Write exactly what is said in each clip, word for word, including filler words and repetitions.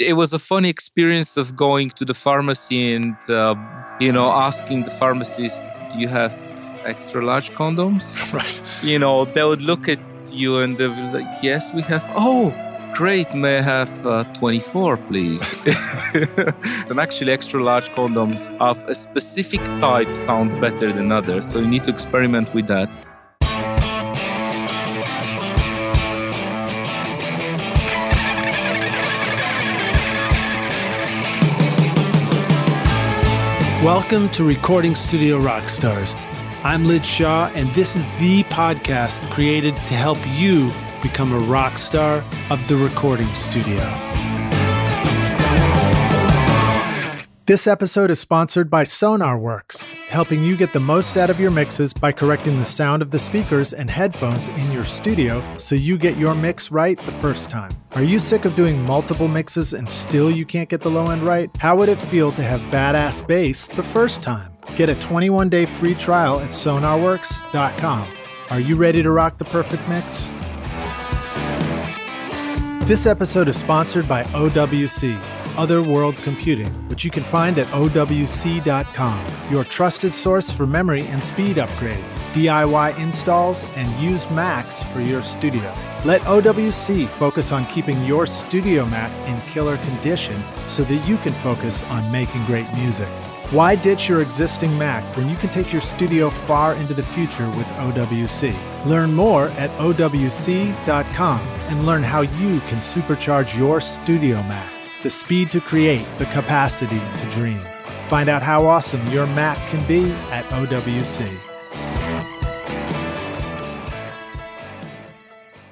it was a funny experience of going to the pharmacy and, uh, you know, asking the pharmacist, do you have extra large condoms? Right. You know, they would look at you and they would be like, yes, we have. Oh, great. May I have uh, twenty-four, please? And actually, extra large condoms of a specific type sound better than others. So you need to experiment with that. Welcome to Recording Studio Rockstars. I'm Lij Shaw, and this is the podcast created to help you become a rock star of the recording studio. This episode is sponsored by SonarWorks, helping you get the most out of your mixes by correcting the sound of the speakers and headphones in your studio so you get your mix right the first time. Are you sick of doing multiple mixes and still you can't get the low end right? How would it feel to have badass bass the first time? Get a twenty-one day free trial at sonar works dot com. Are you ready to rock the perfect mix? This episode is sponsored by O W C, Otherworld Computing, which you can find at O W C dot com, your trusted source for memory and speed upgrades, D I Y installs, and used Macs for your studio. Let O W C focus on keeping your studio Mac in killer condition so that you can focus on making great music. Why ditch your existing Mac when you can take your studio far into the future with O W C? Learn more at O W C dot com and learn how you can supercharge your studio Mac. The speed to create, the capacity to dream. Find out how awesome your Mac can be at O W C.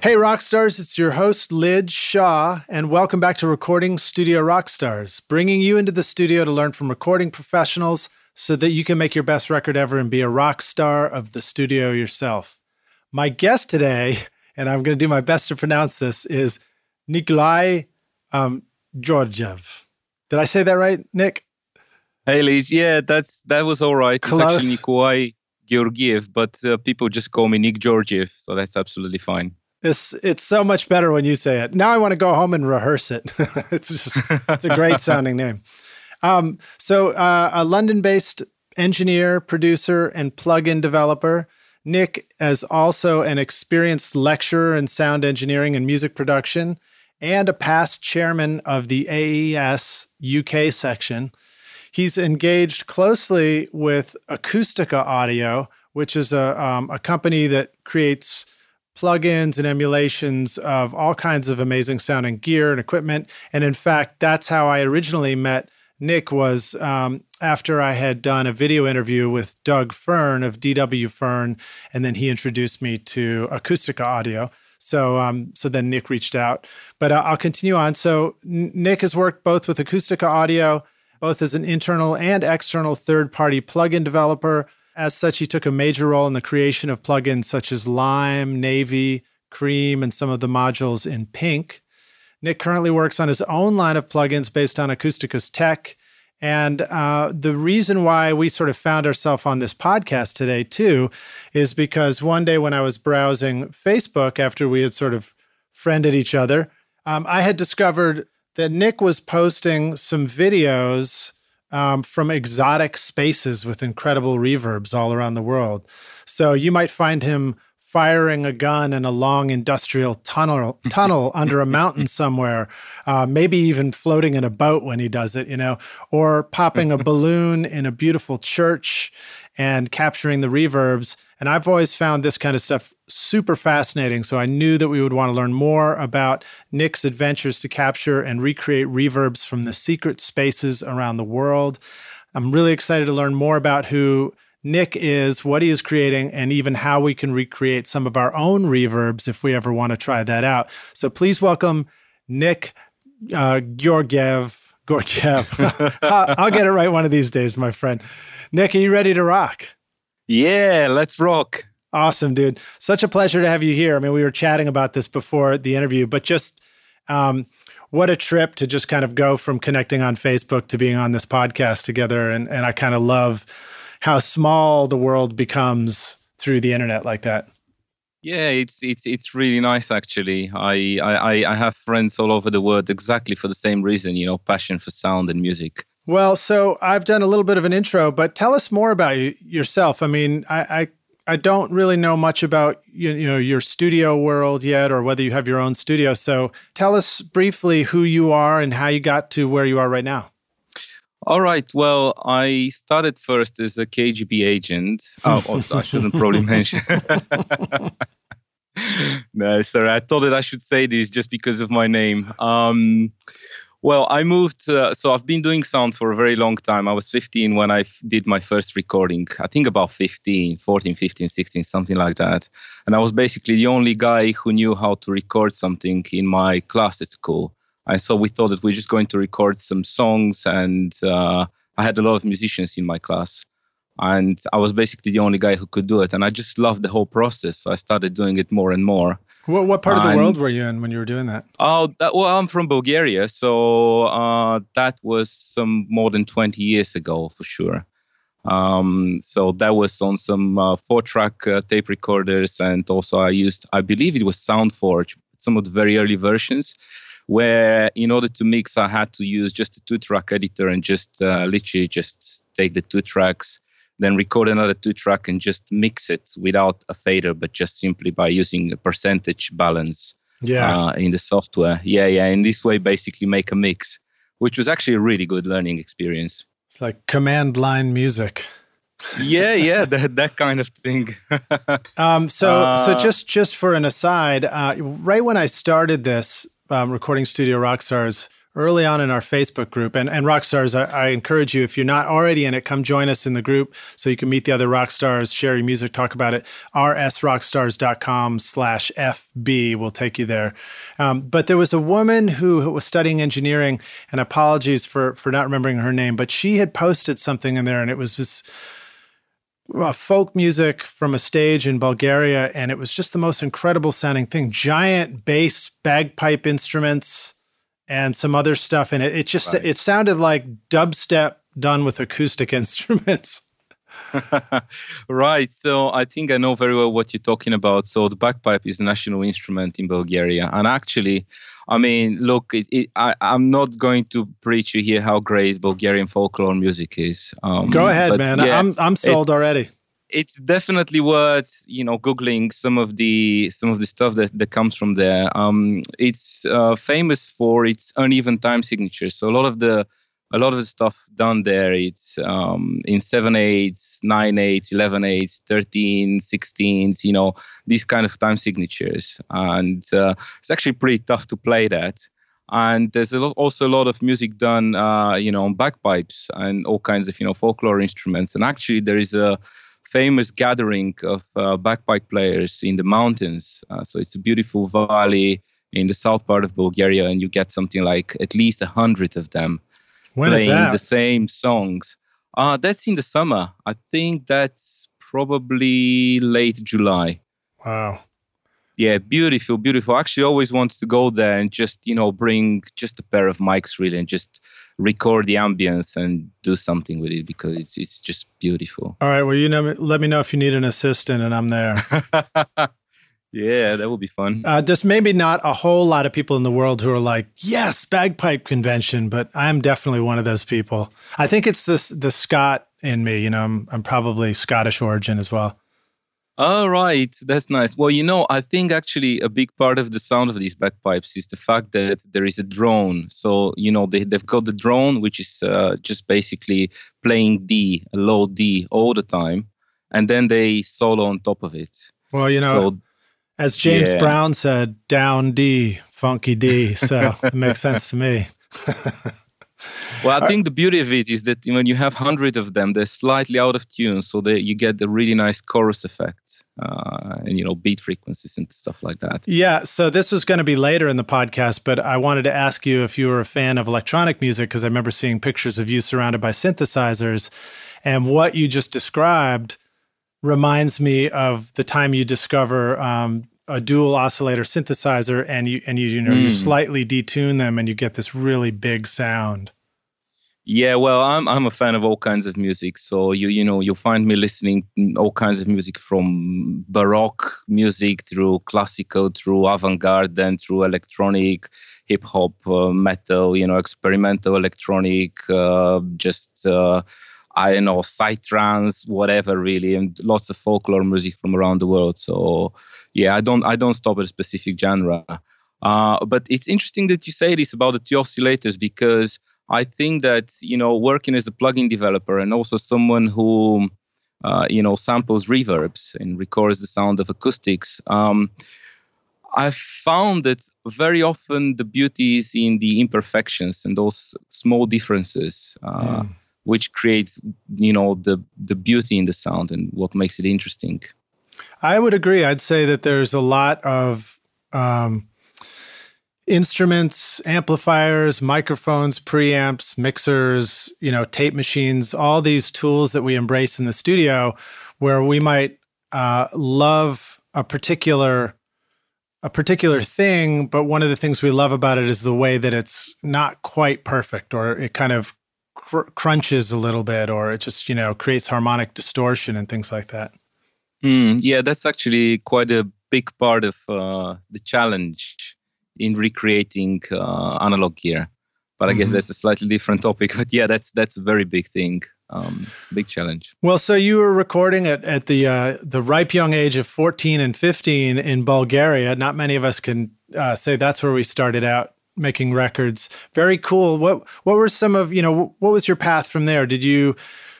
Hey Rockstars, it's your host Lij Shaw, and welcome back to Recording Studio Rockstars, bringing you into the studio to learn from recording professionals so that you can make your best record ever and be a rock star of the studio yourself. My guest today, and I'm going to do my best to pronounce this, is Nikolay um, Georgiev. Did I say that right, Nick? Hey, Lij. Yeah, that's that was all right. Close. It's actually Nikolay Georgiev, but uh, people just call me Nick Georgiev, so that's absolutely fine. It's it's so much better when you say it. Now I want to go home and rehearse it. It's just it's a great sounding name. Um, so uh, a London-based engineer, producer, and plugin developer. Nick is also an experienced lecturer in sound engineering and music production, and a past chairman of the A E S U K section. He's engaged closely with Acustica Audio, which is a, um, a company that creates plugins and emulations of all kinds of amazing sounding gear and equipment. And in fact, that's how I originally met Nick, was um, after I had done a video interview with Doug Fern of D W Fern, and then he introduced me to Acustica Audio. So um, so then Nick reached out. But uh, I'll continue on. So Nick has worked both with Acustica Audio, both as an internal and external third-party plugin developer. As such, he took a major role in the creation of plugins such as Lime, Navy, Cream, and some of the modules in Pink. Nick currently works on his own line of plugins based on Acustica's tech. And uh, the reason why we sort of found ourselves on this podcast today, too, is because one day when I was browsing Facebook after we had sort of friended each other, um, I had discovered that Nick was posting some videos um, from exotic spaces with incredible reverbs all around the world. So you might find him firing a gun in a long industrial tunnel tunnel under a mountain somewhere, uh, maybe even floating in a boat when he does it, you know, or popping a balloon in a beautiful church and capturing the reverbs. And I've always found this kind of stuff super fascinating, so I knew that we would want to learn more about Nick's adventures to capture and recreate reverbs from the secret spaces around the world. I'm really excited to learn more about who Nick is, what he is creating, and even how we can recreate some of our own reverbs if we ever want to try that out. So please welcome Nick uh, Georgiev. Georgiev. I'll get it right one of these days, my friend. Nick, are you ready to rock? Yeah, let's rock. Awesome, dude. Such a pleasure to have you here. I mean, we were chatting about this before the interview, but just um, what a trip to just kind of go from connecting on Facebook to being on this podcast together. And, and I kind of love how small the world becomes through the internet like that. Yeah, it's it's it's really nice actually. I, I I have friends all over the world exactly for the same reason, you know, passion for sound and music. Well, so I've done a little bit of an intro, but tell us more about you, yourself. I mean, I, I I don't really know much about you, you know your studio world yet, or whether you have your own studio. So tell us briefly who you are and how you got to where you are right now. All right. Well, I started first as a K G B agent. Oh, also, I shouldn't probably mention. No, sorry. I thought that I should say this just because of my name. Um, well, I moved. Uh, so I've been doing sound for a very long time. I was fifteen when I f- did my first recording. I think about fifteen, fourteen, fifteen, sixteen, something like that. And I was basically the only guy who knew how to record something in my class at school. And so we thought that we're just going to record some songs, and uh, I had a lot of musicians in my class, and I was basically the only guy who could do it, and I just loved the whole process, so I started doing it more and more. What, what part and, of the world were you in when you were doing that? Oh, that, well, I'm from Bulgaria, so uh, that was some more than twenty years ago for sure. Um, so that was on some uh, four-track uh, tape recorders, and also I used, I believe it was SoundForge, some of the very early versions, where in order to mix, I had to use just a two-track editor and just uh, literally just take the two tracks, then record another two-track and just mix it without a fader, but just simply by using a percentage balance yeah. uh, in the software. Yeah, yeah. In this way, basically make a mix, which was actually a really good learning experience. It's like command line music. yeah, yeah, that that kind of thing. um, so, uh, so just just for an aside, uh, right when I started this. Um, recording Studio Rockstars early on in our Facebook group. And, and Rockstars, I, I encourage you, if you're not already in it, come join us in the group so you can meet the other Rockstars, share your music, talk about it. r s rockstars dot com slash f b will take you there. Um, but there was a woman who, who was studying engineering, and apologies for, for not remembering her name, but she had posted something in there, and it was this well, folk music from a stage in Bulgaria, and it was just the most incredible sounding thing. Giant bass bagpipe instruments and some other stuff, and it, it just right. it sounded like dubstep done with acoustic instruments. Right. So I think I know very well what you're talking about. So the bagpipe is a national instrument in Bulgaria, and actually, I mean, look, it, it, I, I'm not going to preach you here how great Bulgarian folklore music is. Um, Go ahead, man. Yeah, I'm I'm sold it's, already. It's definitely worth, you know, googling some of the some of the stuff that, that comes from there. Um, it's uh, famous for its uneven time signatures. So a lot of the a lot of the stuff done there, it's um, in seven eighths, nine eighths, eleven eighths, thirteen, sixteens, you know, these kind of time signatures. And uh, it's actually pretty tough to play that. And there's a lot, also a lot of music done, uh, you know, on bagpipes and all kinds of, you know, folklore instruments. And actually there is a famous gathering of uh, bagpipe players in the mountains. Uh, so it's a beautiful valley in the south part of Bulgaria, and you get something like at least a hundred of them. When playing is that? The same songs. Uh, that's in the summer. I think that's probably late July. Wow. Yeah, beautiful, beautiful. Actually, always wanted to go there and just, you know, bring just a pair of mics really and just record the ambience and do something with it because it's it's just beautiful. All right. Well, you know, let me know if you need an assistant and I'm there. Yeah, that would be fun. Uh, there's maybe not a whole lot of people in the world who are like, yes, bagpipe convention, but I'm definitely one of those people. I think it's this the Scot in me. You know, I'm, I'm probably Scottish origin as well. All right, that's nice. Well, you know, I think actually a big part of the sound of these bagpipes is the fact that there is a drone. So, you know, they, they've got the drone, which is uh, just basically playing D, a low D all the time. And then they solo on top of it. Well, you know... So, as James yeah. Brown said, down D, funky D. So it makes sense to me. Well, I think the beauty of it is that when you have hundreds of them, they're slightly out of tune. So they, you get the really nice chorus effect uh, and, you know, beat frequencies and stuff like that. Yeah. So this was going to be later in the podcast, but I wanted to ask you if you were a fan of electronic music, because I remember seeing pictures of you surrounded by synthesizers, and what you just described reminds me of the time you discover um, a dual oscillator synthesizer, and you and you you know mm. you slightly detune them, and you get this really big sound. Yeah, well, I'm I'm a fan of all kinds of music. So you you know you'll find me listening all kinds of music, from Baroque music through classical, through avant-garde, then through electronic, hip hop, uh, metal, you know, experimental electronic, uh, just uh, I don't know, psytrance, whatever really, and lots of folklore music from around the world. So yeah, I don't I don't stop at a specific genre. Uh, but it's interesting that you say this about the two oscillators, because I think that, you know, working as a plugin developer and also someone who, uh, you know, samples reverbs and records the sound of acoustics, um, I've found that very often the beauty is in the imperfections and those small differences, uh, mm. which creates, you know, the, the beauty in the sound and what makes it interesting. I would agree. I'd say that there's a lot of... Um instruments, amplifiers, microphones, preamps, mixers, you know, tape machines, all these tools that we embrace in the studio where we might uh, love a particular a particular thing, but one of the things we love about it is the way that it's not quite perfect, or it kind of cr crunches a little bit, or it just, you know, creates harmonic distortion and things like that. Mm, yeah, that's actually quite a big part of uh, the challenge in recreating uh, analog gear, but I mm-hmm. guess that's a slightly different topic. But yeah, that's that's a very big thing, um, big challenge. Well, so you were recording at at the uh, the ripe young age of fourteen and fifteen in Bulgaria. Not many of us can uh, say that's where we started out making records. Very cool. What what were some of you know what was your path from there? Did you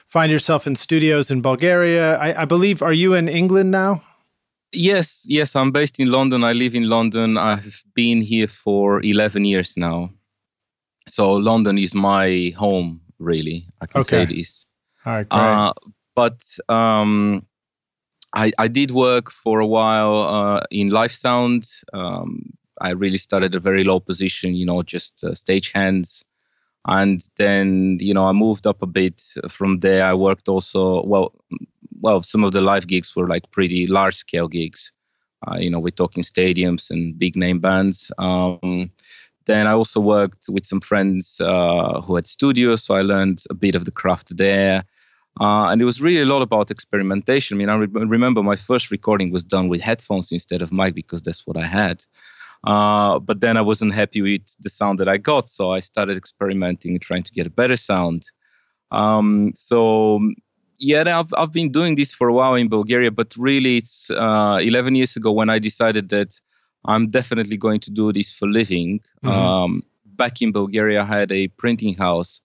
find yourself in studios in Bulgaria? I, I believe. Are you in England now? Yes, yes, I'm based in London. I live in London. I've been here for eleven years now. So London is my home, really. I can okay. say this. All right, great. Uh, but um, I, I did work for a while uh, in live sound. Um, I really started a very low position, you know, just uh, stage hands. And then, you know, I moved up a bit from there. I worked also, well, well, some of the live gigs were like pretty large scale gigs. Uh, you know, we're talking stadiums and big name bands. Um, then I also worked with some friends uh, who had studios. So I learned a bit of the craft there. Uh, and it was really a lot about experimentation. I mean, I re remember my first recording was done with headphones instead of mic, because that's what I had. Uh, but then I wasn't happy with the sound that I got. So I started experimenting, trying to get a better sound. Um, so... Yeah, I've I've been doing this for a while in Bulgaria, but really it's uh, eleven years ago when I decided that I'm definitely going to do this for a living. Mm-hmm. um, back in Bulgaria, I had a printing house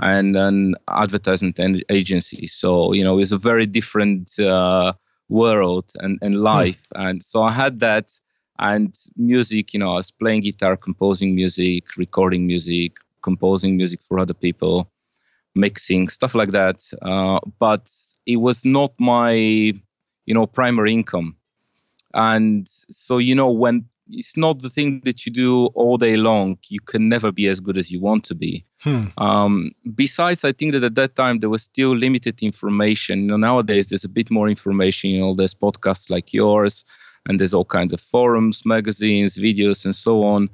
and an advertisement agency. So, you know, it's a very different uh, world and, and life. Mm-hmm. And so I had that and music, you know, I was playing guitar, composing music, recording music, composing music for other people, mixing, stuff like that. Uh, but it was not my, you know, primary income. And so, you know, when it's not the thing that you do all day long, you can never be as good as you want to be. Hmm. Um, besides, I think that at that time, there was still limited information. You know, nowadays, there's a bit more information. You know, there's podcasts like yours, and there's all kinds of forums, magazines, videos, and so on.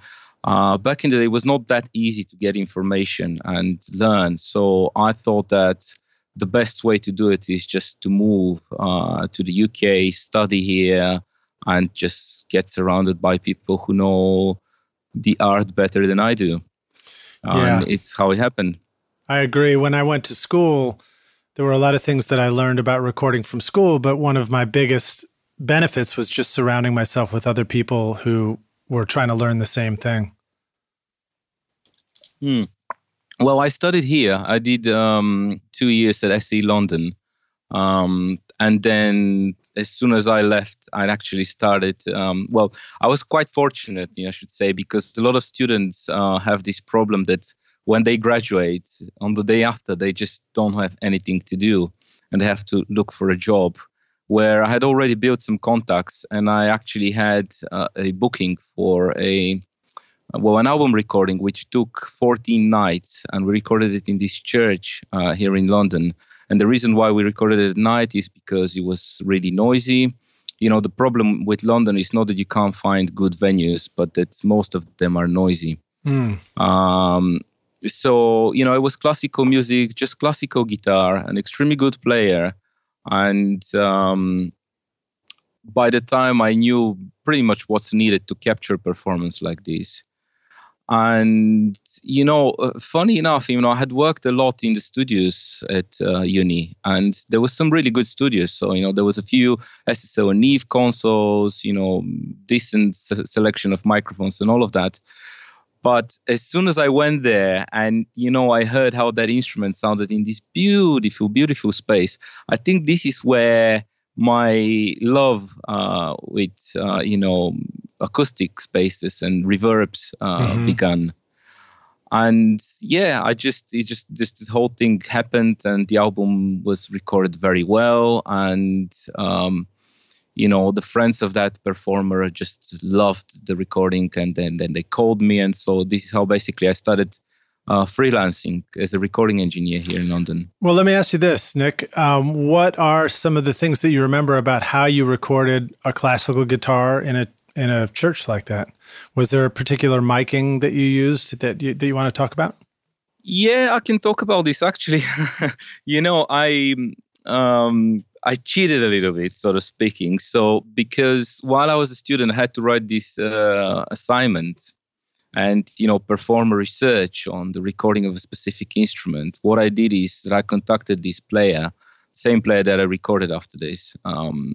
Uh, back in the day, it was not that easy to get information and learn. So I thought that the best way to do it is just to move uh, to the U K, study here, and just get surrounded by people who know the art better than I do. Yeah. And it's how it happened. I agree. When I went to school, there were a lot of things that I learned about recording from school, but one of my biggest benefits was just surrounding myself with other people who were trying to learn the same thing. Hmm. Well, I studied here. I did um, two years at S E London. Um, and then as soon as I left, I actually started, um, well, I was quite fortunate, you know, I should say, because a lot of students uh, have this problem that when they graduate, on the day after, they just don't have anything to do and they have to look for a job, where I had already built some contacts and I actually had uh, a booking for a, well, an album recording, which took fourteen nights, and we recorded it in this church uh, here in London. And the reason why we recorded it at night is because it was really noisy. You know, the problem with London is not that you can't find good venues, but that most of them are noisy. Mm. Um, So, you know, I was classical music, just classical guitar, an extremely good player. And um, by the time I knew pretty much what's needed to capture performance like this. And, you know, uh, funny enough, you know, I had worked a lot in the studios at uh, uni, and there was some really good studios. So, you know, there was a few S S L and Neve consoles, you know, decent se- selection of microphones and all of that. But as soon as I went there and, you know, I heard how that instrument sounded in this beautiful, beautiful space, I think this is where my love uh, with, uh, you know, acoustic spaces and reverbs uh, mm-hmm. began. And yeah, I just, it just, just this whole thing happened, and the album was recorded very well. And, um, you know, the friends of that performer just loved the recording, and then, then they called me. And so this is how basically I started Uh, freelancing as a recording engineer here in London. Well, let me ask you this, Nick. Um, what are some of the things that you remember about how you recorded a classical guitar in a in a church like that? Was there a particular miking that you used that you, that you want to talk about? Yeah, I can talk about this actually. You know, I um, I cheated a little bit, sort of speaking. So because while I was a student, I had to write this uh, assignment and, you know, perform a research on the recording of a specific instrument. What I did is that I contacted this player, same player that I recorded after this. Um,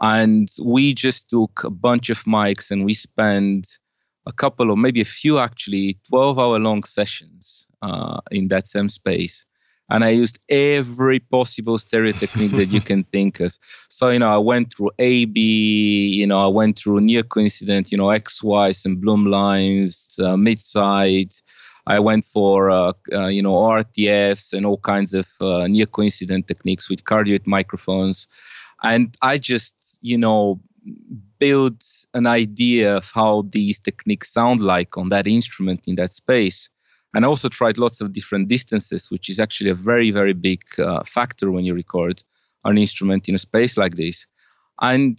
and we just took a bunch of mics, and we spent a couple or maybe a few actually twelve hour long sessions uh, in that same space. And I used every possible stereo technique that you can think of. So, you know, I went through A B, you know, I went through near coincident, you know, X Y, some bloom lines, uh, mid-side. I went for, uh, uh, you know, R T Fs and all kinds of uh, near coincident techniques with cardioid microphones. And I just, you know, built an idea of how these techniques sound like on that instrument in that space. And I also tried lots of different distances, which is actually a very, very big uh, factor when you record an instrument in a space like this. And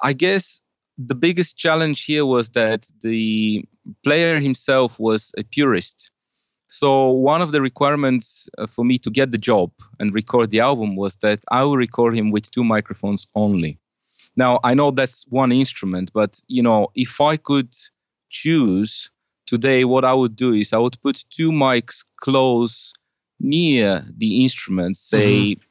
I guess the biggest challenge here was that the player himself was a purist. So one of the requirements for me to get the job and record the album was that I will record him with two microphones only. Now, I know that's one instrument, but, you know, if I could choose today, what I would do is I would put two mics close near the instrument, say mm-hmm.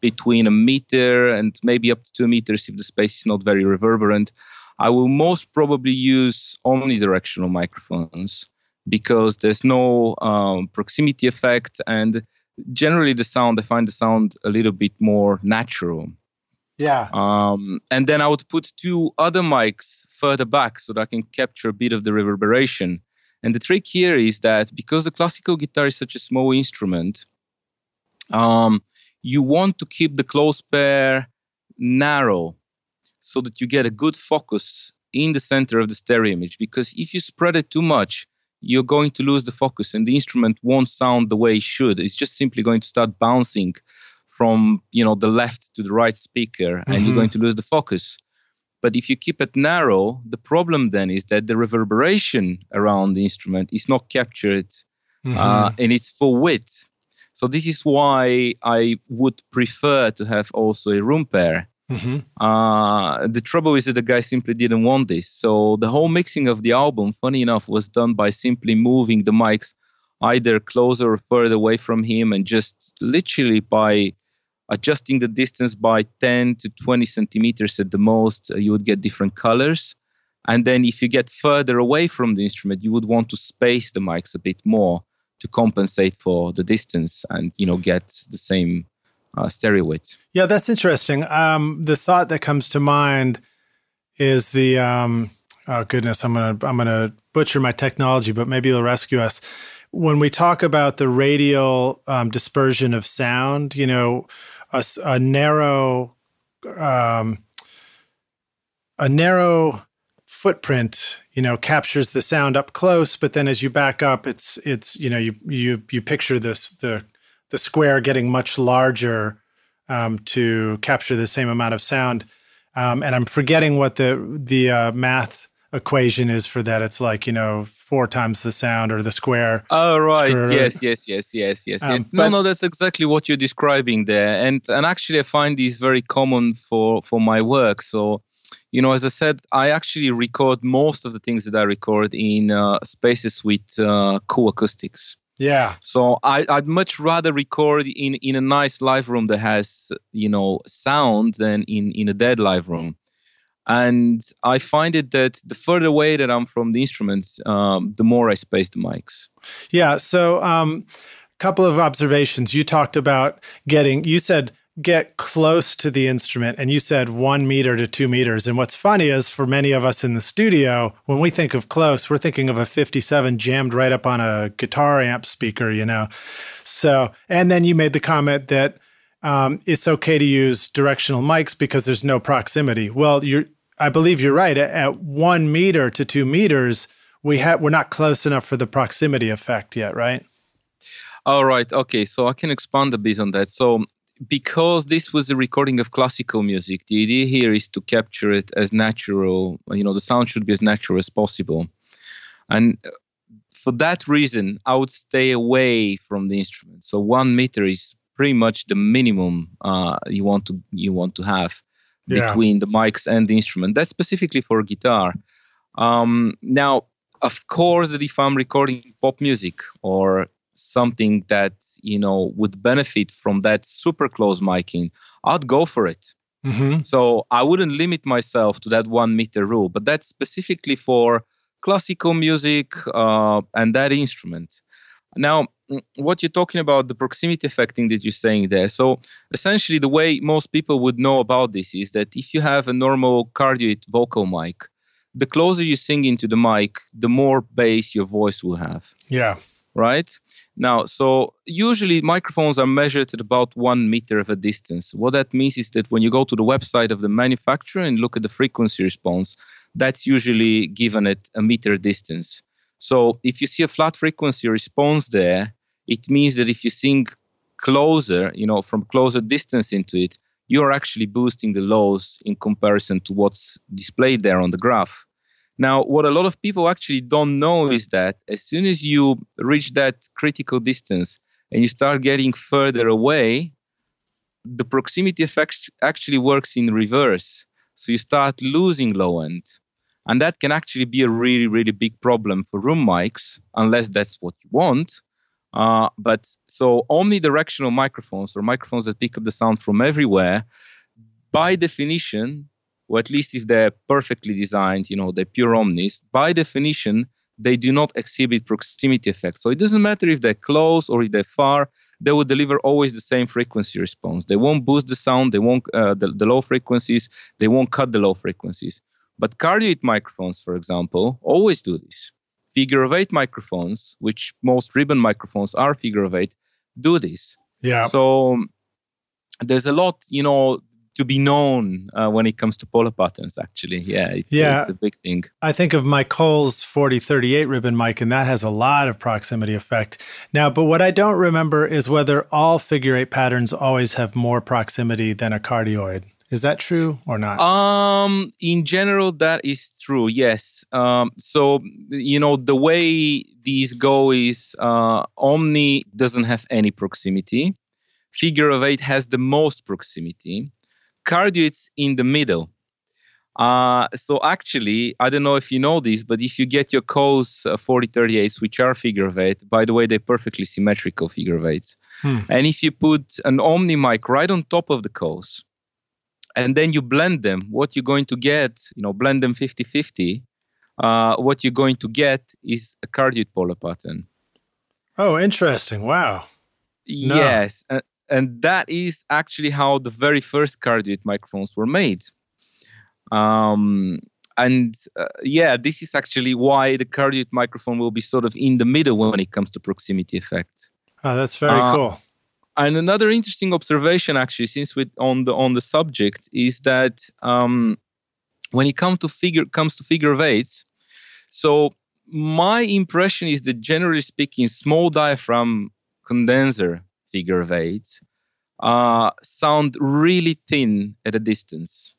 between a meter and maybe up to two meters if the space is not very reverberant. I will most probably use omnidirectional microphones because there's no um, proximity effect, and generally the sound, I find the sound a little bit more natural. Yeah. Um, and then I would put two other mics further back so that I can capture a bit of the reverberation. And the trick here is that because the classical guitar is such a small instrument, um, you want to keep the close pair narrow so that you get a good focus in the center of the stereo image. Because if you spread it too much, you're going to lose the focus and the instrument won't sound the way it should. It's just simply going to start bouncing from, you know, the left to the right speaker, mm-hmm. and you're going to lose the focus. But if you keep it narrow, the problem then is that the reverberation around the instrument is not captured mm-hmm. uh, in its full width. So this is why I would prefer to have also a room pair. Mm-hmm. Uh, the trouble is that the guy simply didn't want this. So the whole mixing of the album, funny enough, was done by simply moving the mics either closer or further away from him, and just literally by adjusting the distance by ten to twenty centimeters at the most, uh, you would get different colors. And then if you get further away from the instrument, you would want to space the mics a bit more to compensate for the distance and, you know, get the same uh, stereo width. Yeah, that's interesting. Um, the thought that comes to mind is the, um, oh goodness, I'm gonna, I'm gonna butcher my technology, but maybe it'll rescue us. When we talk about the radial um, dispersion of sound, you know, A, a narrow, um, a narrow footprint, you know, captures the sound up close. But then, as you back up, it's it's you know you you you picture this the the square getting much larger um, to capture the same amount of sound. Um, and I'm forgetting what the the uh, math equation is for that. It's like, you know, four times the sound or the square. Oh, right. Square. Yes, yes, yes, yes, yes. Um, yes. No, no, that's exactly what you're describing there. And and actually, I find these very common for, for my work. So, you know, as I said, I actually record most of the things that I record in uh, spaces with uh, cool acoustics. Yeah. So I, I'd much rather record in, in a nice live room that has, you know, sound than in, in a dead live room. And I find it that the further away that I'm from the instruments, um, the more I space the mics. Yeah. So um, couple of observations. You talked about getting, you said get close to the instrument, and you said one meter to two meters. And what's funny is for many of us in the studio, when we think of close, we're thinking of a fifty-seven jammed right up on a guitar amp speaker, you know. So, and then you made the comment that um, it's okay to use directional mics because there's no proximity. Well, you're, I believe you're right. At one meter to two meters, we ha- we're not close enough for the proximity effect yet, right? All right. Okay. So I can expand a bit on that. So because this was a recording of classical music, the idea here is to capture it as natural. You know, the sound should be as natural as possible. And for that reason, I would stay away from the instrument. So one meter is pretty much the minimum uh, you want to you want to have. Yeah. Between the mics and the instrument. That's specifically for guitar. Um, now, of course, that if I'm recording pop music or something that, you know, would benefit from that super close miking, I'd go for it. Mm-hmm. So I wouldn't limit myself to that one meter rule, but that's specifically for classical music uh, and that instrument. Now, what you're talking about, the proximity effect thing that you're saying there. So essentially the way most people would know about this is that if you have a normal cardioid vocal mic, the closer you sing into the mic, the more bass your voice will have. Yeah. Right? Now, so usually microphones are measured at about one meter of a distance. What that means is that when you go to the website of the manufacturer and look at the frequency response, that's usually given at a meter distance. So if you see a flat frequency response there, it means that if you sing closer, you know, from closer distance into it, you're actually boosting the lows in comparison to what's displayed there on the graph. Now, what a lot of people actually don't know is that as soon as you reach that critical distance and you start getting further away, the proximity effect actually works in reverse. So you start losing low end. And that can actually be a really, really big problem for room mics, unless that's what you want. Uh, but so omnidirectional microphones, or microphones that pick up the sound from everywhere, by definition, or at least if they're perfectly designed, you know, they're pure omnis, by definition, they do not exhibit proximity effects. So it doesn't matter if they're close or if they're far, they will deliver always the same frequency response. They won't boost the sound, they won't uh, the, the low frequencies, they won't cut the low frequencies. But cardioid microphones, for example, always do this. Figure of eight microphones, which most ribbon microphones are figure of eight, do this. Yeah. So um, there's a lot, you know, to be known uh, when it comes to polar patterns, actually. Yeah it's, yeah, it's a big thing. I think of my Coles forty thirty-eight ribbon mic, and that has a lot of proximity effect. Now, but what I don't remember is whether all figure eight patterns always have more proximity than a cardioid. Is that true or not? Um, in general, that is true, yes. Um, so, you know, the way these go is uh, Omni doesn't have any proximity. Figure of eight has the most proximity. Cardioid's in the middle. Uh, so actually, I don't know if you know this, but if you get your Coles uh, forty thirty-eights, which are figure of eight, by the way, they're perfectly symmetrical figure of eights. Hmm. And if you put an Omni mic right on top of the Coles, and then you blend them, what you're going to get, you know, blend them fifty-fifty, uh, what you're going to get is a cardioid polar pattern. Oh, interesting. Wow. No. Yes. And, and that is actually how the very first cardioid microphones were made. Um, and uh, yeah, this is actually why the cardioid microphone will be sort of in the middle when it comes to proximity effect. Oh, that's very uh, cool. And another interesting observation, actually, since we're on the on the subject, is that um, when it comes to figure comes to figure of eights, so my impression is that generally speaking, small diaphragm condenser figure of eights uh, sound really thin at a distance.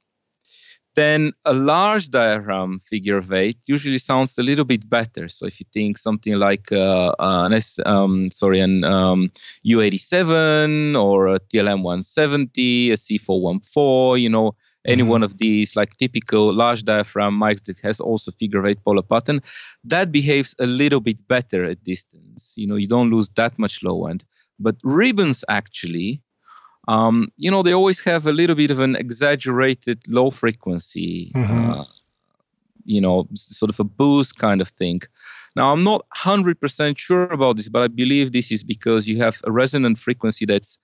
then a large diaphragm figure of eight usually sounds a little bit better. So if you think something like uh, an S, um, sorry, an um, U eighty-seven or a T L M one seventy, a C four fourteen, you know, any one of these like typical large diaphragm mics that has also figure of eight polar pattern, that behaves a little bit better at distance. You know, you don't lose that much low end. But ribbons actually, Um, you know, they always have a little bit of an exaggerated low frequency, mm-hmm. uh, you know, sort of a boost kind of thing. Now, I'm not one hundred percent sure about this, but I believe this is because you have a resonant frequency that's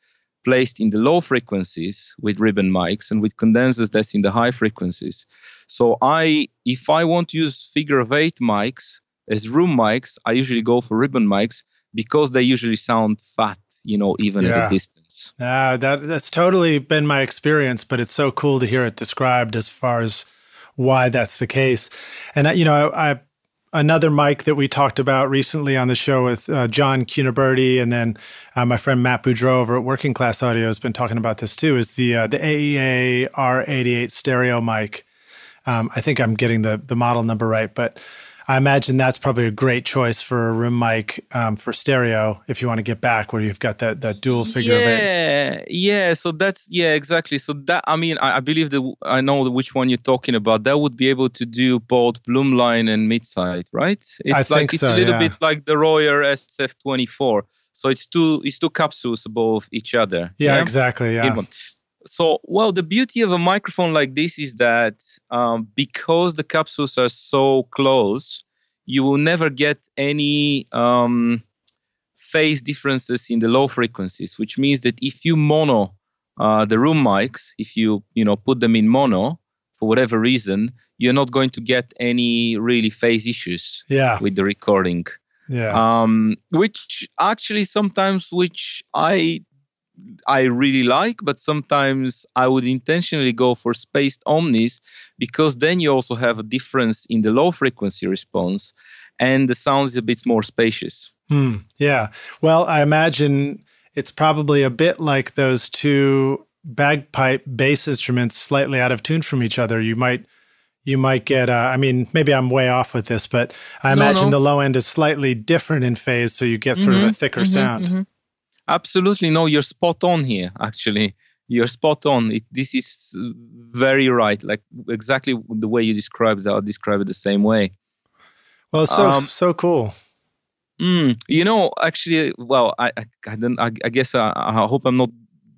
placed in the low frequencies with ribbon mics, and with condensers that's in the high frequencies. So I, if I want to use figure of eight mics as room mics, I usually go for ribbon mics because they usually sound fat, you know, even yeah. at a distance. Yeah, that, that's totally been my experience, but it's so cool to hear it described as far as why that's the case. And, you know, I, I another mic that we talked about recently on the show with uh, John Cunaberti, and then uh, my friend Matt Boudreau over at Working Class Audio has been talking about this too, is the uh, the A E A R eighty-eight stereo mic. Um, I think I'm getting the the model number right, but I imagine that's probably a great choice for a room mic um, for stereo if you want to get back where you've got that, that dual figure. Yeah, of it. yeah. So that's, yeah, exactly. So that, I mean, I, I believe that I know which one you're talking about. That would be able to do both Bloomline and Midside, right? It's I like, think it's so, a little yeah. bit like the Royer S F twenty-four. So it's two, it's two capsules above each other. Yeah, yeah? exactly. Yeah. So, well, the beauty of a microphone like this is that um, because the capsules are so close, you will never get any um, phase differences in the low frequencies, which means that if you mono uh, the room mics, if you, you know, put them in mono for whatever reason, you're not going to get any really phase issues yeah. with the recording. Yeah. Um, which actually sometimes, which I... I really like, but sometimes I would intentionally go for spaced omnis because then you also have a difference in the low frequency response and the sound is a bit more spacious. Hmm. Yeah. Well, I imagine it's probably a bit like those two bagpipe bass instruments slightly out of tune from each other. You might You might get, uh, I mean, maybe I'm way off with this, but I imagine no, no. the low end is slightly different in phase, so you get sort mm-hmm, of a thicker mm-hmm, sound. Mm-hmm. Absolutely. No, you're spot on here, actually. You're spot on. It, this is very right. Like exactly the way you described it, I'll describe it the same way. Well, it's so, um, so cool. Mm, you know, actually, well, I I, I, don't, I, I guess I, I hope I'm not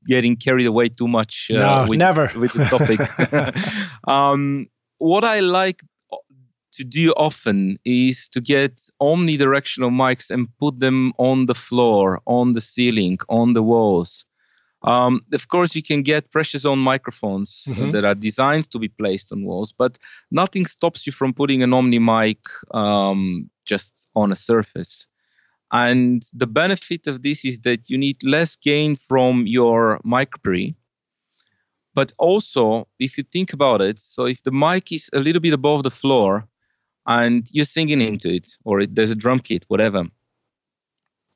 getting carried away too much uh, no, with, never. with the topic. um, what I like to do often is to get omnidirectional mics and put them on the floor, on the ceiling, on the walls. Um, of course, you can get pressure zone microphones mm-hmm. that are designed to be placed on walls, but nothing stops you from putting an omni mic um, just on a surface. And the benefit of this is that you need less gain from your mic pre. But also, if you think about it, so if the mic is a little bit above the floor, and you're singing into it, or it, there's a drum kit, whatever.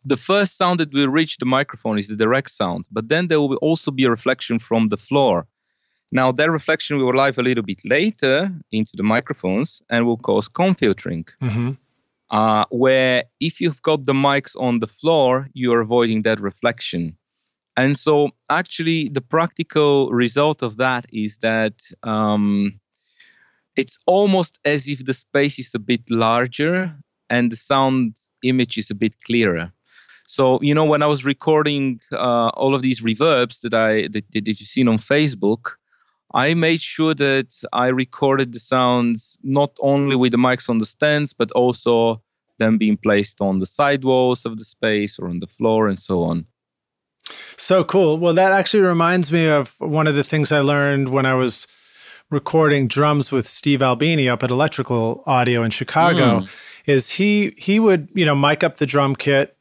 The first sound that will reach the microphone is the direct sound, but then there will also be a reflection from the floor. Now, that reflection will arrive a little bit later into the microphones and will cause comb filtering, mm-hmm. uh, where if you've got the mics on the floor, you're avoiding that reflection. And so, actually, the practical result of that is that... Um, It's almost as if the space is a bit larger and the sound image is a bit clearer. So, you know, when I was recording uh, all of these reverbs that I that, that you've seen on Facebook, I made sure that I recorded the sounds not only with the mics on the stands, but also them being placed on the sidewalls of the space or on the floor and so on. So cool. Well, that actually reminds me of one of the things I learned when I was recording drums with Steve Albini up at Electrical Audio in Chicago, mm. is he he would, you know, mic up the drum kit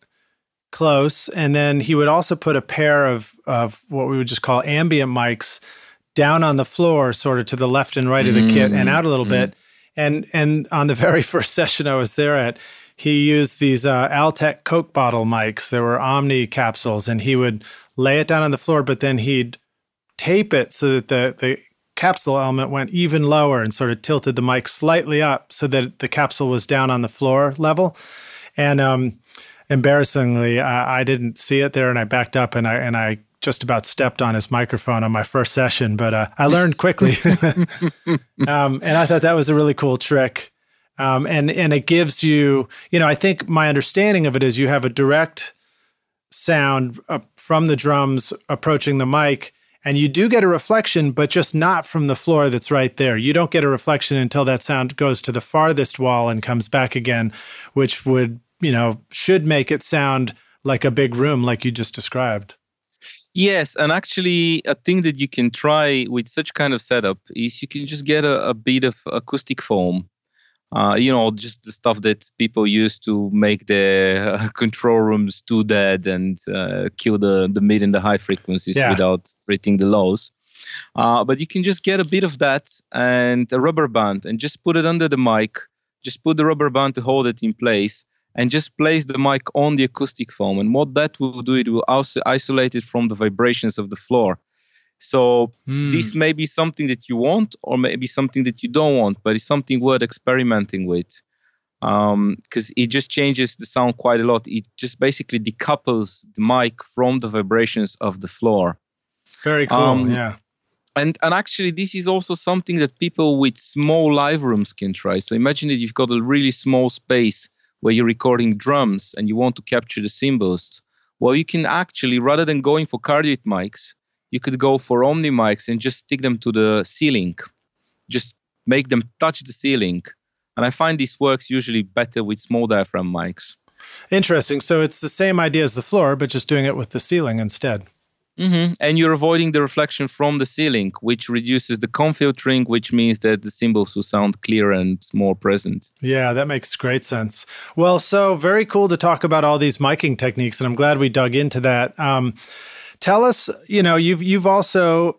close, and then he would also put a pair of, of what we would just call ambient mics down on the floor, sort of to the left and right mm. of the kit and out a little mm. bit. And and on the very first session I was there at, he used these uh, Altec Coke bottle mics. There were Omni capsules, and he would lay it down on the floor, but then he'd tape it so that the the capsule element went even lower and sort of tilted the mic slightly up so that the capsule was down on the floor level. And um, embarrassingly, I, I didn't see it there, and I backed up and I and I just about stepped on his microphone on my first session, but uh, I learned quickly. um, and I thought that was a really cool trick. Um, and, and it gives you, you know, I think my understanding of it is you have a direct sound uh, from the drums approaching the mic, and you do get a reflection, but just not from the floor that's right there. You don't get a reflection until that sound goes to the farthest wall and comes back again, which would, you know, should make it sound like a big room like you just described. Yes, and actually a thing that you can try with such kind of setup is you can just get a, a bit of acoustic foam. Uh, you know, just the stuff that people use to make their uh, control rooms too dead and uh, kill the, the mid and the high frequencies yeah. without treating the lows. Uh, but you can just get a bit of that and a rubber band and just put it under the mic. Just put the rubber band to hold it in place. And just place the mic on the acoustic foam. And what that will do, it will also isolate it from the vibrations of the floor. So mm. this may be something that you want or maybe something that you don't want, but it's something worth experimenting with because um, it just changes the sound quite a lot. It just basically decouples the mic from the vibrations of the floor. Very cool, um, yeah. And and actually, this is also something that people with small live rooms can try. So imagine that you've got a really small space where you're recording drums and you want to capture the cymbals. Well, you can actually, rather than going for cardioid mics, you could go for omni mics and just stick them to the ceiling. Just make them touch the ceiling. And I find this works usually better with small diaphragm mics. Interesting. So it's the same idea as the floor, but just doing it with the ceiling instead. Mm-hmm. And you're avoiding the reflection from the ceiling, which reduces the comb filtering, which means that the cymbals will sound clearer and more present. Yeah, that makes great sense. Well, so very cool to talk about all these miking techniques, and I'm glad we dug into that. Um, tell us, you know, you've you've also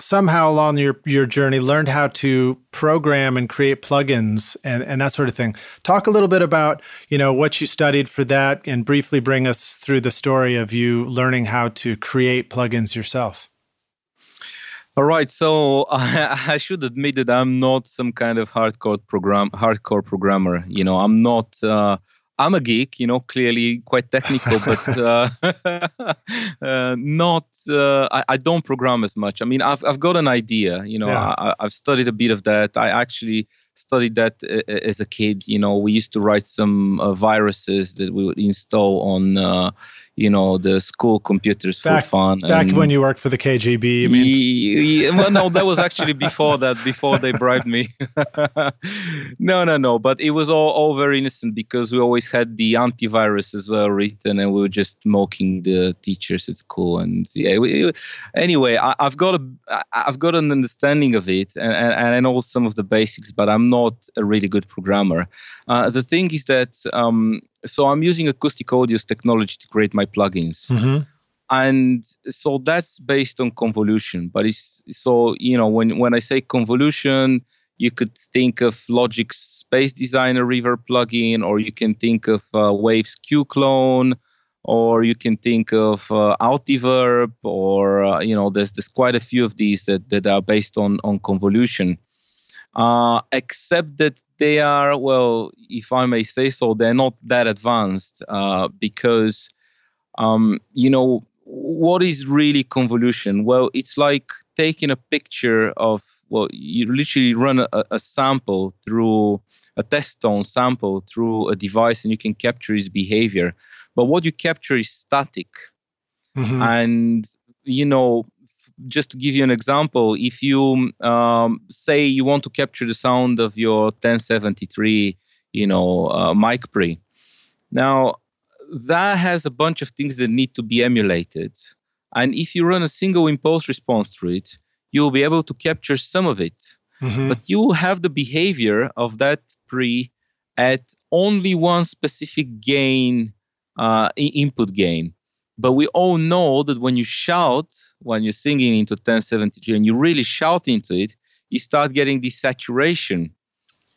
somehow along your, your journey learned how to program and create plugins and, and that sort of thing. Talk a little bit about, you know, what you studied for that and briefly bring us through the story of you learning how to create plugins yourself. All right. So I, I should admit that I'm not some kind of hardcore program, hardcore programmer. You know, I'm not... Uh, I'm a geek, you know, clearly quite technical, but uh, uh, not, uh, I, I don't program as much. I mean, I've I've got an idea, you know, yeah. I, I've studied a bit of that. I actually studied that a, as a kid, you know, we used to write some uh, viruses that we would install on, uh, you know, the school computers back, for fun. Back and when you worked for the K G B, you mean? He, he, well, no, that was actually before that, before they bribed me. no, no, no, but it was all, all very innocent because we always had the antivirus as well written and we were just mocking the teachers at school. And yeah, we, anyway, I, I've got a, I've got an understanding of it and, and, and I know some of the basics, but I'm not a really good programmer. Uh, the thing is that, um, so I'm using Acustica Audio's technology to create my plugins. Mm-hmm. And so that's based on convolution. But it's so, you know, when, when I say convolution, you could think of Logic's Space Designer Reaver plugin, or you can think of uh, Wave's Q clone, or you can think of uh, Altiverb, or, uh, you know, there's there's quite a few of these that, that are based on, on convolution. Uh, except that they are, well, if I may say so, they're not that advanced uh, because, um, you know, what is really convolution? Well, it's like taking a picture of, well, you literally run a, a sample through a test tone sample through a device and you can capture its behavior. But what you capture is static. Mm-hmm. And, you know, just to give you an example, if you um, say you want to capture the sound of your ten seventy-three, you know, uh, mic pre, now that has a bunch of things that need to be emulated. And if you run a single impulse response through it, you'll be able to capture some of it. Mm-hmm. But you will have the behavior of that pre at only one specific gain, uh, input gain. But we all know that when you shout, when you're singing into ten seventy-three and you really shout into it, you start getting the saturation.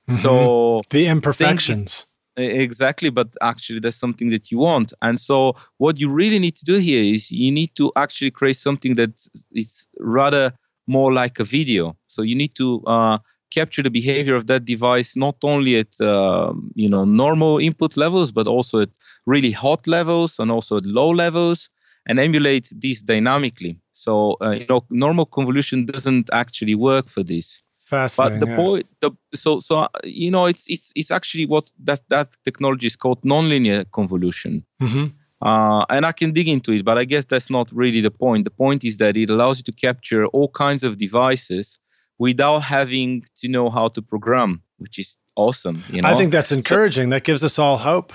Mm-hmm. So the imperfections. Exactly. But actually, that's something that you want. And so what you really need to do here is you need to actually create something that is rather more like a video. So you need to uh, capture the behavior of that device not only at uh, you know normal input levels, but also at really hot levels and also at low levels, and emulate these dynamically. So uh, you know normal convolution doesn't actually work for this. Fascinating. But the yeah. point, the, so so you know it's it's it's actually what that that technology is called nonlinear convolution. Mm-hmm. Uh, and I can dig into it, but I guess that's not really the point. The point is that it allows you to capture all kinds of devices without having to know how to program, which is awesome. You know? I think that's encouraging. So, that gives us all hope.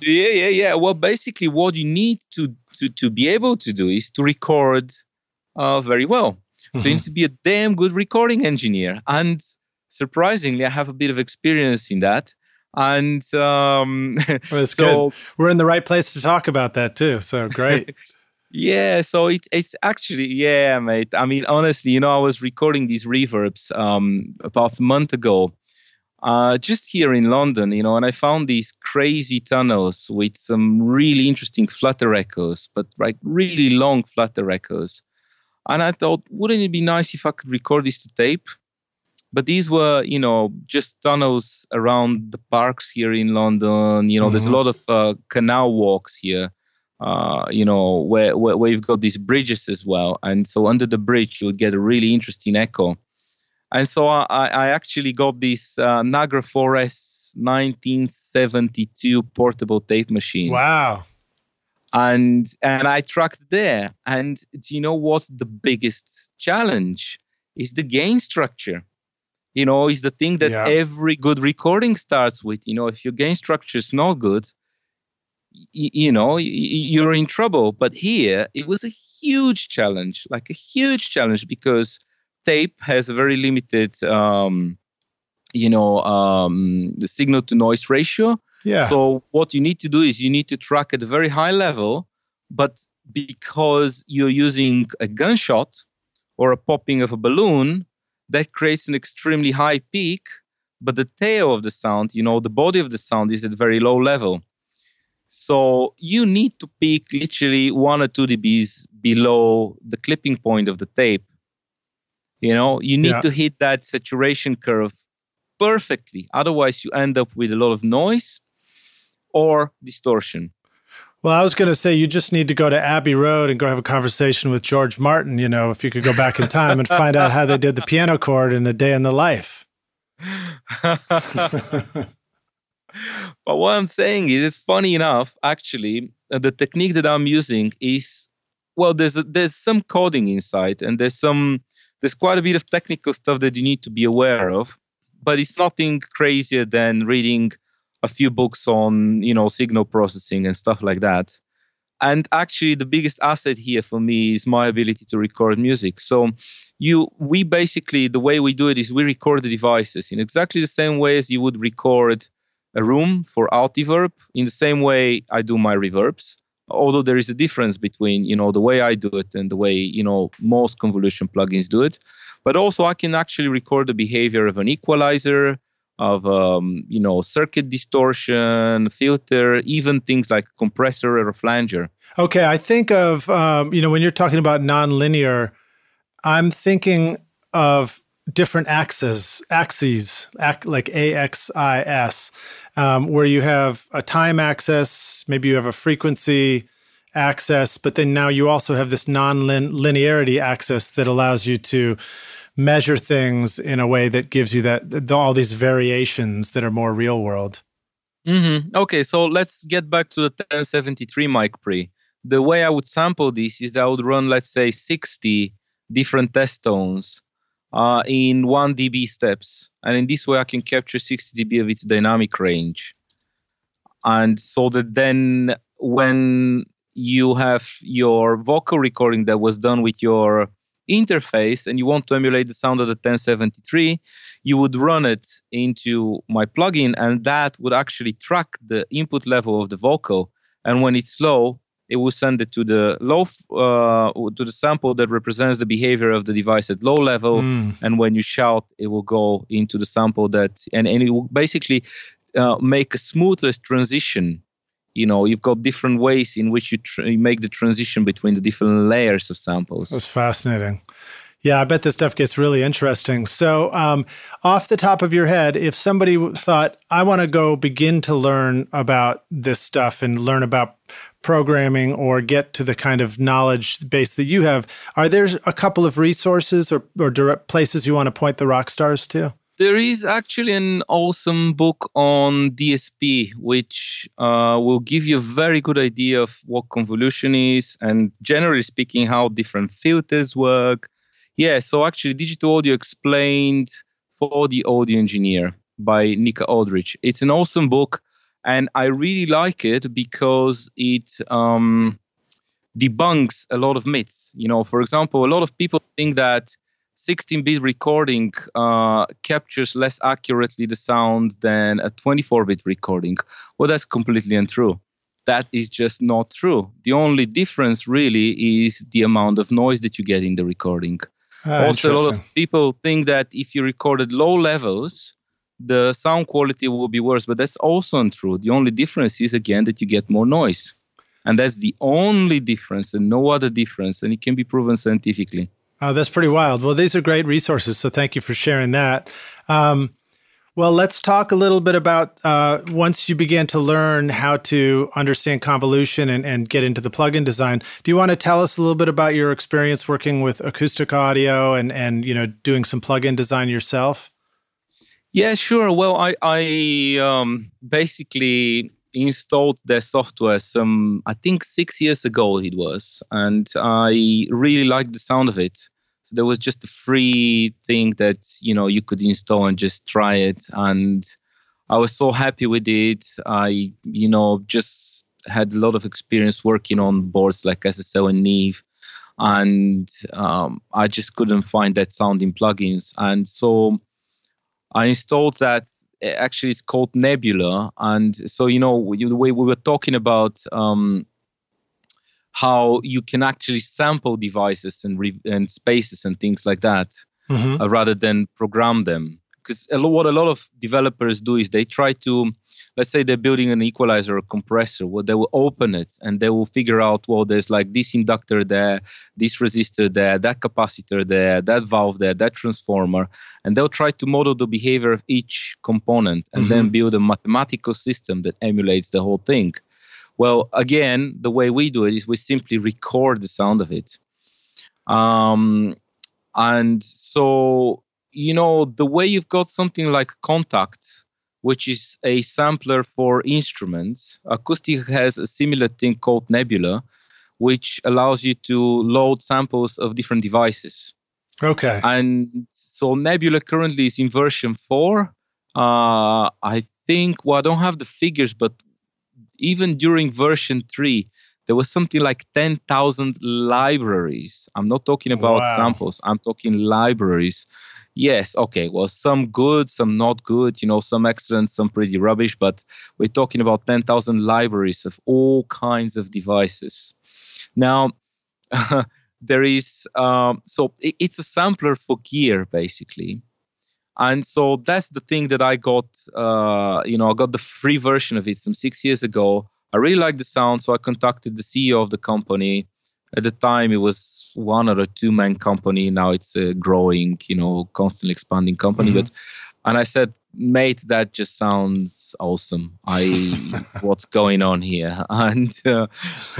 yeah, yeah, yeah. Well, basically what you need to, to, to be able to do is to record uh, very well. So mm-hmm. you need to be a damn good recording engineer. And surprisingly, I have a bit of experience in that. And um, well, so good. We're in the right place to talk about that too. So great. yeah. So it, it's actually, yeah, mate. I mean, honestly, you know, I was recording these reverbs um, about a month ago, uh, just here in London, you know, and I found these crazy tunnels with some really interesting flutter echoes, but like really long flutter echoes. And I thought, wouldn't it be nice if I could record this to tape? But these were, you know, just tunnels around the parks here in London. You know, mm-hmm. there's a lot of uh, canal walks here, uh, you know, where, where, where you've got these bridges as well. And so under the bridge, you would get a really interesting echo. And so I, I actually got this uh, Nagra four S nineteen seventy-two portable tape machine. Wow. And, and I tracked there. And do you know what's the biggest challenge? It's the gain structure. You know, is the thing that yeah. every good recording starts with. You know, if your gain structure is not good, y- you know, y- you're in trouble. But here, it was a huge challenge, like a huge challenge, because tape has a very limited, um, you know, um, the signal-to-noise ratio. Yeah. So what you need to do is you need to track at a very high level, but because you're using a gunshot or a popping of a balloon, that creates an extremely high peak, but the tail of the sound, you know, the body of the sound is at very low level. So you need to peak literally one or two dBs below the clipping point of the tape. You know, you need yeah. to hit that saturation curve perfectly. Otherwise, you end up with a lot of noise or distortion. Well, I was going to say, you just need to go to Abbey Road and go have a conversation with George Martin, you know, if you could go back in time and find out how they did the piano chord in A Day in the Life. But what I'm saying is, it's funny enough, actually, uh, the technique that I'm using is, well, there's a, there's some coding inside, and there's some there's quite a bit of technical stuff that you need to be aware of, but it's nothing crazier than reading a few books on, you know, signal processing and stuff like that. And actually, the biggest asset here for me is my ability to record music. So you, we basically, the way we do it is we record the devices in exactly the same way as you would record a room for Altiverb, in the same way I do my reverbs, although there is a difference between, you know, the way I do it and the way, you know, most convolution plugins do it. But also, I can actually record the behavior of an equalizer, of, um, you know, circuit distortion, filter, even things like compressor or a flanger. Okay, I think of, um, you know, when you're talking about nonlinear, I'm thinking of different axes, axes, act like A X I S, um, where you have a time axis, maybe you have a frequency axis, but then now you also have this non-linearity axis that allows you to measure things in a way that gives you that all these variations that are more real world. Mm-hmm. Okay, so let's get back to the ten seventy-three mic pre. The way I would sample this is that I would run, let's say, sixty different test tones uh, in one decibel steps. And in this way, I can capture sixty decibels of its dynamic range. And so that then when you have your vocal recording that was done with your interface and you want to emulate the sound of the ten seventy-three, you would run it into my plugin, and that would actually track the input level of the vocal. And when it's low, it will send it to the low uh, to the sample that represents the behavior of the device at low level. Mm. And when you shout, it will go into the sample that, and, and it will basically uh, make a smoothless transition. You know, you've got different ways in which you, tr- you make the transition between the different layers of samples. That's fascinating. Yeah, I bet this stuff gets really interesting. So um, off the top of your head, if somebody thought, I want to go begin to learn about this stuff and learn about programming or get to the kind of knowledge base that you have, are there a couple of resources or, or direct places you want to point the rock stars to? There is actually an awesome book on D S P, which uh, will give you a very good idea of what convolution is and, generally speaking, how different filters work. Yeah, so actually Digital Audio Explained for the Audio Engineer by Nika Aldrich. It's an awesome book, and I really like it because it um, debunks a lot of myths. You know, for example, a lot of people think that sixteen-bit recording uh, captures less accurately the sound than a twenty-four-bit recording. Well, that's completely untrue. That is just not true. The only difference really is the amount of noise that you get in the recording. Ah, also, a lot of people think that if you recorded low levels, the sound quality will be worse, but that's also untrue. The only difference is, again, that you get more noise. And that's the only difference and no other difference, and it can be proven scientifically. Oh, that's pretty wild. Well, these are great resources, so thank you for sharing that. Um, well, let's talk a little bit about uh, once you began to learn how to understand convolution and, and get into the plugin design, do you want to tell us a little bit about your experience working with Acustica Audio and, and you know, doing some plugin design yourself? Yeah, sure. Well, I, I um, basically installed their software some, I think six years ago it was, and I really liked the sound of it. So there was just a free thing that, you know, you could install and just try it. And I was so happy with it. I, you know, just had a lot of experience working on boards like S S L and Neve. And um, I just couldn't find that sound in plugins. And so I installed that. Actually, it's called Nebula. And so, you know, the way we were talking about um, how you can actually sample devices and, re- and spaces and things like that, mm-hmm. uh, rather than program them. Because a lot, what a lot of developers do is they try to, let's say they're building an equalizer or a compressor, well, they will open it and they will figure out, well, there's like this inductor there, this resistor there, that capacitor there, that valve there, that transformer. And they'll try to model the behavior of each component and mm-hmm. then build a mathematical system that emulates the whole thing. Well, again, the way we do it is we simply record the sound of it. Um, and so... You know, the way you've got something like Contact, which is a sampler for instruments, Acustica has a similar thing called Nebula, which allows you to load samples of different devices. Okay. And so Nebula currently is in version four. Uh, I think, well, I don't have the figures, but even during version three, there was something like ten thousand libraries. I'm not talking about wow. samples. I'm talking libraries. Yes, okay, well, some good, some not good, you know, some excellent, some pretty rubbish, but we're talking about ten thousand libraries of all kinds of devices. Now, uh, there is, um, so it, it's a sampler for gear, basically. And so that's the thing that I got, uh, you know, I got the free version of it some six years ago. I really liked the sound, so I contacted the C E O of the company. At the time, it was one or a two-man company. Now it's a growing, you know, constantly expanding company. Mm-hmm. But, and I said, mate, that just sounds awesome. I, what's going on here? And, uh,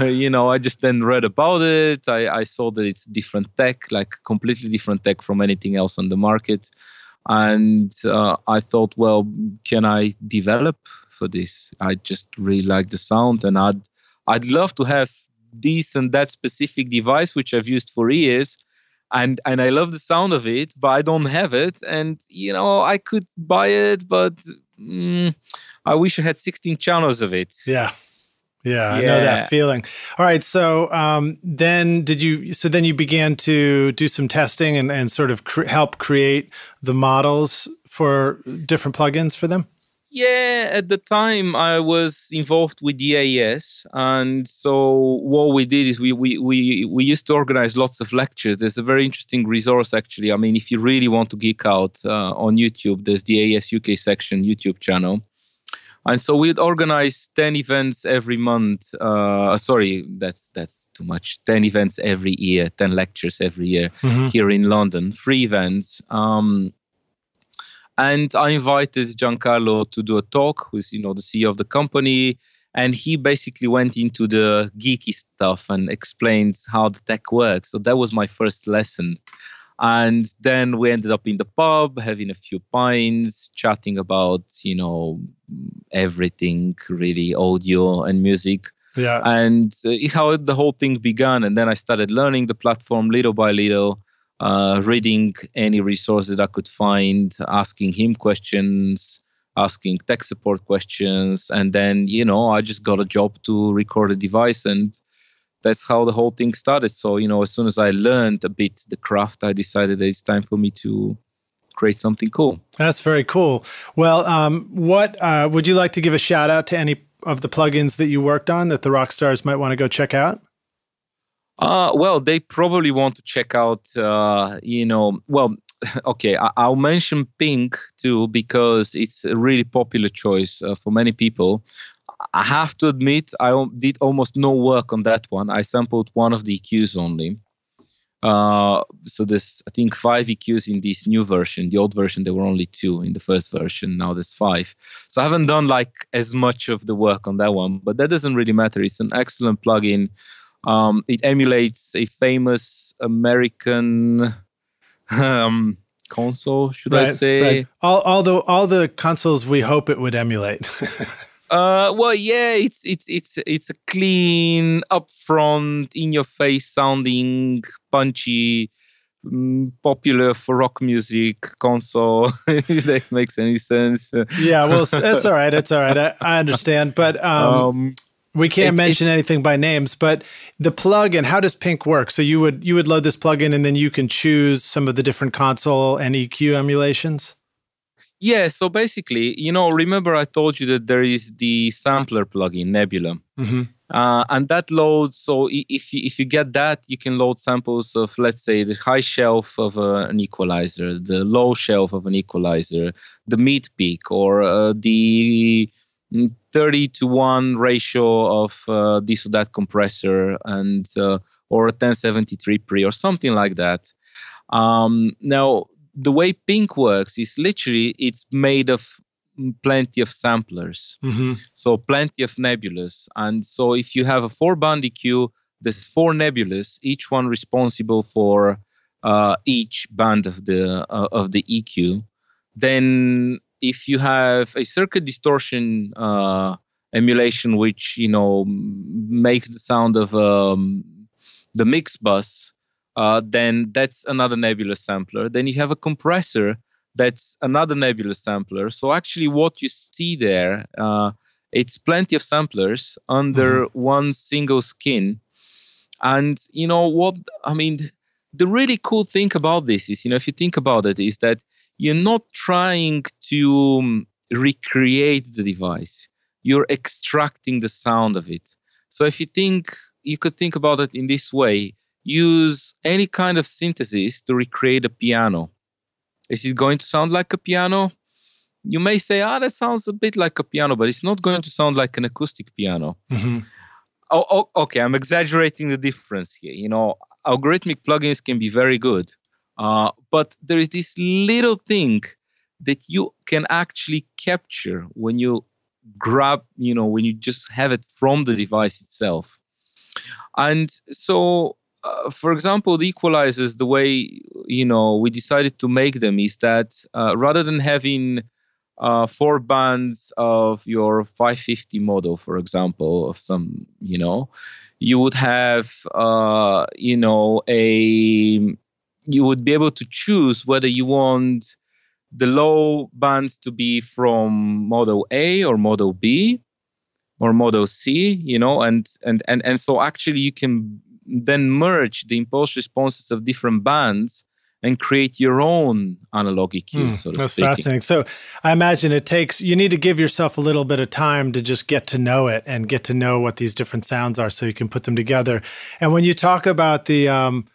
you know, I just then read about it. I, I saw that it's different tech, like completely different tech from anything else on the market. And uh, I thought, well, can I develop for this? I just really like the sound, and I'd, I'd love to have this and that specific device which I've used for years, and and I love the sound of it, but I don't have it. And you know, I could buy it, but mm, I wish I had sixteen channels of it. Yeah, yeah, yeah. I know that feeling. All right, so um, then did you? So then you began to do some testing and and sort of cr- help create the models for different plugins for them. Yeah, at the time I was involved with the A E S, and so what we did is we we we we used to organize lots of lectures. There's a very interesting resource actually. I mean, if you really want to geek out uh, on YouTube, there's the A E S U K section YouTube channel, And so we'd organize ten events every month. Uh, sorry, that's that's too much. ten events every year, ten lectures every year mm-hmm. here in London, free events. Um, and I invited Giancarlo to do a talk, who's, you know, the C E O of the company. And he basically went into the geeky stuff and explained how the tech works. So that was my first lesson. And then we ended up in the pub, having a few pints, chatting about, you know, everything really, audio and music. Yeah. And uh, how the whole thing began. And then I started learning the platform little by little, uh, reading any resources that I could find, asking him questions, asking tech support questions. And then, you know, I just got a job to record a device, and that's how the whole thing started. So, you know, as soon as I learned a bit the craft, I decided that it's time for me to create something cool. That's very cool. Well, um, what uh, would you like to give a shout out to any of the plugins that you worked on that the rock stars might want to go check out? Uh, well, they probably want to check out, uh, you know, well, okay, I- I'll mention Pink too, because it's a really popular choice uh, for many people. I have to admit, I did almost no work on that one. I sampled one of the E Qs only. Uh, so there's, I think, five E Qs in this new version. The old version, there were only two in the first version. Now there's five. So I haven't done like as much of the work on that one, but that doesn't really matter. It's an excellent plugin. Um, it emulates a famous American um, console, should right, I say? Right. All, all the all the consoles we hope it would emulate. Uh, well, yeah, it's it's it's it's a clean, upfront, in-your-face sounding, punchy, um, popular for rock music console. If that makes any sense. Yeah, well, that's all right. It's all right. I, I understand, but um, um, we can't it, mention it, anything by names. But the plugin, how does Pink work? So you would you would load this plugin, and then you can choose some of the different console and E Q emulations. Yeah, so basically, you know, remember I told you that there is the sampler plugin, Nebula. Mm-hmm. Uh, and that loads, so if you, if you get that, you can load samples of, let's say, the high shelf of uh, an equalizer, the low shelf of an equalizer, the mid peak, or uh, the thirty to one ratio of uh, this or that compressor, and uh, or a ten seventy-three pre, or something like that. Um, now, the way Pink works is literally it's made of plenty of samplers. Mm-hmm. So plenty of nebulas. And so if you have a four band E Q, there's four nebulas, each one responsible for uh, each band of the, uh, of the E Q. Then if you have a circuit distortion uh, emulation, which, you know, makes the sound of um, the mix bus, Uh, then that's another nebula sampler. Then you have a compressor, that's another nebula sampler. So actually what you see there, uh, it's plenty of samplers under mm-hmm. one single skin. And, you know, what, I mean, the really cool thing about this is, you know, if you think about it, is that you're not trying to recreate the device. You're extracting the sound of it. So if you think, you could think about it in this way, use any kind of synthesis to recreate a piano. Is it going to sound like a piano? You may say, ah, that sounds a bit like a piano, but it's not going to sound like an acoustic piano. Mm-hmm. Oh, oh, okay, I'm exaggerating the difference here. You know, algorithmic plugins can be very good, uh, but there is this little thing that you can actually capture when you grab, you know, when you just have it from the device itself. And so, Uh, for example, the equalizers, the way, you know, we decided to make them is that uh, rather than having uh, four bands of your five fifty model, for example, of some, you know, you would have, uh, you know, a, you would be able to choose whether you want the low bands to be from model A or model B or model C, you know, and, and, and, and so actually you can then merge the impulse responses of different bands and create your own analog E Q. Mm, so that's speaking. Fascinating. So I imagine it takes, you need to give yourself a little bit of time to just get to know it and get to know what these different sounds are so you can put them together. And when you talk about the um,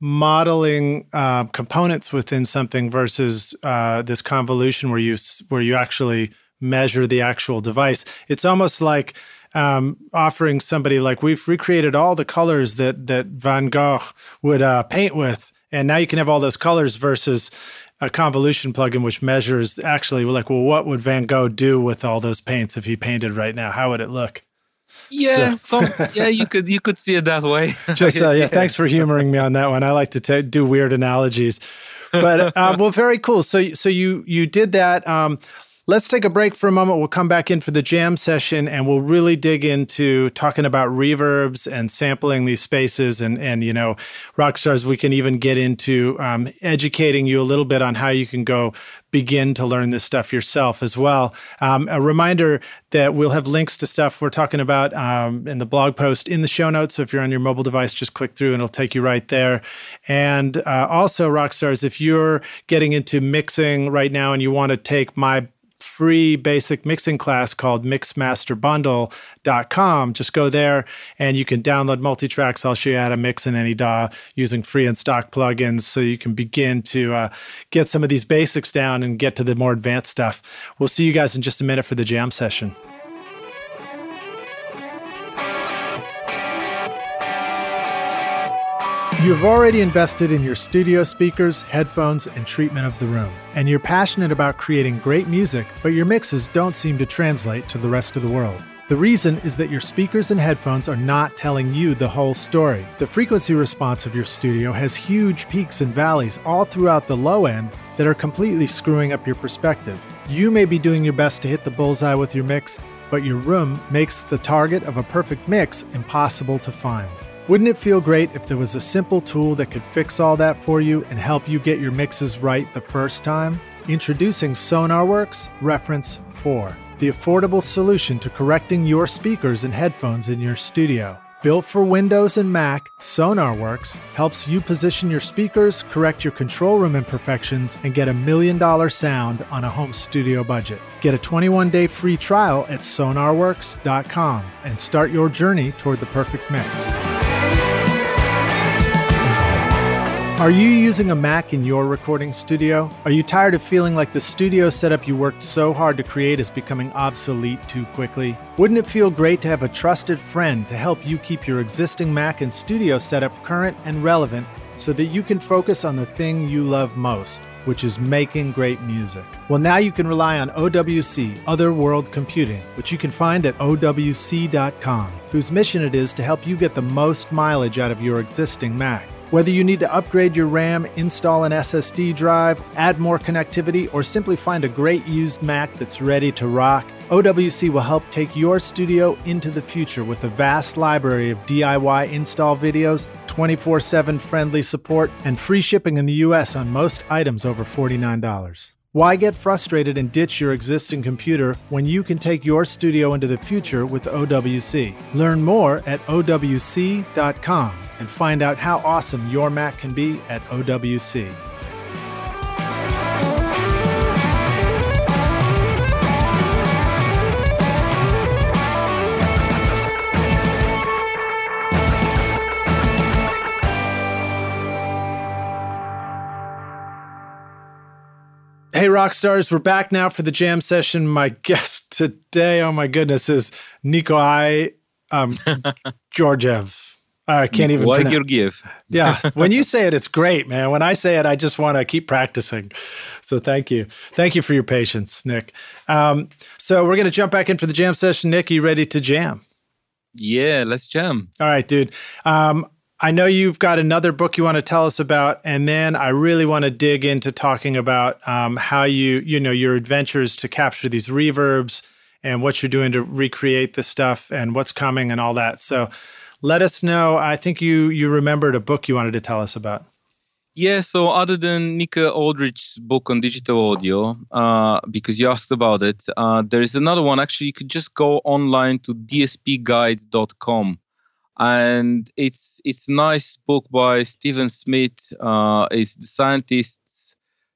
modeling uh, components within something versus uh, this convolution where you where you actually measure the actual device. It's almost like um, offering somebody, like, we've recreated all the colors that that Van Gogh would uh, paint with, and now you can have all those colors, versus a convolution plugin which measures actually, like, well, what would Van Gogh do with all those paints if he painted right now? How would it look? Yeah, so. some, yeah, you could you could see it that way. Just uh, yeah, thanks for humoring me on that one. I like to t- do weird analogies, but uh, well, very cool. So so you you did that. Um, Let's take a break for a moment. We'll come back in for the jam session, and we'll really dig into talking about reverbs and sampling these spaces. And, and you know, rock stars, we can even get into um, educating you a little bit on how you can go begin to learn this stuff yourself as well. Um, a reminder that we'll have links to stuff we're talking about um, in the blog post in the show notes. So if you're on your mobile device, just click through and it'll take you right there. And uh, also, rock stars, if you're getting into mixing right now and you want to take my free basic mixing class called mix master bundle dot com. Just go there and you can download multi-tracks. I'll show you how to mix in any D A W using free and stock plugins, so you can begin to uh, get some of these basics down and get to the more advanced stuff. We'll see you guys in just a minute for the jam session. You've already invested in your studio speakers, headphones, and treatment of the room. And you're passionate about creating great music, but your mixes don't seem to translate to the rest of the world. The reason is that your speakers and headphones are not telling you the whole story. The frequency response of your studio has huge peaks and valleys all throughout the low end that are completely screwing up your perspective. You may be doing your best to hit the bullseye with your mix, but your room makes the target of a perfect mix impossible to find. Wouldn't it feel great if there was a simple tool that could fix all that for you and help you get your mixes right the first time? Introducing SonarWorks Reference four, the affordable solution to correcting your speakers and headphones in your studio. Built for Windows and Mac, SonarWorks helps you position your speakers, correct your control room imperfections, and get a million dollar sound on a home studio budget. Get a twenty-one day free trial at sonar works dot com and start your journey toward the perfect mix. Are you using a Mac in your recording studio? Are you tired of feeling like the studio setup you worked so hard to create is becoming obsolete too quickly? Wouldn't it feel great to have a trusted friend to help you keep your existing Mac and studio setup current and relevant, so that you can focus on the thing you love most, which is making great music? Well, now you can rely on O W C, Otherworld Computing, which you can find at O W C dot com, whose mission it is to help you get the most mileage out of your existing Mac. Whether you need to upgrade your RAM, install an S S D drive, add more connectivity, or simply find a great used Mac that's ready to rock, O W C will help take your studio into the future with a vast library of D I Y install videos, twenty-four seven friendly support, and free shipping in the U S on most items over forty-nine dollars. Why get frustrated and ditch your existing computer when you can take your studio into the future with O W C? Learn more at O W C dot com and find out how awesome your Mac can be at O W C. Hey, Rockstars, we're back now for the jam session. My guest today, oh my goodness, is Nikolay um, Georgiev. I can't even pronounce it. Nikolay Georgiev. Yeah, when you say it, it's great, man. When I say it, I just want to keep practicing. So thank you. Thank you for your patience, Nick. Um, so we're going to jump back in for the jam session. Nick, you ready to jam? Yeah, let's jam. All right, dude. Um, I know you've got another book you want to tell us about, and then I really want to dig into talking about um, how you, you know, your adventures to capture these reverbs and what you're doing to recreate this stuff and what's coming and all that. So let us know. I think you you remembered a book you wanted to tell us about. Yeah, so other than Nika Aldrich's book on digital audio, uh, because you asked about it, uh, there is another one. Actually, you could just go online to d s p guide dot com. And it's it's a nice book by Stephen Smith. Uh, it's The Scientist's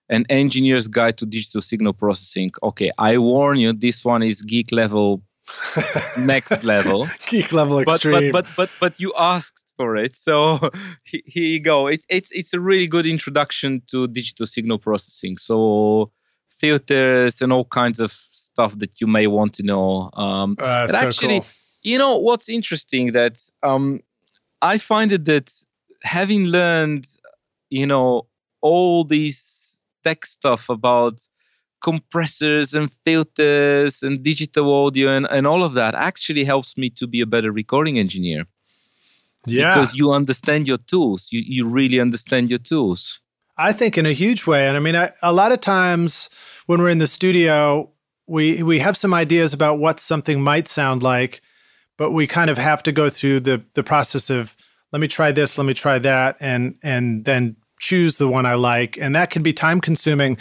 and Engineer's Guide to Digital Signal Processing. Okay, I warn you, this one is geek level, next level. Geek level extreme. But, but, but, but, but you asked for it, so here you go. It, it's, it's a really good introduction to digital signal processing. So filters and all kinds of stuff that you may want to know. Um, uh, and so actually, cool. You know, what's interesting that um, I find it that having learned, you know, all these tech stuff about compressors and filters and digital audio and, and all of that actually helps me to be a better recording engineer. Yeah. Because you understand your tools. You, you really understand your tools. I think in a huge way. And I mean, I, a lot of times when we're in the studio, we we have some ideas about what something might sound like, but we kind of have to go through the the process of, let me try this, let me try that, and and then choose the one I like. And that can be time consuming.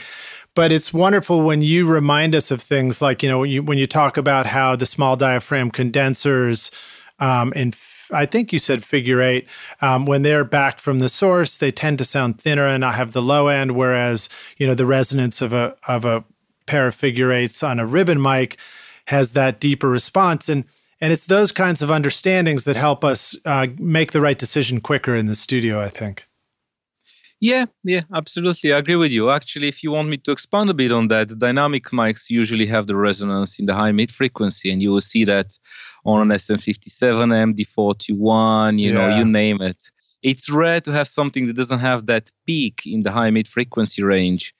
But it's wonderful when you remind us of things like, you know, when you, when you talk about how the small diaphragm condensers um, and I think you said figure eight, um, when they're backed from the source, they tend to sound thinner and not have the low end, whereas, you know, the resonance of a of a pair of figure eights on a ribbon mic has that deeper response. And and it's those kinds of understandings that help us uh, make the right decision quicker in the studio, I think. Yeah, yeah, absolutely. I agree with you. Actually, if you want me to expand a bit on that, dynamic mics usually have the resonance in the high mid frequency, and you will see that on an S M fifty-seven, M D forty-one, you yeah. know, you name it. It's rare to have something that doesn't have that peak in the high mid frequency range.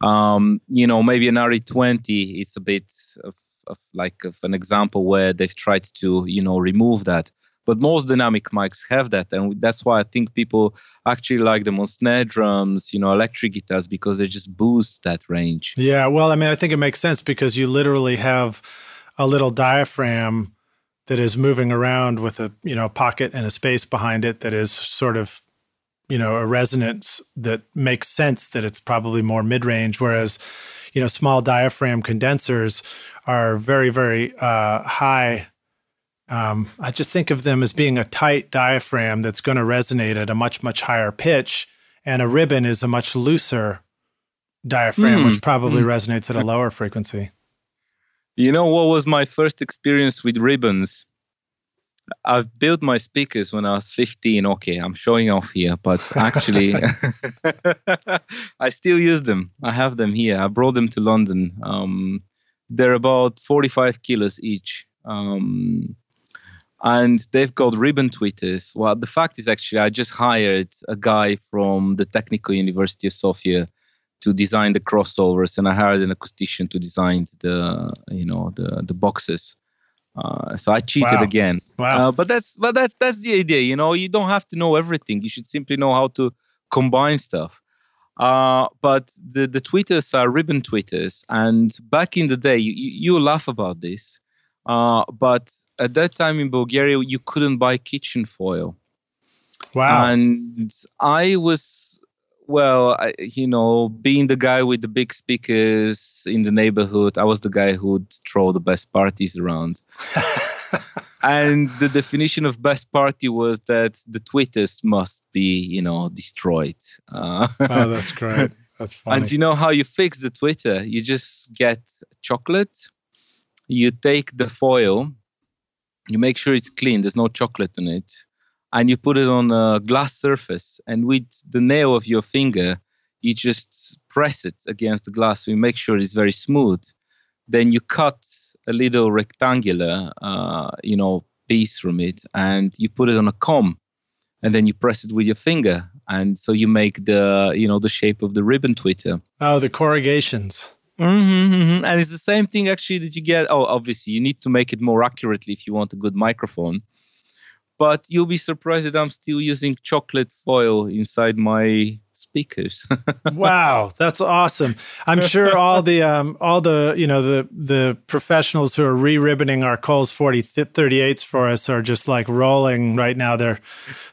Um, you know, maybe an R E twenty is a bit of, of like of an example where they've tried to, you know, remove that. But most dynamic mics have that. And that's why I think people actually like them on snare drums, you know, electric guitars, because they just boost that range. Yeah, well, I mean, I think it makes sense because you literally have a little diaphragm that is moving around with a, you know, pocket and a space behind it that is sort of, you know, a resonance that makes sense that it's probably more mid-range, whereas, you know, small diaphragm condensers are very, very uh, high. Um, I just think of them as being a tight diaphragm that's going to resonate at a much, much higher pitch. And a ribbon is a much looser diaphragm, mm. which probably mm. resonates at a lower frequency. You know, what was my first experience with ribbons? I've built my speakers when I was fifteen. Okay, I'm showing off here, but actually, I still use them. I have them here. I brought them to London. Um, they're about forty-five kilos each. Um, And they've got ribbon tweeters. Well, the fact is actually I just hired a guy from the Technical University of Sofia to design the crossovers, and I hired an acoustician to design the, you know, the the boxes. Uh, so I cheated wow. again. Wow! Uh, but that's but that's that's the idea. You know, you don't have to know everything. You should simply know how to combine stuff. Uh, but the the tweeters are ribbon tweeters, and back in the day, you you, you laugh about this. Uh, but at that time in Bulgaria, you couldn't buy kitchen foil. Wow. And I was, well, I, you know, being the guy with the big speakers in the neighborhood, I was the guy who'd throw the best parties around. And the definition of best party was that the tweeters must be, you know, destroyed. Uh, oh, that's great. That's funny. And you know how you fix the tweeter? You just get chocolate. You take the foil, you make sure it's clean, there's no chocolate in it, and you put it on a glass surface. And with the nail of your finger, you just press it against the glass. So you make sure it's very smooth. Then you cut a little rectangular, uh, you know, piece from it, and you put it on a comb, and then you press it with your finger, and so you make the, you know, the shape of the ribbon tweeter. Oh, the corrugations. Mm-hmm, mm-hmm. And it's the same thing actually that you get. Oh, obviously, you need to make it more accurately if you want a good microphone. But you'll be surprised that I'm still using chocolate foil inside my speakers. Wow, that's awesome! I'm sure all the um, all the you know the the professionals who are re-ribboning our Coles forty thirty-eights for us are just like rolling right now. They're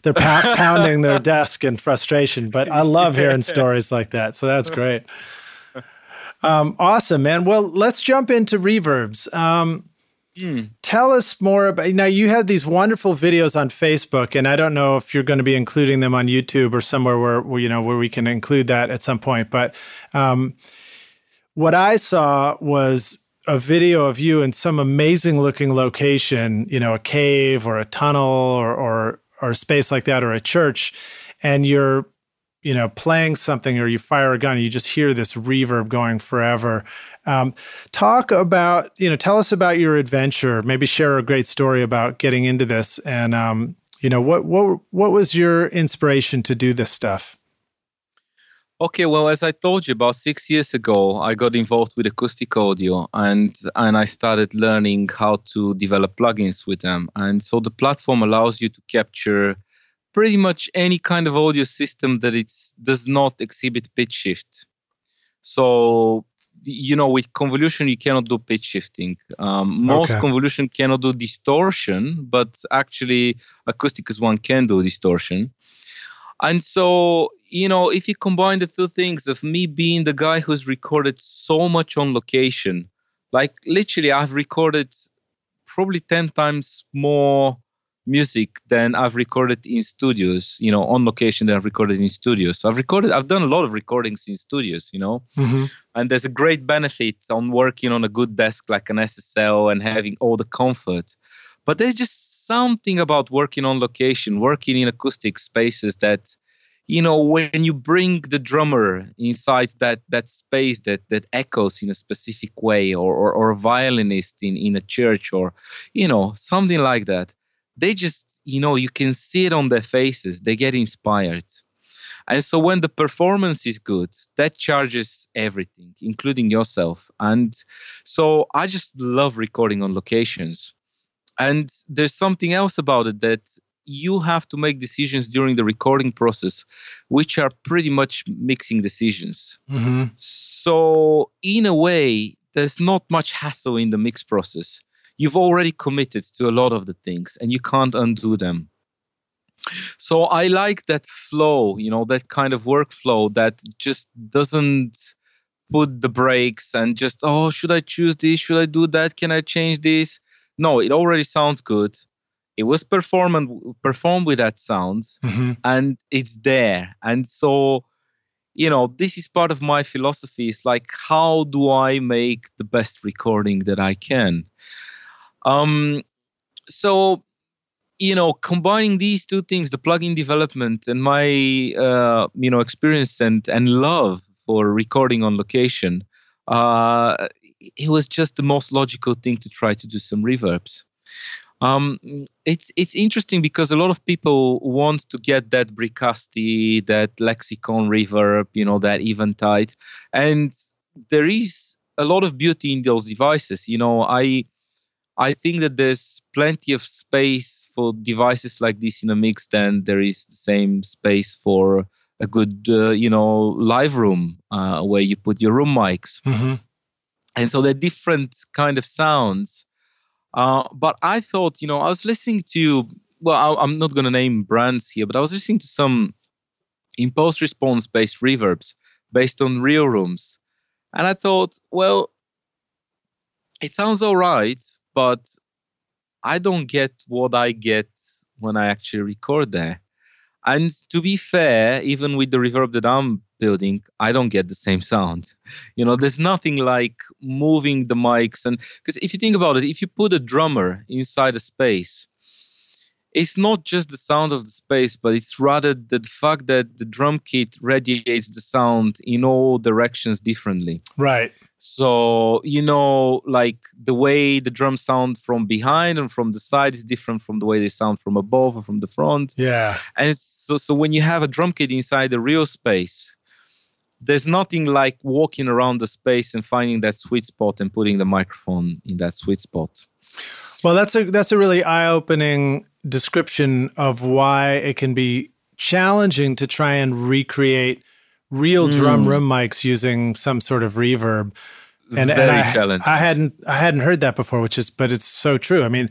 they're pound- pounding their desk in frustration. But I love hearing stories like that. So that's great. Um, awesome, man. Well, let's jump into reverbs. Um, mm. Tell us more about, now you had these wonderful videos on Facebook, and I don't know if you're going to be including them on YouTube or somewhere where, you know, where we can include that at some point. But um, what I saw was a video of you in some amazing looking location, you know, a cave or a tunnel or, or, or a space like that, or a church. And you're you know, playing something or you fire a gun, you just hear this reverb going forever. Um, talk about, you know, tell us about your adventure. Maybe share a great story about getting into this. And, um, you know, what, what, what was your inspiration to do this stuff? Okay, well, as I told you, about six years ago, I got involved with Acustica Audio, and and I started learning how to develop plugins with them. And so the platform allows you to capture pretty much any kind of audio system that it's does not exhibit pitch shift. So, you know, with convolution, you cannot do pitch shifting. Um, most okay. convolution cannot do distortion, but actually Acustica's one can do distortion. And so, you know, if you combine the two things of me being the guy who's recorded so much on location, like literally I've recorded probably ten times more music than I've recorded in studios, you know, on location than I've recorded in studios. So I've recorded, I've done a lot of recordings in studios, you know, mm-hmm. and there's a great benefit on working on a good desk like an S S L and having all the comfort. But there's just something about working on location, working in acoustic spaces that, you know, when you bring the drummer inside that that space that that echoes in a specific way, or or, or a violinist in, in a church, or, you know, something like that, they just, you know, you can see it on their faces. They get inspired. And so when the performance is good, that charges everything, including yourself. And so I just love recording on locations. And there's something else about it that you have to make decisions during the recording process, which are pretty much mixing decisions. Mm-hmm. So in a way, there's not much hassle in the mix process. You've already committed to a lot of the things and you can't undo them. So I like that flow, you know, that kind of workflow that just doesn't put the brakes and just, oh, should I choose this? Should I do that? Can I change this? No, it already sounds good. It was perform and performed with that sound, mm-hmm. and it's there. And so, you know, this is part of my philosophy. It's like, how do I make the best recording that I can? Um, so, you know, combining these two things, the plugin development and my, uh, you know, experience and, and love for recording on location, uh, it was just the most logical thing to try to do some reverbs. Um, it's it's interesting because a lot of people want to get that Bricasti, that Lexicon reverb, you know, that Eventide, and there is a lot of beauty in those devices. You know, I I think that there's plenty of space for devices like this in a mix than there is the same space for a good, uh, you know, live room uh, where you put your room mics. Mm-hmm. And so they're different kind of sounds. Uh, but I thought, you know, I was listening to, well, I, I'm not going to name brands here, but I was listening to some impulse response-based reverbs based on real rooms. And I thought, well, it sounds all right, but I don't get what I get when I actually record there. And to be fair, even with the reverb that I'm building, I don't get the same sound. You know, there's nothing like moving the mics. And because if you think about it, if you put a drummer inside a space, it's not just the sound of the space, but it's rather the fact that the drum kit radiates the sound in all directions differently. Right. So, you know, like the way the drums sound from behind and from the side is different from the way they sound from above or from the front. Yeah. And so, so when you have a drum kit inside a real space, there's nothing like walking around the space and finding that sweet spot and putting the microphone in that sweet spot. Well, that's a that's a really eye-opening description of why it can be challenging to try and recreate real mm. drum room mics using some sort of reverb. And, Very and I, challenging. I hadn't I hadn't heard that before, which is but it's so true. I mean,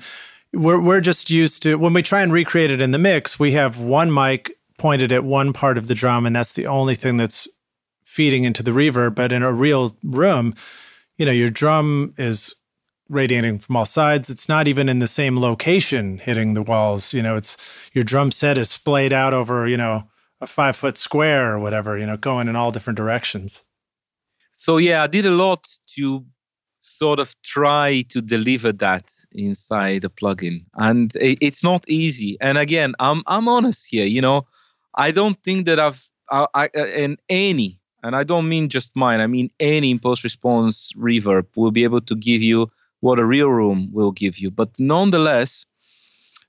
we're we're just used to when we try and recreate it in the mix, we have one mic pointed at one part of the drum, and that's the only thing that's feeding into the reverb. But in a real room, you know, your drum is radiating from all sides. It's not even in the same location hitting the walls. You know, it's your drum set is splayed out over, you know, a five foot square or whatever, you know, going in all different directions. So, yeah, I did a lot to sort of try to deliver that inside a plugin. And it's not easy. And again, I'm, I'm honest here, you know, I don't think that I've I, I, and any, and I don't mean just mine, I mean any impulse response reverb will be able to give you what a real room will give you. But nonetheless,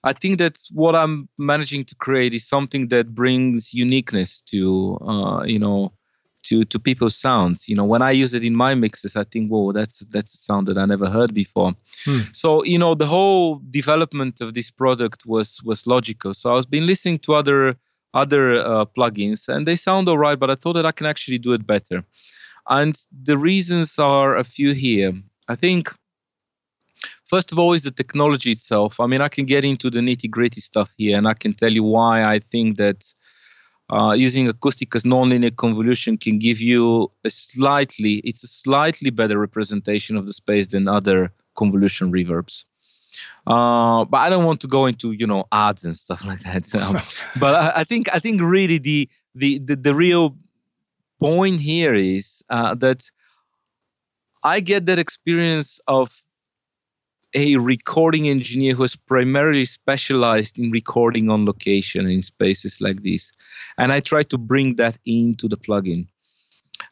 I think that what I'm managing to create is something that brings uniqueness to, uh, you know, to to people's sounds. You know, when I use it in my mixes, I think, whoa, that's that's a sound that I never heard before. Hmm. So, you know, the whole development of this product was was logical. So I've been listening to other other uh, plugins, and they sound all right, but I thought that I can actually do it better. And the reasons are a few here. I think, first of all, is the technology itself. I mean, I can get into the nitty-gritty stuff here, and I can tell you why I think that uh, using Acustica's nonlinear convolution can give you a slightly, it's a slightly better representation of the space than other convolution reverbs. Uh, but I don't want to go into, you know, ads and stuff like that. Um, but I, I think I think really the the the, the real point here is uh, that I get that experience of a recording engineer who is primarily specialized in recording on location in spaces like this. And I try to bring that into the plugin.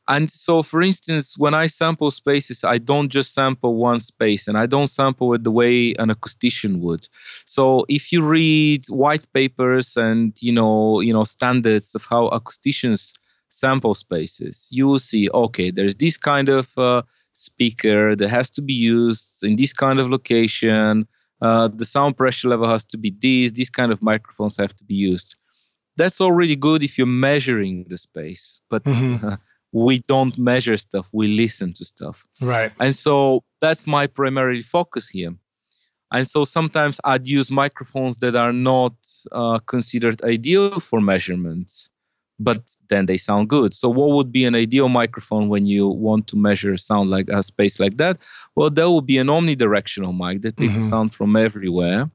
And so, for instance, when I sample spaces, I don't just sample one space, and I don't sample it the way an acoustician would. So if you read white papers and, you know, you know, standards of how acousticians sample spaces, you will see, okay, there's this kind of uh, speaker that has to be used in this kind of location, uh, the sound pressure level has to be this, these kind of microphones have to be used. That's all really good if you're measuring the space, but mm-hmm. uh, we don't measure stuff, we listen to stuff. Right. And so that's my primary focus here. And so sometimes I'd use microphones that are not uh, considered ideal for measurements, but then they sound good. So what would be an ideal microphone when you want to measure sound like a space like that? Well, there will be an omnidirectional mic that takes mm-hmm. sound from everywhere,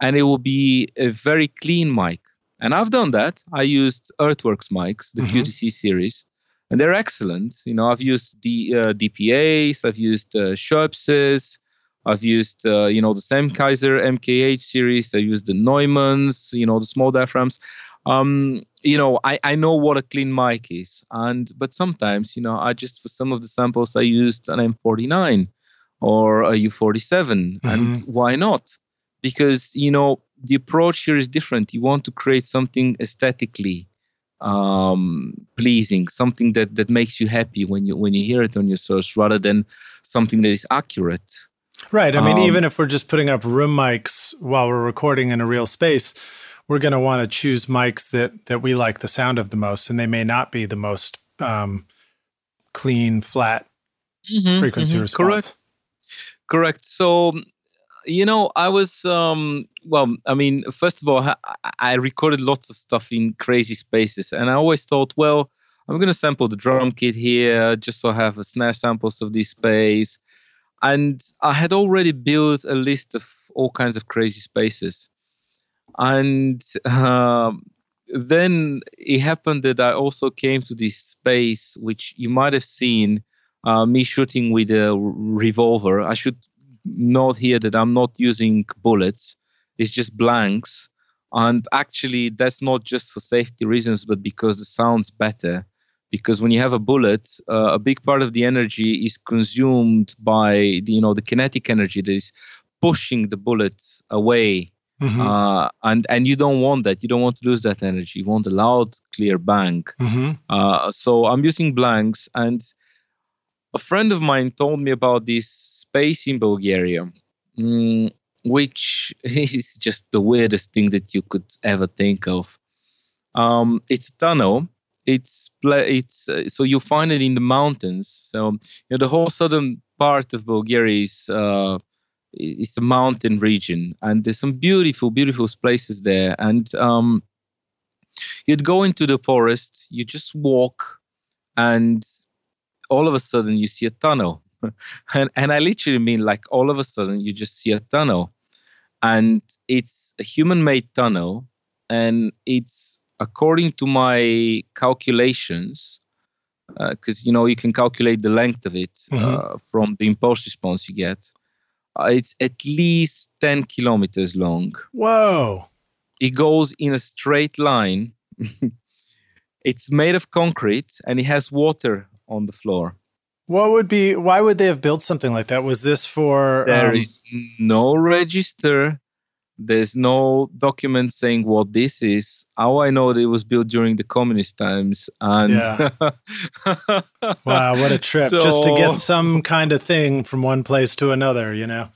and it will be a very clean mic. And I've done that. I used Earthworks mics, the mm-hmm. Q T C series, and they're excellent. You know, I've used the uh, D P As, I've used uh, Schoepses, I've used, uh, you know, the Sennheiser M K H series. I used the Neumanns, you know, the small diaphragms. Um, you know, I, I know what a clean mic is. And but sometimes, you know, I just, for some of the samples, I used an M forty-nine or a U forty-seven. Mm-hmm. And why not? Because, you know, the approach here is different. You want to create something aesthetically um, pleasing, something that, that makes you happy when you when you hear it on your source, rather than something that is accurate. Right. I mean, um, even if we're just putting up room mics while we're recording in a real space, we're going to want to choose mics that that we like the sound of the most, and they may not be the most um, clean, flat mm-hmm, frequency mm-hmm, response. Correct. Correct. So, you know, I was, um, well, I mean, first of all, I, I recorded lots of stuff in crazy spaces, and I always thought, well, I'm going to sample the drum kit here just so I have a snare samples of this space. And I had already built a list of all kinds of crazy spaces. And uh, then it happened that I also came to this space, which you might have seen uh, me shooting with a revolver. I should note here that I'm not using bullets. It's just blanks. And actually, that's not just for safety reasons, but because the sound's better. Because when you have a bullet, uh, a big part of the energy is consumed by the, you know, the kinetic energy that is pushing the bullet away, mm-hmm. uh, and and you don't want that. You don't want to lose that energy. You want a loud, clear bang. Mm-hmm. Uh, so I'm using blanks, and a friend of mine told me about this space in Bulgaria, um, which is just the weirdest thing that you could ever think of. Um, it's a tunnel. It's it's uh, so you find it in the mountains. So you know, the whole southern part of Bulgaria is uh, it's a mountain region, and there's some beautiful, beautiful places there. And um, you'd go into the forest, you just walk, and all of a sudden you see a tunnel, and and I literally mean like all of a sudden you just see a tunnel, and it's a human-made tunnel, and it's, according to my calculations, because, uh, you know, you can calculate the length of it mm-hmm. uh, from the impulse response you get, uh, it's at least ten kilometers long. Whoa. It goes in a straight line. It's made of concrete and it has water on the floor. What would be? Why would they have built something like that? Was this for? There um, is no register. There's no document saying what this is. How I know that it was built during the communist times. And yeah. Wow, what a trip! So, just to get some kind of thing from one place to another, you know.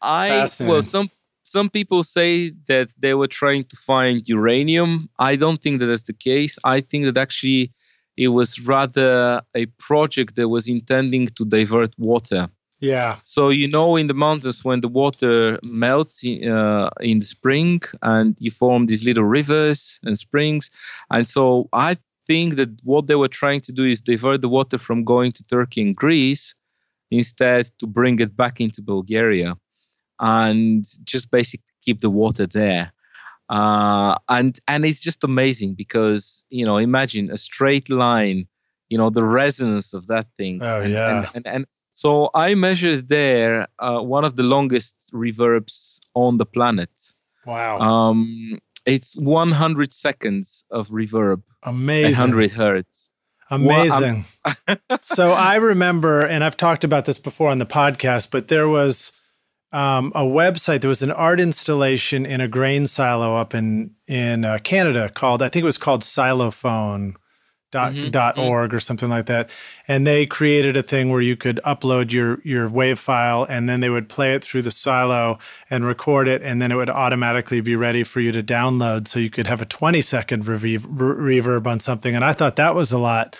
I well, some some people say that they were trying to find uranium. I don't think that that's the case. I think that actually. It was rather a project that was intending to divert water. Yeah. So, you know, in the mountains, when the water melts uh, in the spring and you form these little rivers and springs. And so I think that what they were trying to do is divert the water from going to Turkey and Greece, instead to bring it back into Bulgaria and just basically keep the water there. Uh, and and it's just amazing because, you know, imagine a straight line, you know, the resonance of that thing. Oh, and, yeah. And, and, and so I measured there uh, one of the longest reverbs on the planet. Wow. Um, it's one hundred seconds of reverb. Amazing. one hundred hertz. Amazing. Well, so I remember, and I've talked about this before on the podcast, but there was... Um, a website, there was an art installation in a grain silo up in in uh, Canada called, I think it was called silophone dot org mm-hmm. or something like that. And they created a thing where you could upload your, your wave file and then they would play it through the silo and record it. And then it would automatically be ready for you to download. So you could have a twenty second reverb, reverb on something. And I thought that was a lot.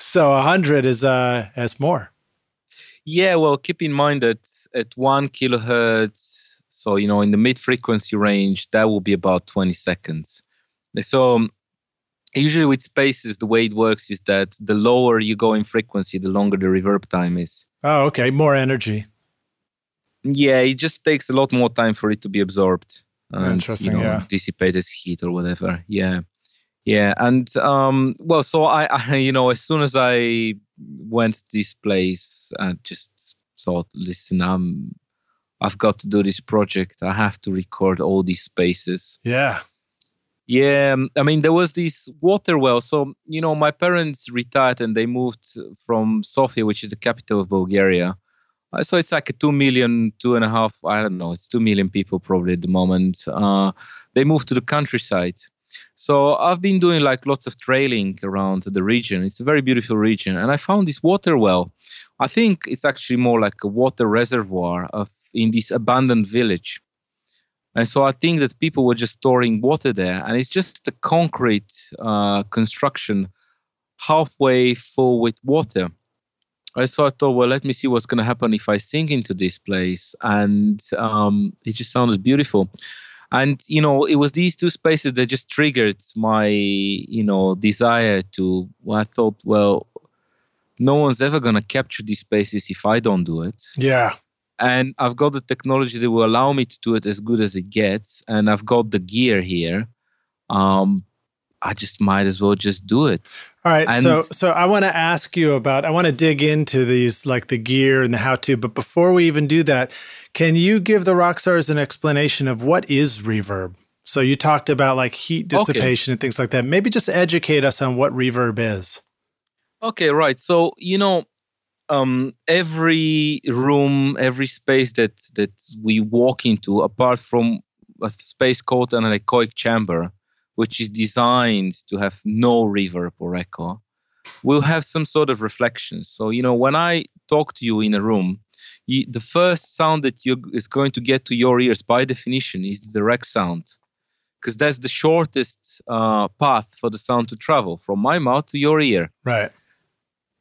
So one hundred is, uh, is more. Yeah, well, keep in mind that at one kilohertz, so, you know, in the mid-frequency range, that will be about twenty seconds. So usually with spaces, the way it works is that the lower you go in frequency, the longer the reverb time is. Oh, okay. More energy. Yeah, it just takes a lot more time for it to be absorbed. And, interesting, you know, yeah. Dissipate as heat or whatever, yeah. Yeah, and, um, well, so I, I, you know, as soon as I went to this place, I just thought, listen, I'm, I've got to do this project. I have to record all these spaces. Yeah. Yeah, I mean, there was this water well. So, you know, my parents retired and they moved from Sofia, which is the capital of Bulgaria. So it's like a two million, two and a half, I don't know, it's two million people probably at the moment. Uh, they moved to the countryside. So I've been doing like lots of trailing around the region. It's a very beautiful region. And I found this water well. I think it's actually more like a water reservoir of in this abandoned village. And so I think that people were just storing water there. And it's just a concrete uh, construction halfway full with water. And so I thought, well, let me see what's going to happen if I sink into this place. And um, it just sounded beautiful. And, you know, it was these two spaces that just triggered my, you know, desire to, well, I thought, well, no one's ever going to capture these spaces if I don't do it. Yeah. And I've got the technology that will allow me to do it as good as it gets. And I've got the gear here. Um, I just might as well just do it. All right. And so, so I want to ask you about, I want to dig into these, like the gear and the how-to, but before we even do that, can you give the rockstars an explanation of what is reverb? So you talked about like heat dissipation okay. and things like that. Maybe just educate us on what reverb is. Okay, right. So, you know, um, every room, every space that, that we walk into, apart from a space called an anechoic chamber, which is designed to have no reverb or echo, will have some sort of reflection. So, you know, when I talk to you in a room, you, the first sound that you is going to get to your ears by definition is the direct sound, because that's the shortest uh, path for the sound to travel from my mouth to your ear. Right.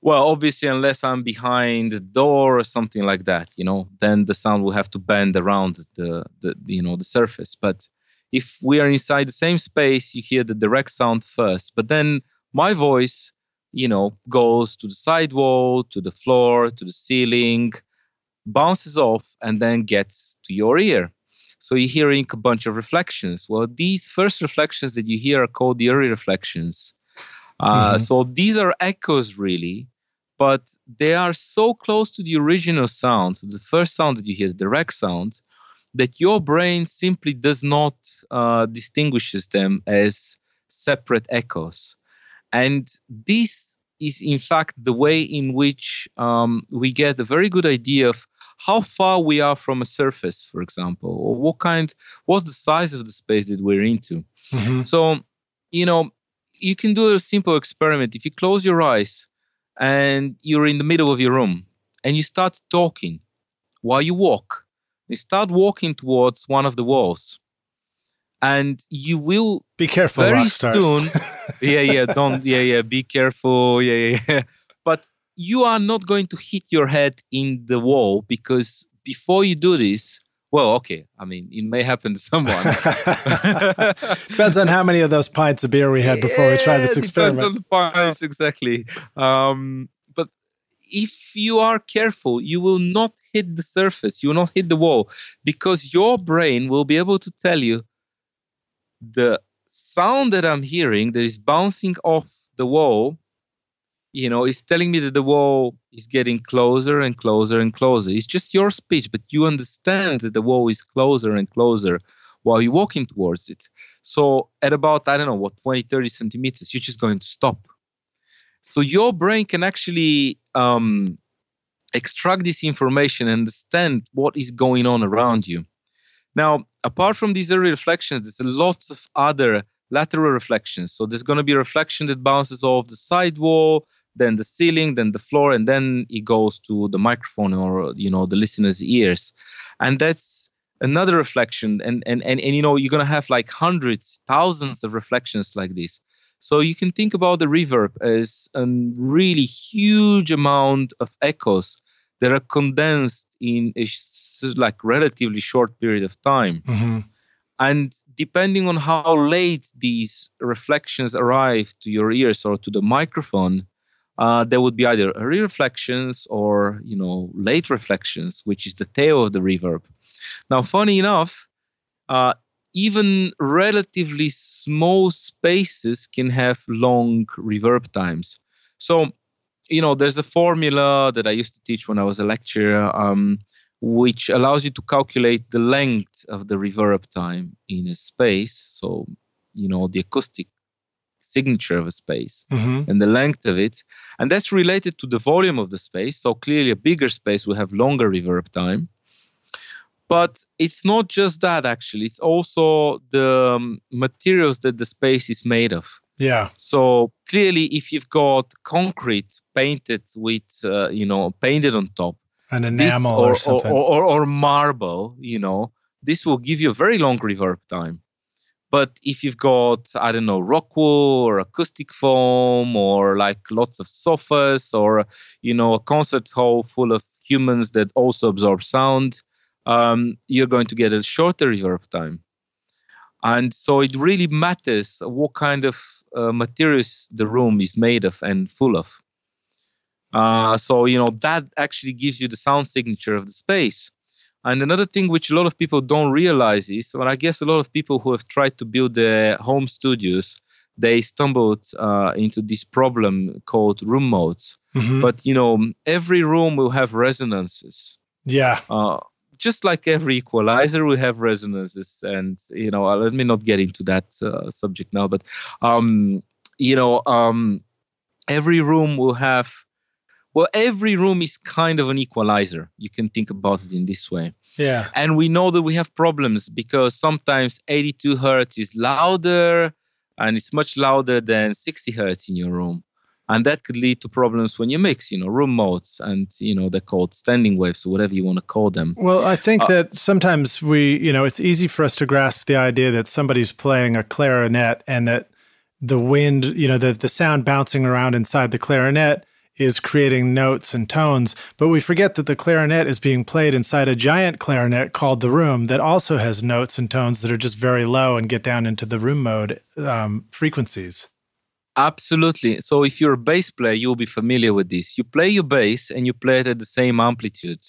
Well, obviously, unless I'm behind the door or something like that, you know, then the sound will have to bend around the, the you know, the surface. But if we are inside the same space, you hear the direct sound first, but then my voice, you know, goes to the sidewall, to the floor, to the ceiling, bounces off, and then gets to your ear. So you're hearing a bunch of reflections. Well, these first reflections that you hear are called the early reflections. Uh, mm-hmm. So these are echoes, really, but they are so close to the original sound, the first sound that you hear, the direct sound, that your brain simply does not uh, distinguishes them as separate echoes. And this is, in fact, the way in which um, we get a very good idea of how far we are from a surface, for example, or what kind, what's the size of the space that we're into. Mm-hmm. So, you know, you can do a simple experiment. If you close your eyes and you're in the middle of your room and you start talking while you walk, you start walking towards one of the walls. And you will be careful very rock stars. soon. yeah, yeah, don't, yeah, yeah, be careful. Yeah, yeah. But you are not going to hit your head in the wall, because before you do this, well, okay, I mean, it may happen to someone. Depends on how many of those pints of beer we had before yeah, we tried this experiment. Depends on the pints, exactly. Um, but if you are careful, you will not hit the surface, you will not hit the wall, because your brain will be able to tell you, the sound that I'm hearing that is bouncing off the wall, you know, is telling me that the wall is getting closer and closer and closer. It's just your speech, but you understand that the wall is closer and closer while you're walking towards it. So at about, I don't know, what, twenty, thirty centimeters, you're just going to stop. So your brain can actually um, extract this information and understand what is going on around you. Now, apart from these early reflections, there's lots of other lateral reflections. So there's going to be a reflection that bounces off the sidewall, then the ceiling, then the floor, and then it goes to the microphone or, you know, the listener's ears. And that's another reflection. And, and, and, and you know, you're going to have like hundreds, thousands of reflections like this. So you can think about the reverb as a really huge amount of echoes that are condensed in a sh- like relatively short period of time. Mm-hmm. And depending on how late these reflections arrive to your ears or to the microphone, uh, there would be either early reflections or, you know, late reflections, which is the tail of the reverb. Now, funny enough, uh, even relatively small spaces can have long reverb times. So, you know, there's a formula that I used to teach when I was a lecturer, um, which allows you to calculate the length of the reverb time in a space. So, you know, the acoustic signature of a space mm-hmm. and the length of it. And that's related to the volume of the space. So clearly a bigger space will have longer reverb time. But it's not just that, actually. It's also the um, materials that the space is made of. Yeah. So clearly, if you've got concrete painted with, uh, you know, painted on top, an enamel or, or something, or, or, or marble, you know, this will give you a very long reverb time. But if you've got, I don't know, rock wool or acoustic foam or like lots of sofas or, you know, a concert hall full of humans that also absorb sound, um, you're going to get a shorter reverb time. And so it really matters what kind of uh, materials the room is made of and full of. Uh, so, you know, that actually gives you the sound signature of the space. And another thing which a lot of people don't realize is, well, I guess a lot of people who have tried to build their home studios, they stumbled uh, into this problem called room modes. Mm-hmm. But, you know, every room will have resonances. Yeah. Uh, Just like every equalizer, we have resonances, and you know, let me not get into that uh, subject now. But um, you know, um, every room will have, well, every room is kind of an equalizer. You can think about it in this way. Yeah. And we know that we have problems because sometimes eighty-two hertz is louder, and it's much louder than sixty hertz in your room. And that could lead to problems when you mix, you know, room modes and, you know, they're called standing waves or whatever you want to call them. Well, I think uh, that sometimes we, you know, it's easy for us to grasp the idea that somebody's playing a clarinet and that the wind, you know, the, the sound bouncing around inside the clarinet is creating notes and tones. But we forget that the clarinet is being played inside a giant clarinet called the room that also has notes and tones that are just very low and get down into the room mode um, frequencies. Absolutely. So if you're a bass player, you'll be familiar with this. You play your bass and you play it at the same amplitude.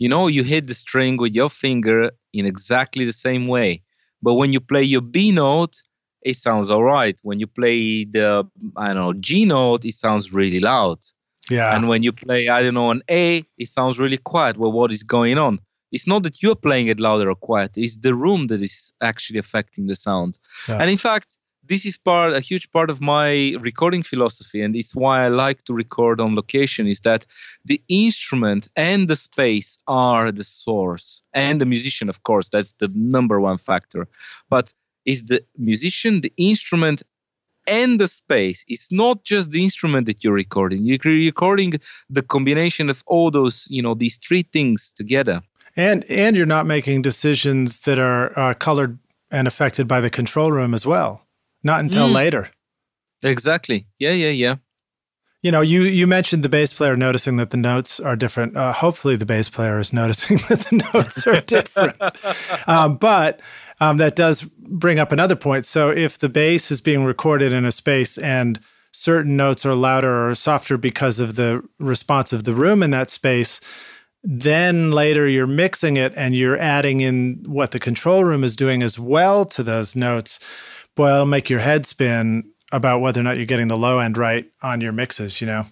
You know, you hit the string with your finger in exactly the same way. But when you play your B note, it sounds all right. When you play the, I don't know, G note, it sounds really loud. Yeah. And when you play, I don't know, an A, it sounds really quiet. Well, what is going on? It's not that you're playing it louder or quiet. It's the room that is actually affecting the sound. Yeah. And in fact, this is part a huge part of my recording philosophy, and it's why I like to record on location, is that the instrument and the space are the source, and the musician, of course, that's the number one factor. But it's the musician, the instrument, and the space. It's not just the instrument that you're recording. You're recording the combination of all those, you know, these three things together. And and you're not making decisions that are uh, colored and affected by the control room as well. Not until mm. later. Exactly. Yeah, yeah, yeah. You know, you, you mentioned the bass player noticing that the notes are different. Uh, hopefully the bass player is noticing that the notes are different. um, but um, that does bring up another point. So if the bass is being recorded in a space and certain notes are louder or softer because of the response of the room in that space, then later you're mixing it and you're adding in what the control room is doing as well to those notes. Boy, it'll make your head spin about whether or not you're getting the low end right on your mixes, you know?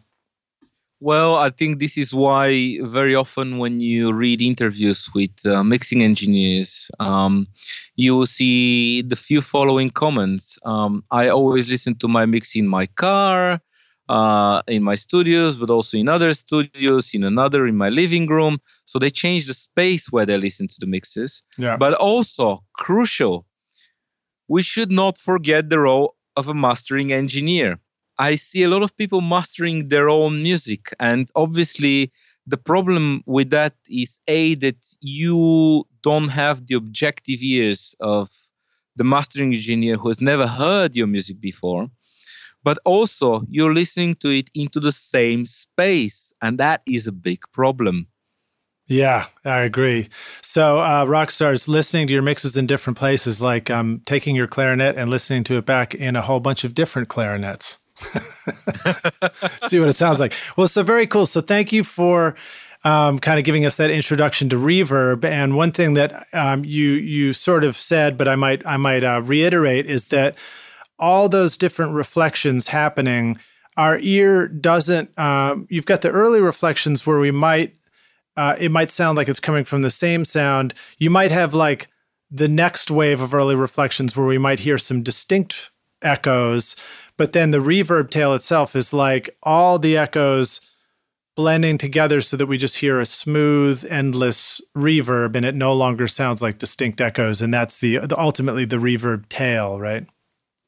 Well, I think this is why very often when you read interviews with uh, mixing engineers, um, you will see the few following comments. Um, I always listen to my mix in my car, uh, in my studios, but also in other studios, in another, in my living room. So they change the space where they listen to the mixes. Yeah. But also, crucial, we should not forget the role of a mastering engineer. I see a lot of people mastering their own music, and obviously the problem with that is A, that you don't have the objective ears of the mastering engineer who has never heard your music before, but also you're listening to it into the same space, and that is a big problem. Yeah, I agree. So uh, rock stars, listening to your mixes in different places, like um, taking your clarinet and listening to it back in a whole bunch of different clarinets. See what it sounds like. Well, so very cool. So thank you for um, kind of giving us that introduction to reverb. And one thing that um, you you sort of said, but I might I might uh, reiterate, is that all those different reflections happening, our ear doesn't. Um, you've got the early reflections where we might. Uh, it might sound like it's coming from the same sound. You might have like the next wave of early reflections where we might hear some distinct echoes, but then the reverb tail itself is like all the echoes blending together so that we just hear a smooth, endless reverb, and it no longer sounds like distinct echoes. And that's the, the ultimately the reverb tail, right?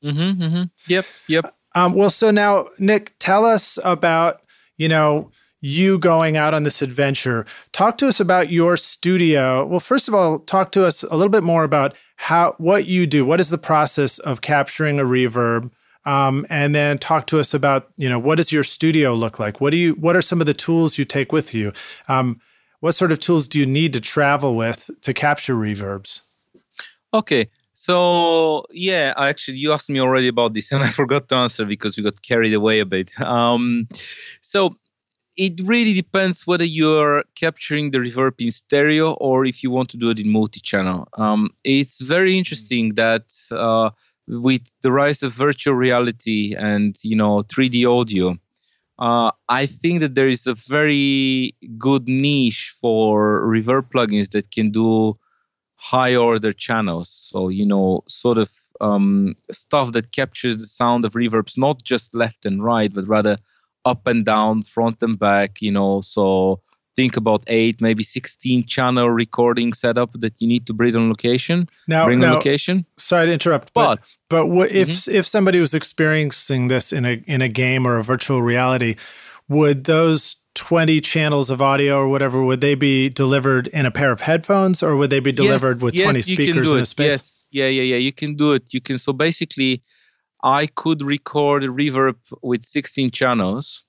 Mm-hmm, mm-hmm. Yep, yep. Um, well, so now, Nick, tell us about, you know, you going out on this adventure. Talk to us about your studio. Well, first of all, talk to us a little bit more about how what you do. What is the process of capturing a reverb? Um, and then talk to us about, you know, what does your studio look like? What do you? What are some of the tools you take with you? Um, what sort of tools do you need to travel with to capture reverbs? Okay. So, yeah, actually, you asked me already about this, and I forgot to answer because we got carried away a bit. Um, so, it really depends whether you're capturing the reverb in stereo or if you want to do it in multi-channel. Um, it's very interesting that uh, with the rise of virtual reality and, you know, three D audio, uh, I think that there is a very good niche for reverb plugins that can do high-order channels. So, you know, sort of um, stuff that captures the sound of reverbs, not just left and right, but rather up and down, front and back, you know. So think about eight, maybe sixteen channel recording setup that you need to bring on location. Now, bring now, on location. Sorry to interrupt, but but, but what, if mm-hmm. if somebody was experiencing this in a in a game or a virtual reality, would those twenty channels of audio or whatever, would they be delivered in a pair of headphones, or would they be delivered yes, with yes, twenty speakers in it. a space? Yes, yeah, yeah, yeah. You can do it. You can. So basically, I could record a reverb with sixteen channels,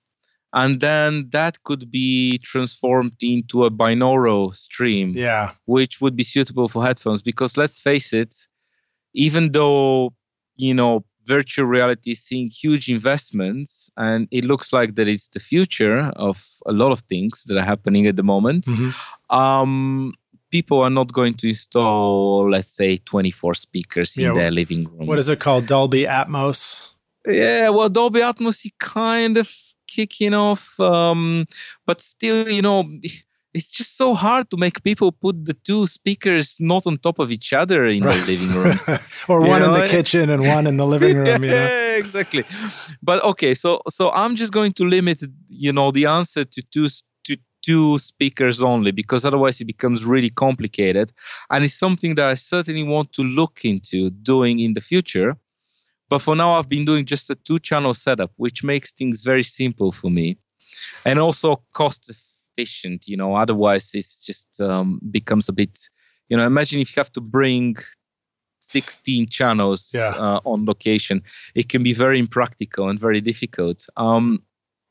and then that could be transformed into a binaural stream, yeah, which would be suitable for headphones. Because let's face it, even though, you know, virtual reality is seeing huge investments, and it looks like that it's the future of a lot of things that are happening at the moment, mm-hmm. um, people are not going to install, let's say, twenty-four speakers in yeah, their living room. What is it called? Dolby Atmos? Yeah, well, Dolby Atmos is kind of kicking off. Um, but still, you know, it's just so hard to make people put the two speakers not on top of each other in right. their living rooms. Or you one know? in the kitchen and one in the living room. You know? Yeah, exactly. But okay, so so I'm just going to limit, you know, the answer to two to two speakers only, because otherwise it becomes really complicated. And it's something that I certainly want to look into doing in the future. But for now, I've been doing just a two-channel setup, which makes things very simple for me and also cost-efficient. You know, otherwise it's just um, becomes a bit, you know, imagine if you have to bring sixteen channels yeah. uh, on location. It can be very impractical and very difficult. Um,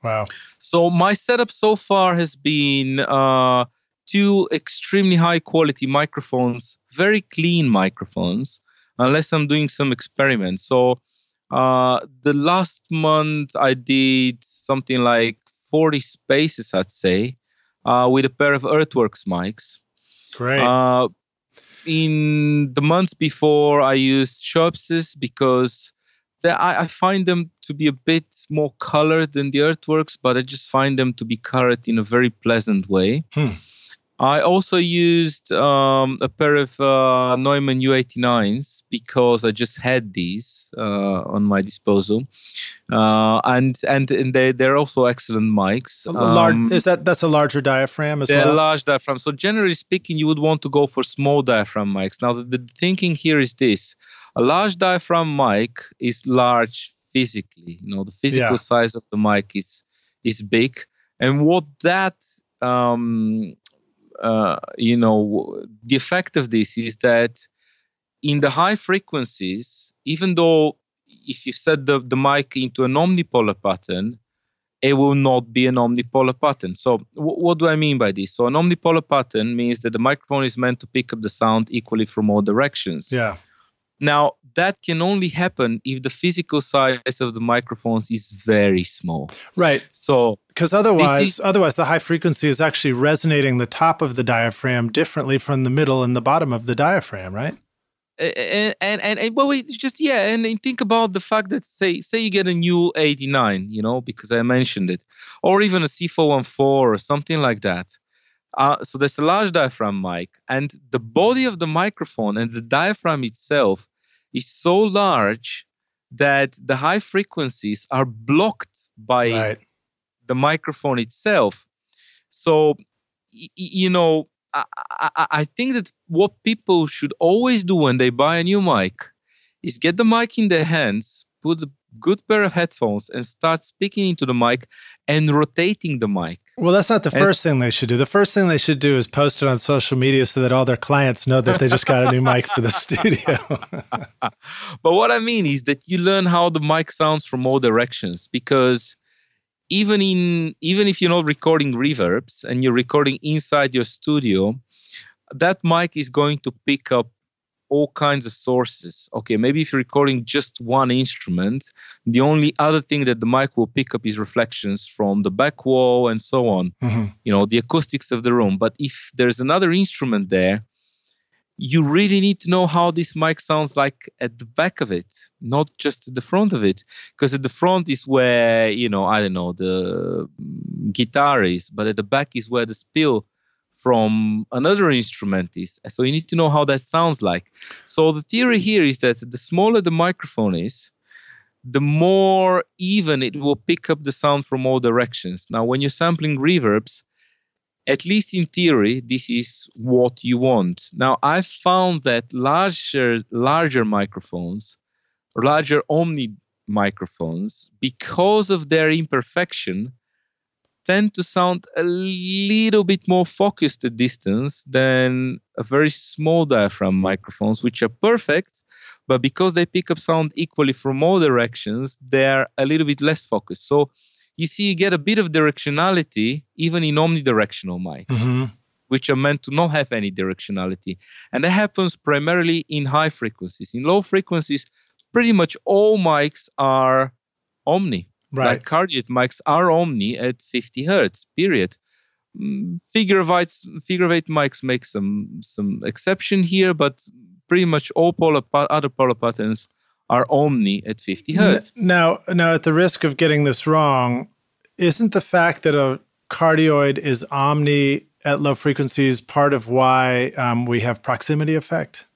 wow. So my setup so far has been uh, two extremely high-quality microphones, very clean microphones, unless I'm doing some experiments. So uh, the last month I did something like forty spaces, I'd say, uh, with a pair of Earthworks mics. Great. Uh, in the months before, I used Schoeps because I, I find them to be a bit more colored than the Earthworks, but I just find them to be colored in a very pleasant way. Hmm. I also used um, a pair of uh, Neumann U eighty-nines because I just had these uh, on my disposal, uh, and and, and they they're also excellent mics. Um, large, is that that's a larger diaphragm as they're well? A large diaphragm. So generally speaking, you would want to go for small diaphragm mics. Now the, the thinking here is this: a large diaphragm mic is large physically. You know, the physical yeah. size of the mic is is big, and what that um, Uh, you know, the effect of this is that in the high frequencies, even though if you set the, the mic into an omnipolar pattern, it will not be an omnipolar pattern. So w- what do I mean by this? So an omnipolar pattern means that the microphone is meant to pick up the sound equally from all directions. Yeah. Now, that can only happen if the physical size of the microphones is very small. Right. So, because otherwise, is, otherwise the high frequency is actually resonating the top of the diaphragm differently from the middle and the bottom of the diaphragm, right? And, and, and, and well, it's just, yeah, and, and think about the fact that, say, say you get a new eighty-nine, you know, because I mentioned it, or even a C four fourteen or something like that. Uh, so there's a large diaphragm mic, and the body of the microphone and the diaphragm itself is so large that the high frequencies are blocked by right. the microphone itself. So, y- you know, I-, I-, I think that what people should always do when they buy a new mic is get the mic in their hands, put the good pair of headphones and start speaking into the mic and rotating the mic. Well, that's not the first and, thing they should do. The first thing they should do is post it on social media so that all their clients know that they just got a new mic for the studio. But what I mean is that you learn how the mic sounds from all directions, because even in even if you're not recording reverbs and you're recording inside your studio, that mic is going to pick up all kinds of sources. Okay, maybe if you're recording just one instrument, the only other thing that the mic will pick up is reflections from the back wall and so on, mm-hmm. you know, the acoustics of the room. But if there's another instrument there, you really need to know how this mic sounds like at the back of it, not just at the front of it. Because at the front is where, you know, I don't know, the guitar is, but at the back is where the spill from another instrument is. So you need to know how that sounds like. So the theory here is that the smaller the microphone is, the more even it will pick up the sound from all directions. Now, when you're sampling reverbs, at least in theory, this is what you want. Now, I've found that larger, larger microphones, larger omni microphones, because of their imperfection, tend to sound a little bit more focused at distance than a very small diaphragm microphones, which are perfect, but because they pick up sound equally from all directions, they're a little bit less focused. So you see, you get a bit of directionality even in omnidirectional mics, mm-hmm. which are meant to not have any directionality. And that happens primarily in high frequencies. In low frequencies, pretty much all mics are omni. Right. Like cardiac mics are omni at fifty hertz, period. Figure of eight, figure of eight mics make some some exception here, but pretty much all polar pa- other polar patterns are omni at fifty hertz. Now, now, at the risk of getting this wrong, isn't the fact that a cardioid is omni at low frequencies part of why um, we have proximity effect?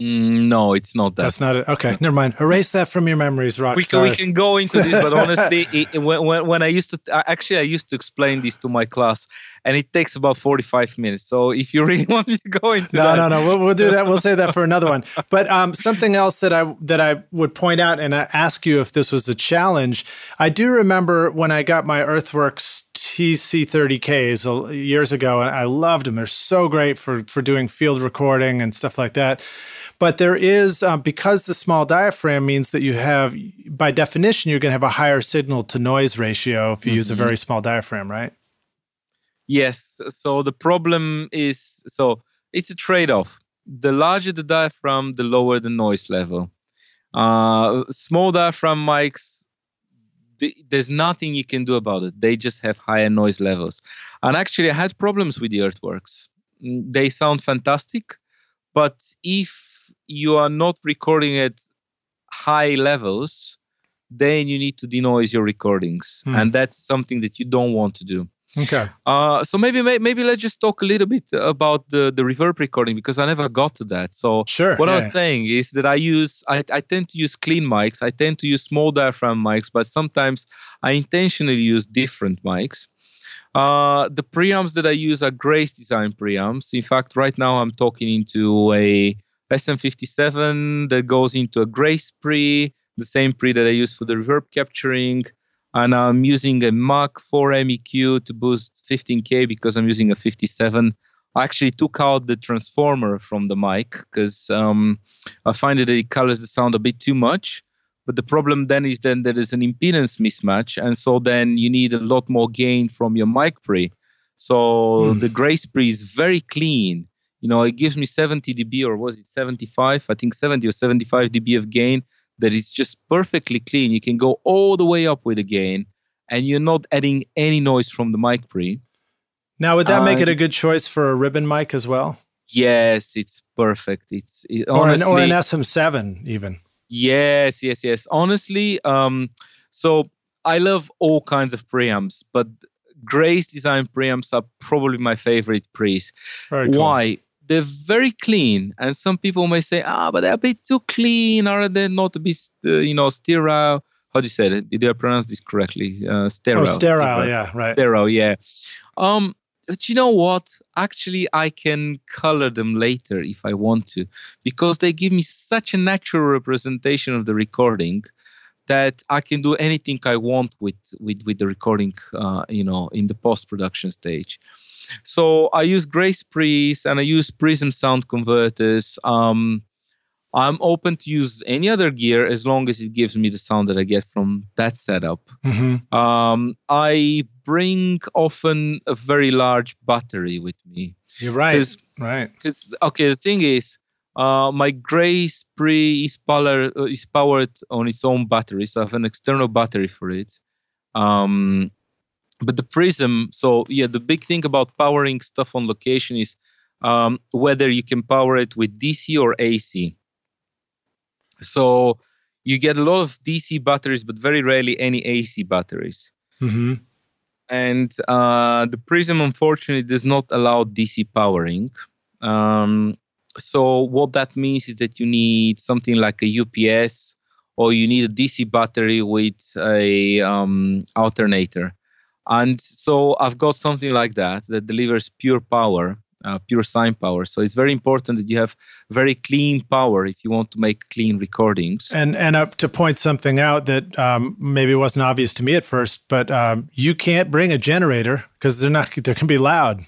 No, it's not that. That's not it. Okay, never mind. Erase that from your memories, rock we can, stars. We can go into this, but honestly, it, when, when I used to, actually, I used to explain this to my class, and it takes about forty-five minutes. So if you really want me to go into no, that, no, no, no, we'll, we'll do that. We'll say that for another one. But um, something else that I that I would point out, and I ask you if this was a challenge. I do remember when I got my Earthworks T C thirty Ks years ago, and I loved them. They're so great for for doing field recording and stuff like that. But there is, um, because the small diaphragm means that you have, by definition, you're going to have a higher signal to noise ratio if you mm-hmm. use a very small diaphragm, right? Yes. So the problem is, so it's a trade-off. The larger the diaphragm, the lower the noise level. Uh, small diaphragm mics, the, there's nothing you can do about it. They just have higher noise levels. And actually, I had problems with the Earthworks. They sound fantastic, but if you are not recording at high levels, then you need to denoise your recordings. Mm. And that's something that you don't want to do. Okay. Uh, so maybe maybe let's just talk a little bit about the, the reverb recording, because I never got to that. So sure, what yeah. I was saying is that I use I, I tend to use clean mics. I tend to use small diaphragm mics, but sometimes I intentionally use different mics. Uh, the preamps that I use are Grace Design preamps. In fact, right now I'm talking into a S M fifty-seven that goes into a Grace pre, the same pre that I use for the reverb capturing. And I'm using a Mach four M E Q to boost fifteen K because I'm using a fifty-seven. I actually took out the transformer from the mic because um, I find that it colors the sound a bit too much. But the problem then is then there is an impedance mismatch. And so then you need a lot more gain from your mic pre. So mm. the Grace pre is very clean. You know, it gives me seventy decibels, or was it seventy-five? I think seventy or seventy-five decibels of gain that is just perfectly clean. You can go all the way up with the gain, and you're not adding any noise from the mic pre. Now, would that uh, make it a good choice for a ribbon mic as well? Yes, it's perfect. It's it, honestly, or, an, or an S M seven even. Yes, yes, yes. Honestly, um, so I love all kinds of preamps, but Grace Design preamps are probably my favorite pre's. Very cool. Why? They're very clean, and some people may say, ah, but they're a bit too clean, or they're not a bit, uh, you know, sterile. How do you say that? Did I pronounce this correctly? Uh, sterile. Oh, sterile, sterile, yeah, right. Sterile, yeah. Um, but you know what? Actually, I can color them later if I want to, because they give me such a natural representation of the recording that I can do anything I want with with, with the recording, uh, you know, in the post-production stage. So I use Grace Pre's and I use Prism Sound converters. Um, I'm open to use any other gear as long as it gives me the sound that I get from that setup. Mm-hmm. Um, I bring often a very large battery with me. You're right, Cause, right. Because, okay, the thing is, Uh, my Grace Pre is, power, uh, is powered on its own battery, so I have an external battery for it. Um, but the Prism, so yeah, the big thing about powering stuff on location is um, whether you can power it with D C or A C. So you get a lot of D C batteries, but very rarely any A C batteries. Mm-hmm. And uh, the Prism, unfortunately, does not allow D C powering. Um, So what that means is that you need something like a U P S, or you need a D C battery with a um, alternator. And so I've got something like that that delivers pure power, uh, pure sine power. So it's very important that you have very clean power if you want to make clean recordings. And and uh, to point something out that um, maybe wasn't obvious to me at first, but um, you can't bring a generator because they're not they can be loud.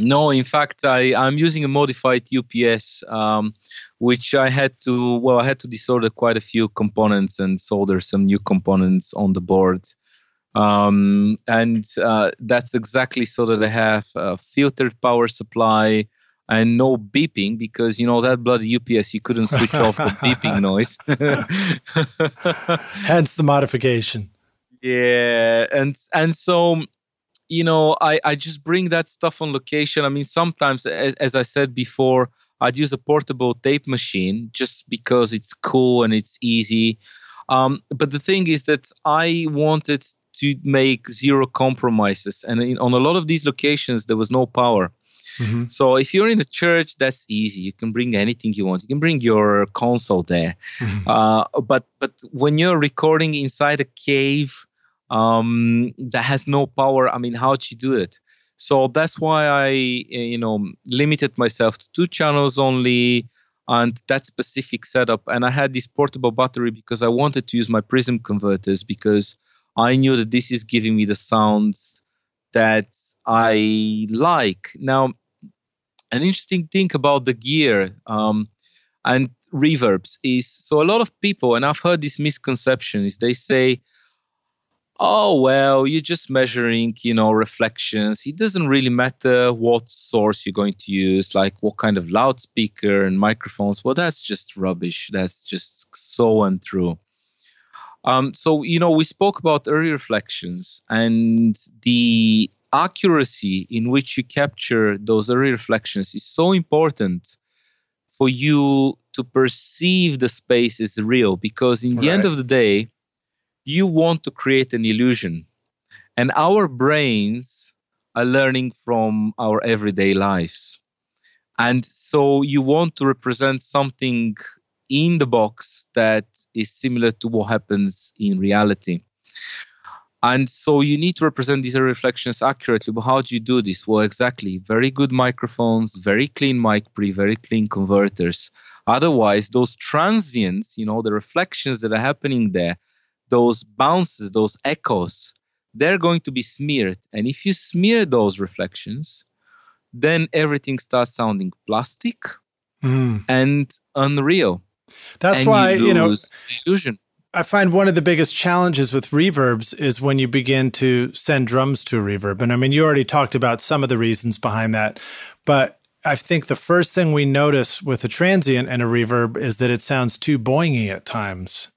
No, in fact, I, I'm using a modified U P S, um, which I had to, well, I had to desolder quite a few components and solder some new components on the board. Um, and uh, that's exactly so that I have a filtered power supply and no beeping, because, you know, that bloody U P S, you couldn't switch off the beeping noise. Hence the modification. Yeah, and and so... You know, I, I just bring that stuff on location. I mean, sometimes, as, as I said before, I'd use a portable tape machine just because it's cool and it's easy. Um, but the thing is that I wanted to make zero compromises. And in, on a lot of these locations, there was no power. Mm-hmm. So if you're in a church, that's easy. You can bring anything you want. You can bring your console there. Mm-hmm. Uh, but but when you're recording inside a cave um, that has no power, I mean, how'd you do it? So that's why I, you know, limited myself to two channels only and that specific setup. And I had this portable battery because I wanted to use my Prism converters because I knew that this is giving me the sounds that I like. Now, an interesting thing about the gear um, and reverbs is, so a lot of people, and I've heard this misconception, is they say, oh, well, you're just measuring, you know, reflections. It doesn't really matter what source you're going to use, like what kind of loudspeaker and microphones. Well, that's just rubbish. That's just so untrue. Um, so, you know, we spoke about early reflections and the accuracy in which you capture those early reflections is so important for you to perceive the space as real, because in the end of the day, you want to create an illusion. And our brains are learning from our everyday lives. And so you want to represent something in the box that is similar to what happens in reality. And so you need to represent these reflections accurately. But how do you do this? Well, exactly. Very good microphones, very clean mic pre, very clean converters. Otherwise, those transients, you know, the reflections that are happening there, those bounces, those echoes, they're going to be smeared. And if you smear those reflections, then everything starts sounding plastic mm. and unreal. That's and why, you, you know, illusion. I find one of the biggest challenges with reverbs is when you begin to send drums to a reverb. And I mean, you already talked about some of the reasons behind that, but I think the first thing we notice with a transient and a reverb is that it sounds too boingy at times.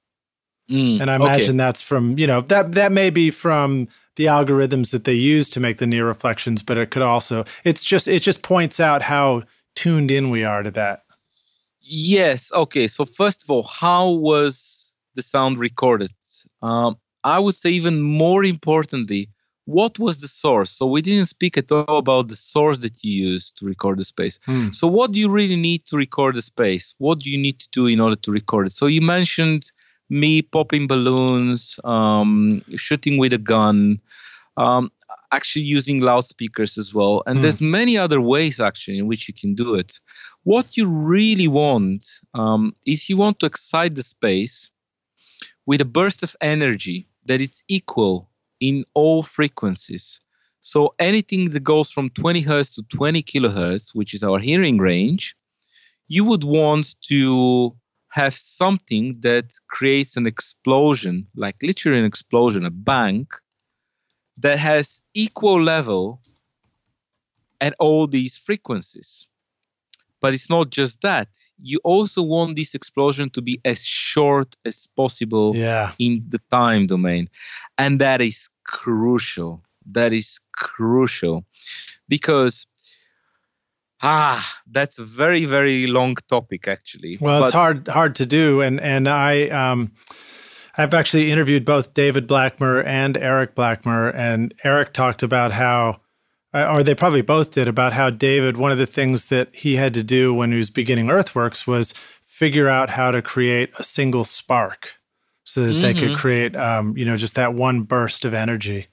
Mm, and I imagine okay. that's from, you know, that that may be from the algorithms that they use to make the near reflections, but it could also, it's just, it just points out how tuned in we are to that. Yes. Okay. So first of all, how was the sound recorded? Um, I would say even more importantly, what was the source? So we didn't speak at all about the source that you used to record the space. Mm. So what do you really need to record the space? What do you need to do in order to record it? So you mentioned me popping balloons, um, shooting with a gun, um, actually using loudspeakers as well. And mm. there's many other ways actually in which you can do it. What you really want um, is you want to excite the space with a burst of energy that is equal in all frequencies. So anything that goes from twenty hertz to twenty kilohertz, which is our hearing range, you would want to have something that creates an explosion, like literally an explosion, a bang, that has equal level at all these frequencies. But it's not just that. You also want this explosion to be as short as possible yeah. in the time domain. And that is crucial. That is crucial. Because Ah, that's a very, very long topic, actually. Well, but it's hard hard to do, and and I um, I've actually interviewed both David Blackmer and Eric Blackmer, and Eric talked about how, or they probably both did, about how David, one of the things that he had to do when he was beginning Earthworks was figure out how to create a single spark, so that mm-hmm. they could create, um, you know, just that one burst of energy.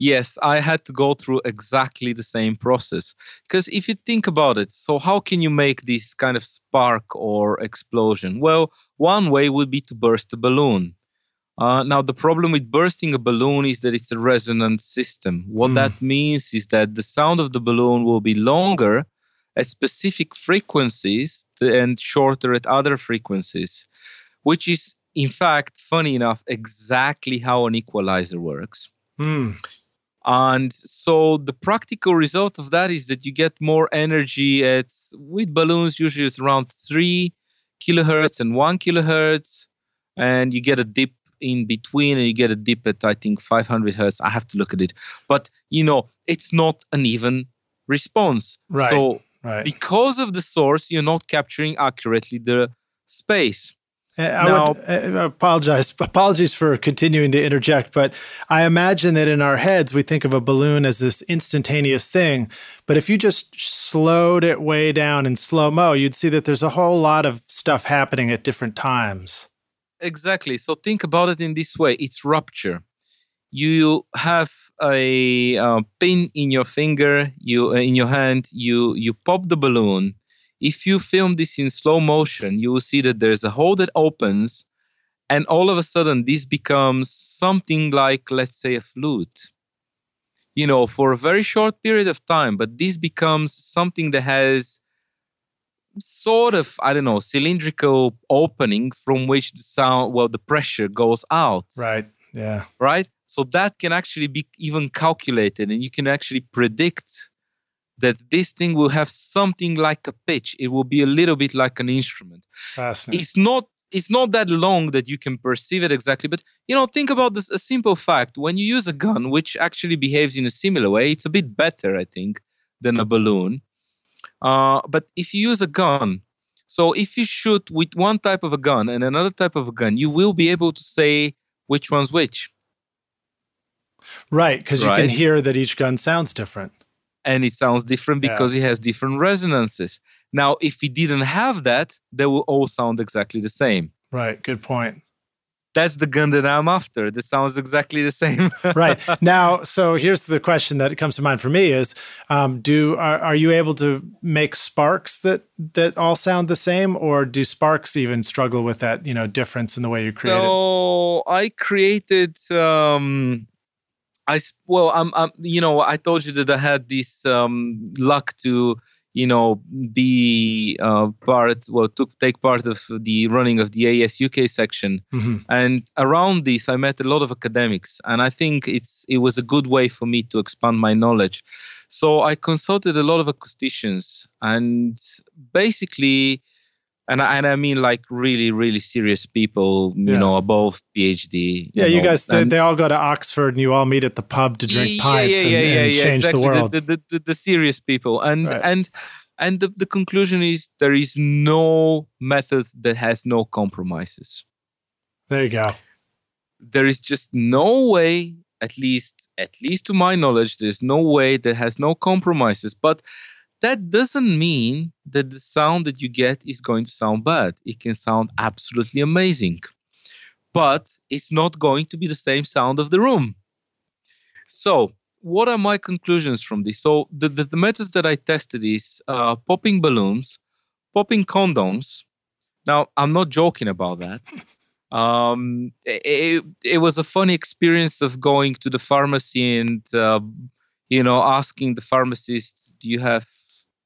Yes, I had to go through exactly the same process. Because if you think about it, so how can you make this kind of spark or explosion? Well, one way would be to burst a balloon. Uh, now, the problem with bursting a balloon is that it's a resonant system. What mm. that means is that the sound of the balloon will be longer at specific frequencies and shorter at other frequencies, which is, in fact, funny enough, exactly how an equalizer works. Mm. And so the practical result of that is that you get more energy at, with balloons, usually it's around three kilohertz and one kilohertz. And you get a dip in between, and you get a dip at, I think, five hundred hertz. I have to look at it. But, you know, it's not an even response. Right. So right. because of the source, you're not capturing accurately the space. Now, I, would, I apologize. Apologies for continuing to interject, but I imagine that in our heads, we think of a balloon as this instantaneous thing. But if you just slowed it way down in slow-mo, you'd see that there's a whole lot of stuff happening at different times. Exactly. So think about it in this way. It's rupture. You have a uh, pin in your finger, you uh, in your hand, you, you pop the balloon. If you film this in slow motion, you will see that there's a hole that opens, and all of a sudden this becomes something like, let's say, a flute. You know, for a very short period of time, but this becomes something that has sort of, I don't know, cylindrical opening from which the sound, well, the pressure goes out. Right, yeah. Right? So that can actually be even calculated, and you can actually predict that this thing will have something like a pitch. It will be a little bit like an instrument. Fascinating. It's not it's not that long that you can perceive it exactly. But, you know, think about this, a simple fact. When you use a gun, which actually behaves in a similar way, it's a bit better, I think, than a balloon. Uh, but if you use a gun, so if you shoot with one type of a gun and another type of a gun, you will be able to say which one's which. Right, because right? you can hear that each gun sounds different. And it sounds different because yeah. it has different resonances. Now, if we didn't have that, they will all sound exactly the same. Right. Good point. That's the gun that I'm after. That sounds exactly the same. Right. Now, so here's the question that comes to mind for me is, um, do are, are you able to make sparks that, that all sound the same? Or do sparks even struggle with that, you know, difference in the way you create so it? So I created... Um, I, well, I'm, I'm, you know, I told you that I had this um, luck to, you know, be uh, part, well, took take part of the running of the A E S U K section, mm-hmm. and around this I met a lot of academics, and I think it's it was a good way for me to expand my knowledge. So I consulted a lot of acousticians, and basically, and I, and I mean like really, really serious people, you yeah. know, above PhD. Yeah, you, know, you guys, they, they all go to Oxford and you all meet at the pub to drink yeah, pints yeah, yeah, and, yeah, yeah, and yeah, change exactly. the world. The, the, the, the serious people. And right. and and the, the conclusion is there is no method that has no compromises. There you go. There is just no way, at least at least to my knowledge, there's no way that has no compromises. But that doesn't mean that the sound that you get is going to sound bad. It can sound absolutely amazing, but it's not going to be the same sound of the room. So what are my conclusions from this? So the, the, the methods that I tested is uh, popping balloons, popping condoms. Now, I'm not joking about that. Um, it, it was a funny experience of going to the pharmacy and, uh, you know, asking the pharmacist, do you have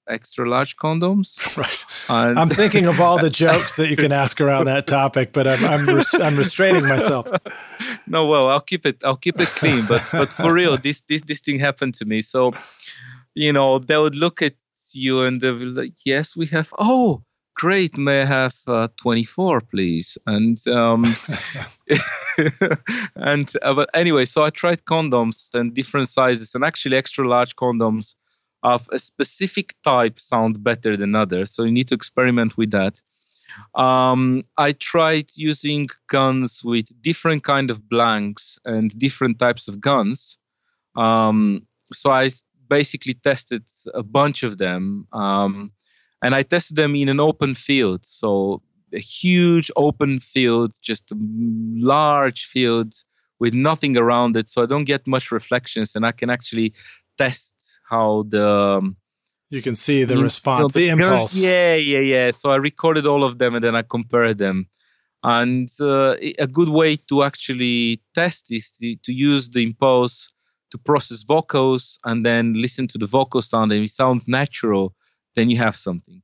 extra large condoms? Right. And I'm thinking of all the jokes that you can ask around that topic, but I'm I'm, res- I'm restraining myself. No, well, I'll keep it I'll keep it clean, but but for real, this this this thing happened to me. So, you know, they would look at you and they would be like, "Yes, we have." Oh, great, may I have uh, twenty-four, please? And um, and uh, but anyway, so I tried condoms and different sizes, and actually, extra large condoms of a specific type sound better than others. So you need to experiment with that. Um, I tried using guns with different kind of blanks and different types of guns. Um, so I basically tested a bunch of them, um, and I tested them in an open field. So a huge open field, just a large field with nothing around it. So I don't get much reflections, and I can actually test how the um, you can see the in, response, you know, the, the impulse. Yeah, yeah, yeah. So I recorded all of them and then I compared them. And uh, a good way to actually test is to, to use the impulse to process vocals and then listen to the vocal sound. And if it sounds natural, then you have something.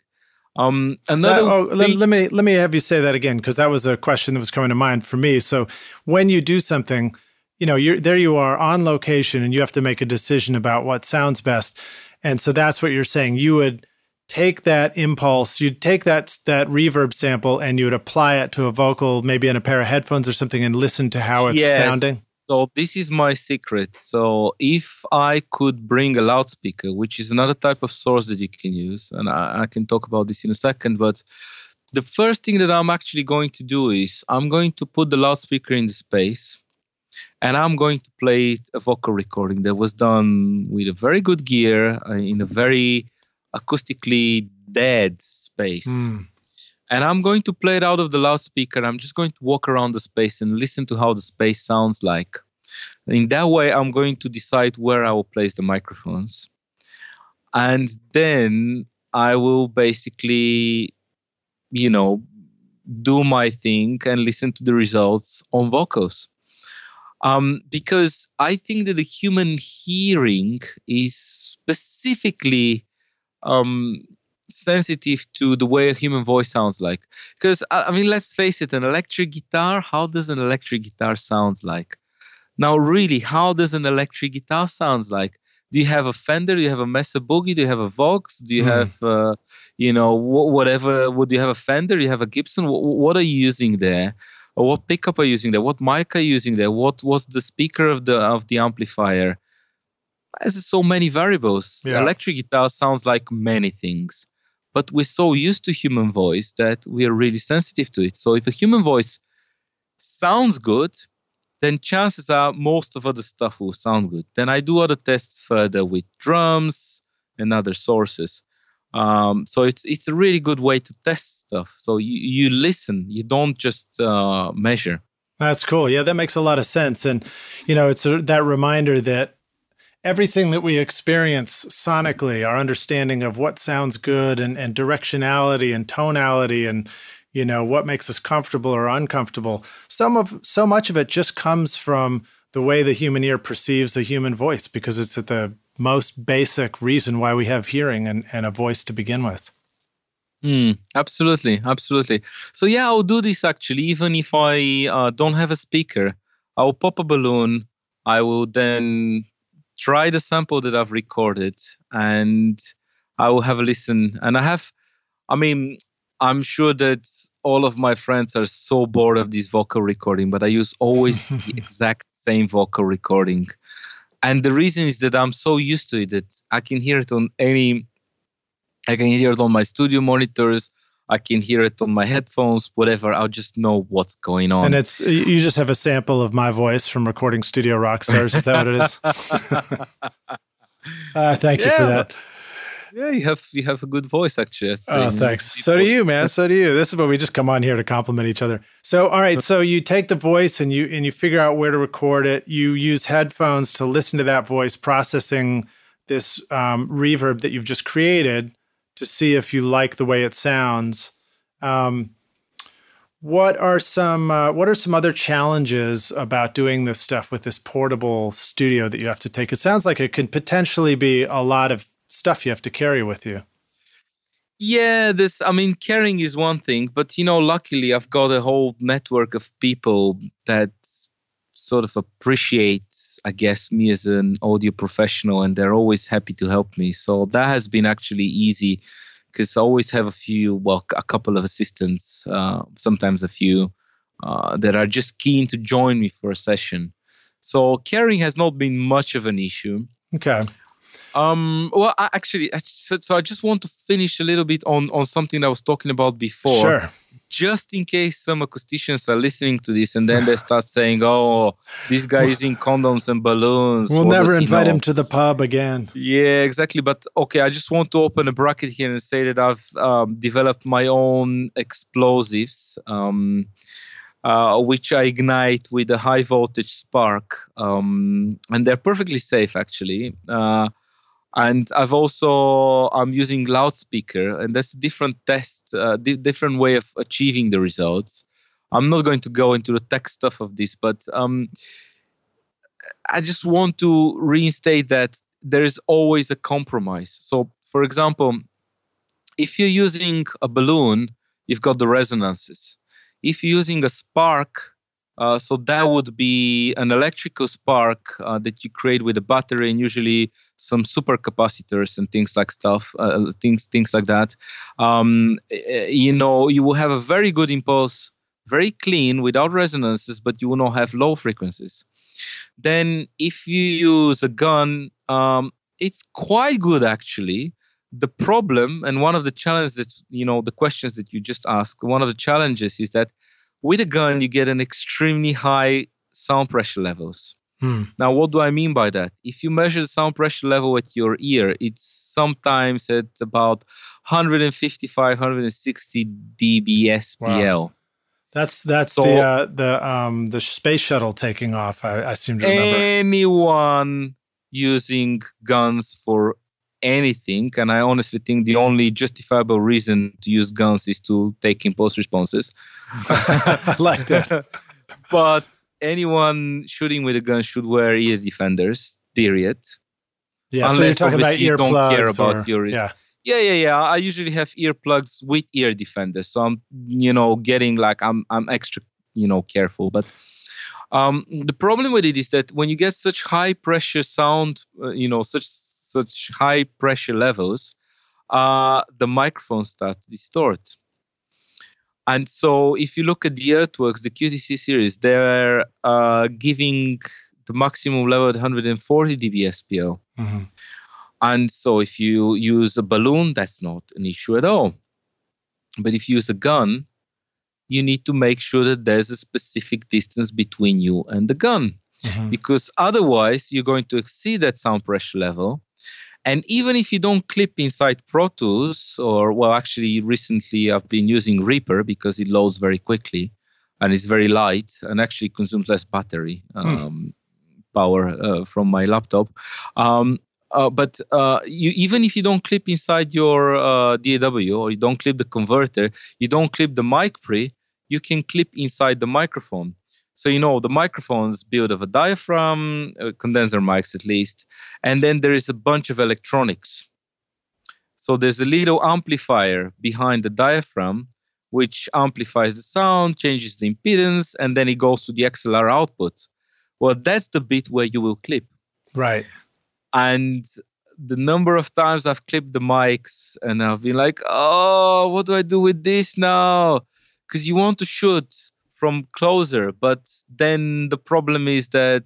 Um, another. Uh, oh, let, let me let me have you say that again, because that was a question that was coming to mind for me. So when you do something, you know, you're, there you are on location and you have to make a decision about what sounds best. And so that's what you're saying. You would take that impulse, you'd take that that reverb sample and you would apply it to a vocal, maybe in a pair of headphones or something, and listen to how it's yes. sounding. So this is my secret. So if I could bring a loudspeaker, which is another type of source that you can use, and I, I can talk about this in a second, but The first thing that I'm actually going to do is I'm going to put the loudspeaker in the space and I'm going to play a vocal recording that was done with a very good gear uh, in a very acoustically dead space. Mm. And I'm going to play it out of the loudspeaker. I'm just going to walk around the space and listen to how the space sounds like. In that way, I'm going to decide where I will place the microphones. And then I will basically, you know, do my thing and listen to the results on vocals. Um, because I think that the human hearing is specifically um, sensitive to the way a human voice sounds like. Because, I mean, let's face it, an electric guitar, how does an electric guitar sound like? Now, really, how does an electric guitar sound like? Do you have a Fender? Do you have a Mesa Boogie? Do you have a Vox? Do you mm. have, uh, you know, wh- whatever? What, do you have a Fender? Do you have a Gibson? W- what are you using there? Or what pickup are you using there? What mic are you using there? What was the speaker of the of the amplifier? There's so many variables. Yeah. Electric guitar sounds like many things, but we're so used to human voice that we are really sensitive to it. So if a human voice sounds good, then chances are most of other stuff will sound good. Then I do other tests further with drums and other sources. Um, so it's it's a really good way to test stuff. So you, you listen, you don't just uh, measure. That's cool. Yeah, that makes a lot of sense. And, you know, it's a, that reminder that everything that we experience sonically, our understanding of what sounds good and, and directionality and tonality and, you know, what makes us comfortable or uncomfortable, some of so much of it just comes from the way the human ear perceives a human voice, because it's at the most basic reason why we have hearing and, and a voice to begin with. Mm, absolutely, absolutely. So yeah, I'll do this actually, even if I uh, don't have a speaker. I'll pop a balloon. I will then try the sample that I've recorded and I will have a listen. And I have, I mean... I'm sure that all of my friends are so bored of this vocal recording, but I use always the exact same vocal recording. And the reason is that I'm so used to it that I can hear it on any, I can hear it on my studio monitors, I can hear it on my headphones, whatever. I'll just know what's going on. And it's, you just have a sample of my voice from Recording Studio Rockstars. Is that what it is? uh, thank yeah. you for that. Yeah, you have you have a good voice, actually. Oh, thanks. So do you, man. So do you. This is what we just come on here to compliment each other. So, all right. So you take the voice and you and you figure out where to record it. You use headphones to listen to that voice, processing this um, reverb that you've just created to see if you like the way it sounds. Um, what are some uh, what are some other challenges about doing this stuff with this portable studio that you have to take? It sounds like it can potentially be a lot of stuff you have to carry with you. Yeah, this, I mean, carrying is one thing, but, you know, luckily I've got a whole network of people that sort of appreciate, I guess, me as an audio professional, and they're always happy to help me. So that has been actually easy because I always have a few, well, a couple of assistants, uh, sometimes a few uh, that are just keen to join me for a session. So carrying has not been much of an issue. Okay. Um, well, I actually, so I just want to finish a little bit on, on something I was talking about before. Sure. Just in case some acousticians are listening to this and then they start saying, oh, this guy using condoms and balloons. We'll never invite know? him to the pub again. Yeah, exactly. But okay, I just want to open a bracket here and say that I've um, developed my own explosives, um, uh, which I ignite with a high voltage spark. Um, and they're perfectly safe, actually. Uh, And I've also, I'm using loudspeaker, and that's a different test, uh, di- different way of achieving the results. I'm not going to go into the tech stuff of this, but um, I just want to reinstate that there is always a compromise. So, for example, if you're using a balloon, you've got the resonances. If you're using a spark, uh, so that would be an electrical spark uh, that you create with a battery and usually some supercapacitors and things like stuff, uh, things things like that. Um, you know, you will have a very good impulse, very clean, without resonances, but you will not have low frequencies. Then if you use a gun, um, it's quite good actually, the problem, and one of the challenges that, you know, the questions that you just asked, one of the challenges is that with a gun, you get an extremely high sound pressure levels. Hmm. Now, what do I mean by that? If you measure the sound pressure level at your ear, it's sometimes at about one fifty-five, one sixty decibels. Wow. That's that's so, the uh, the um, the space shuttle taking off. I, I seem to remember. Anyone using guns for anything, and I honestly think the only justifiable reason to use guns is to take impulse responses. I like that. But anyone shooting with a gun should wear ear defenders. Period. Yeah. Unless so you're talking about you don't care about or, your ears. Yeah. Yeah, yeah, yeah. I usually have earplugs with ear defenders, so I'm, you know, getting like I'm, I'm extra, you know, careful. But um, the problem with it is that when you get such high pressure sound, uh, you know, such such high pressure levels, uh, the microphones start to distort. And so, if you look at the Earthworks, the Q T C series, they're uh, giving the maximum level at one forty decibels. Mm-hmm. And so if you use a balloon, that's not an issue at all. But if you use a gun, you need to make sure that there's a specific distance between you and the gun. Mm-hmm. Because otherwise, you're going to exceed that sound pressure level. And even if you don't clip inside Pro Tools, or, well, actually, recently I've been using Reaper because it loads very quickly and it's very light and actually consumes less battery um, mm. power uh, from my laptop. Um, Uh, but uh, you, even if you don't clip inside your uh, D A W, or you don't clip the converter, you don't clip the mic pre, you can clip inside the microphone. So, you know, the microphone's built of a diaphragm, uh, condenser mics at least, and then there is a bunch of electronics. So there's a little amplifier behind the diaphragm, which amplifies the sound, changes the impedance, and then it goes to the X L R output. Well, that's the bit where you will clip. Right. And the number of times I've clipped the mics and I've been like, oh, what do I do with this now? Because you want to shoot from closer, but then the problem is that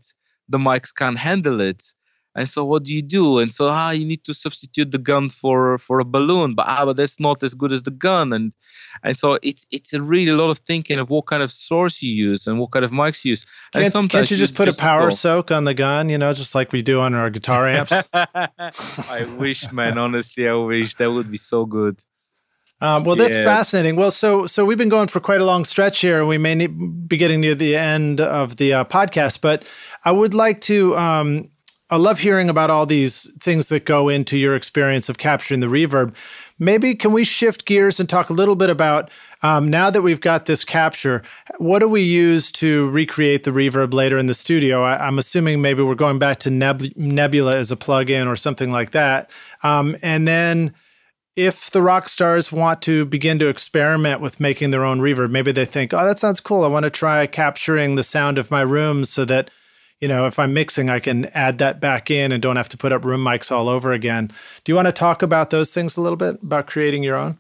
the mics can't handle it. And so what do you do? And so ah, you need to substitute the gun for, for a balloon, but, ah, but that's not as good as the gun. And and so it's it's a really a lot of thinking of what kind of source you use and what kind of mics you use. Can't, and sometimes can't you just you put just a power go. soak on the gun, you know, just like we do on our guitar amps? I wish, man. Honestly, I wish. That would be so good. Um, well, that's yeah. fascinating. Well, so so we've been going for quite a long stretch here, and we may need, be getting near the end of the uh, podcast, but I would like to... Um, I love hearing about all these things that go into your experience of capturing the reverb. Maybe can we shift gears and talk a little bit about, um, now that we've got this capture, what do we use to recreate the reverb later in the studio? I, I'm assuming maybe we're going back to Neb- Nebula as a plug-in or something like that. Um, and then if the rock stars want to begin to experiment with making their own reverb, maybe they think, oh, that sounds cool. I want to try capturing the sound of my room so that, you know, if I'm mixing, I can add that back in and don't have to put up room mics all over again. Do you want to talk about those things a little bit, about creating your own?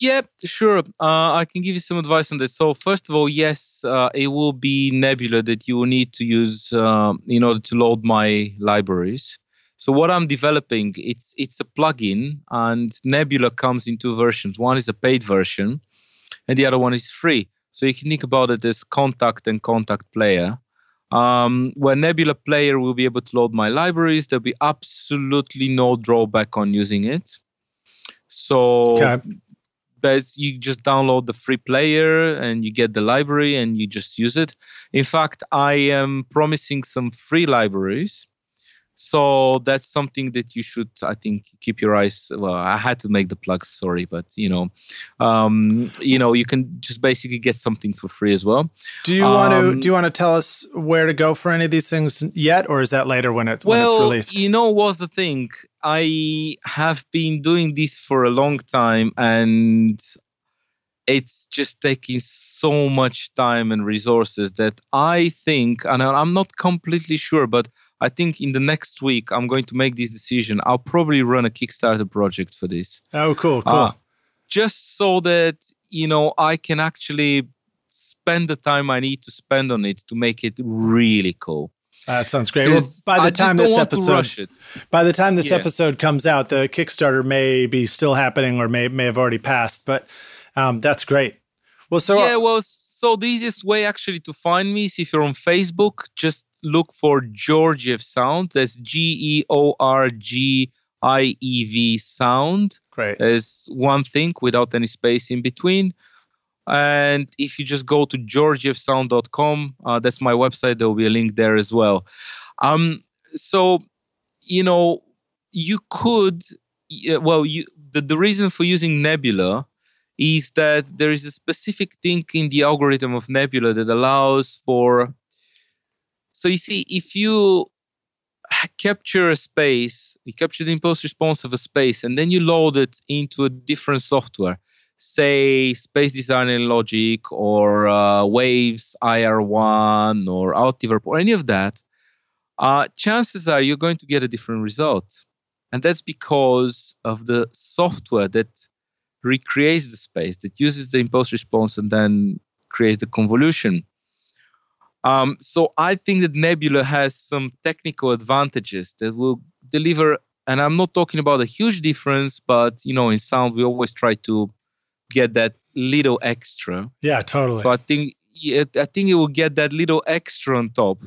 Yeah, sure. Uh, I can give you some advice on this. So first of all, yes, uh, it will be Nebula that you will need to use um, in order to load my libraries. So what I'm developing, it's, it's a plugin, and Nebula comes in two versions. One is a paid version and the other one is free. So you can think about it as Contact and Contact Player. Um, where Nebula Player will be able to load my libraries, there'll be absolutely no drawback on using it. So okay. that's, you just download the free player and you get the library and you just use it. In fact, I am promising some free libraries. So that's something that you should, I think, keep your eyes. Well, I had to make the plug, sorry, but you know, um, you know, you can just basically get something for free as well. Do you um, want to? Do you want to tell us where to go for any of these things yet, or is that later when it's well, when it's released? You know, what's the thing? I have been doing this for a long time, and it's just taking so much time and resources that I think, and I'm not completely sure, but I think in the next week, I'm going to make this decision. I'll probably run a Kickstarter project for this. Oh, cool, cool. Uh, just so that, you know, I can actually spend the time I need to spend on it to make it really cool. That sounds great. Well, by the I time this episode, by the time this yeah. episode comes out, the Kickstarter may be still happening or may may have already passed. But um, that's great. Well, so yeah. Well, so the easiest way actually to find me is if you're on Facebook, just look for Georgiev Sound. That's G E O R G I E V Sound. Great. There's one thing without any space in between. And if you just go to georgiev sound dot com, uh, that's my website. There will be a link there as well. Um, so, you know, you could, well, you, the, the reason for using Nebula is that there is a specific thing in the algorithm of Nebula that allows for, so you see, if you capture a space, you capture the impulse response of a space, and then you load it into a different software, say Space Designer in Logic or uh, Waves I R one or Altiverb or any of that, uh, chances are you're going to get a different result. And that's because of the software that recreates the space, that uses the impulse response and then creates the convolution. Um, so I think that Nebula has some technical advantages that will deliver, and I'm not talking about a huge difference, but, you know, in sound, we always try to get that little extra. Yeah, totally. So I think it, I think it will get that little extra on top.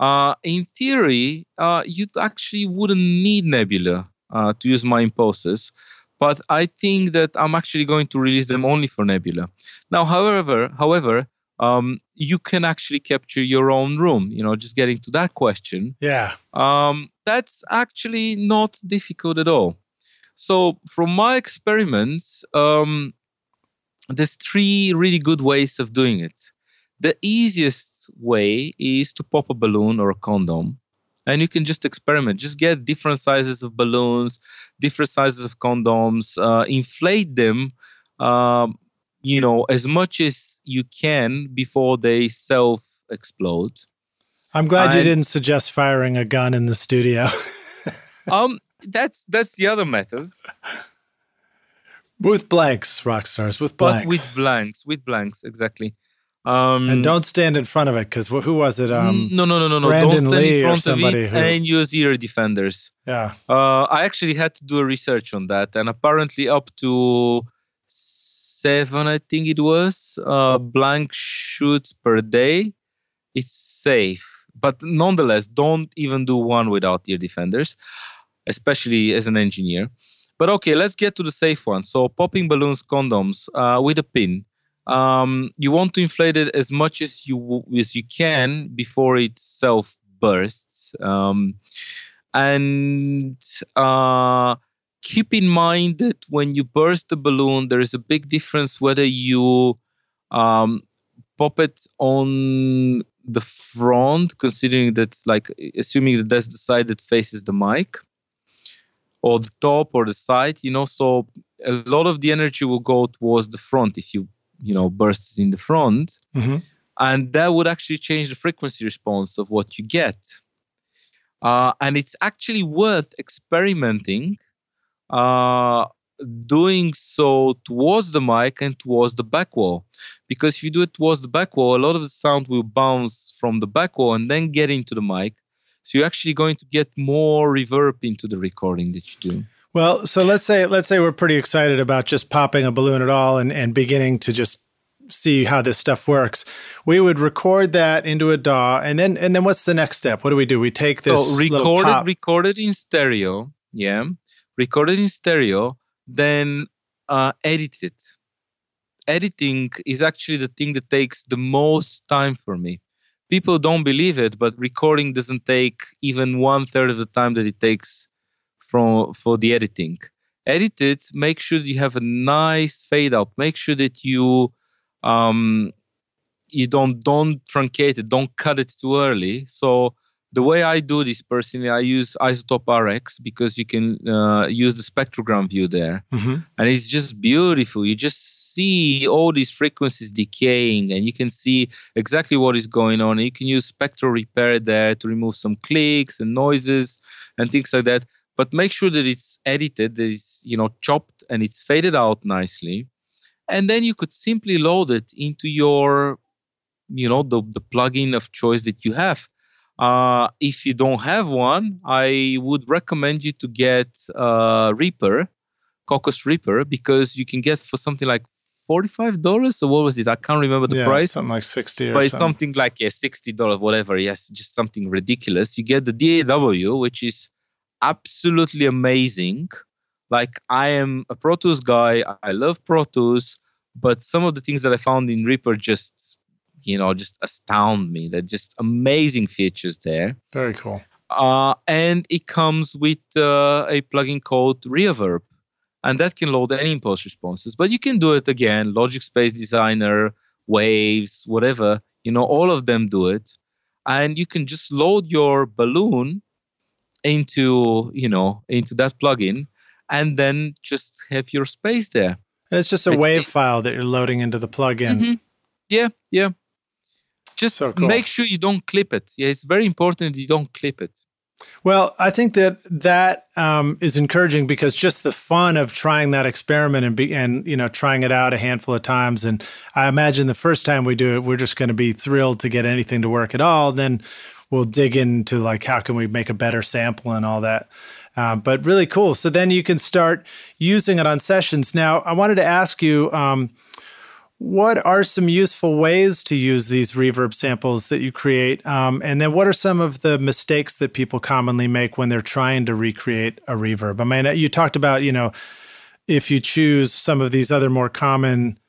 Uh, in theory, uh, you actually wouldn't need Nebula uh, to use my impulses, but I think that I'm actually going to release them only for Nebula. Now, however, however, um, you can actually capture your own room. You know, just getting to that question. Yeah. Um, that's actually not difficult at all. So from my experiments, um, there's three really good ways of doing it. The easiest way is to pop a balloon or a condom, and you can just experiment. Just get different sizes of balloons, different sizes of condoms, uh, inflate them, um, you know, as much as you can before they self-explode. I'm glad and, you didn't suggest firing a gun in the studio. um. That's that's the other method. With blanks, rock stars. With blanks. But with blanks. With blanks, exactly. Um, and don't stand in front of it, because who was it? Um, no, no, no, no, no. Brandon don't stand Lee in front of it who... and use ear defenders. Yeah. Uh, I actually had to do a research on that, and apparently up to seven, I think it was, uh, blank shoots per day. It's safe. But nonetheless, don't even do one without ear defenders, especially as an engineer. But okay, let's get to the safe one. So popping balloons, condoms uh, with a pin. Um, you want to inflate it as much as you as you can before it self bursts. Um, and uh, keep in mind that when you burst the balloon, there is a big difference whether you um, pop it on the front, considering that, like, assuming that that's the side that faces the mic, or the top or the side, you know, so a lot of the energy will go towards the front if you, you know, burst it in the front. Mm-hmm. And that would actually change the frequency response of what you get. Uh, and it's actually worth experimenting, uh, doing so towards the mic and towards the back wall. Because if you do it towards the back wall, a lot of the sound will bounce from the back wall and then get into the mic. So you're actually going to get more reverb into the recording that you do. Well, so let's say let's say we're pretty excited about just popping a balloon at all and, and beginning to just see how this stuff works. We would record that into a D A W, and then and then what's the next step? What do we do? We take this so record it, record it in stereo, yeah, record it in stereo, then uh, edit it. Editing is actually the thing that takes the most time for me. People don't believe it, but recording doesn't take even one third of the time that it takes from for the editing. Edit it. Make sure that you have a nice fade out. Make sure that you um, you don't don't truncate it, don't cut it too early. So the way I do this personally, I use Isotope R X because you can uh, use the spectrogram view there, mm-hmm. and it's just beautiful. You just see all these frequencies decaying, and you can see exactly what is going on. And you can use spectral repair there to remove some clicks and noises and things like that. But make sure that it's edited, that it's, you know, chopped and it's faded out nicely. And then you could simply load it into your, you know, the, the plugin of choice that you have. Uh, if you don't have one, I would recommend you to get uh, Reaper, Cocos Reaper, because you can get for something like forty-five dollars, or what was it? I can't remember the yeah, price. Something like sixty dollars. But it's something like yeah, sixty dollars, whatever. Yes, just something ridiculous. You get the D A W, which is absolutely amazing. Like, I am a Pro Tools guy. I love Pro Tools, but some of the things that I found in Reaper just, you know, just astound me. They're just amazing features there. Very cool. Uh, and it comes with uh, a plugin called Reverb. And that can load any impulse responses. But you can do it again, Logic, Space Designer, Waves, whatever. You know, all of them do it. And you can just load your balloon into, you know, into that plugin and then just have your space there. And it's just a it's wave it. file that you're loading into the plugin. Mm-hmm. Yeah, yeah. Just so cool. Make sure you don't clip it. Yeah, it's very important you don't clip it. Well, I think that that um, is encouraging, because just the fun of trying that experiment and, be, and you know, trying it out a handful of times. And I imagine the first time we do it, we're just going to be thrilled to get anything to work at all. Then we'll dig into, like, how can we make a better sample and all that. Um, but really cool. So then you can start using it on sessions. Now, I wanted to ask you, um, what are some useful ways to use these reverb samples that you create? Um, and then what are some of the mistakes that people commonly make when they're trying to recreate a reverb? I mean, you talked about, you know, if you choose some of these other more common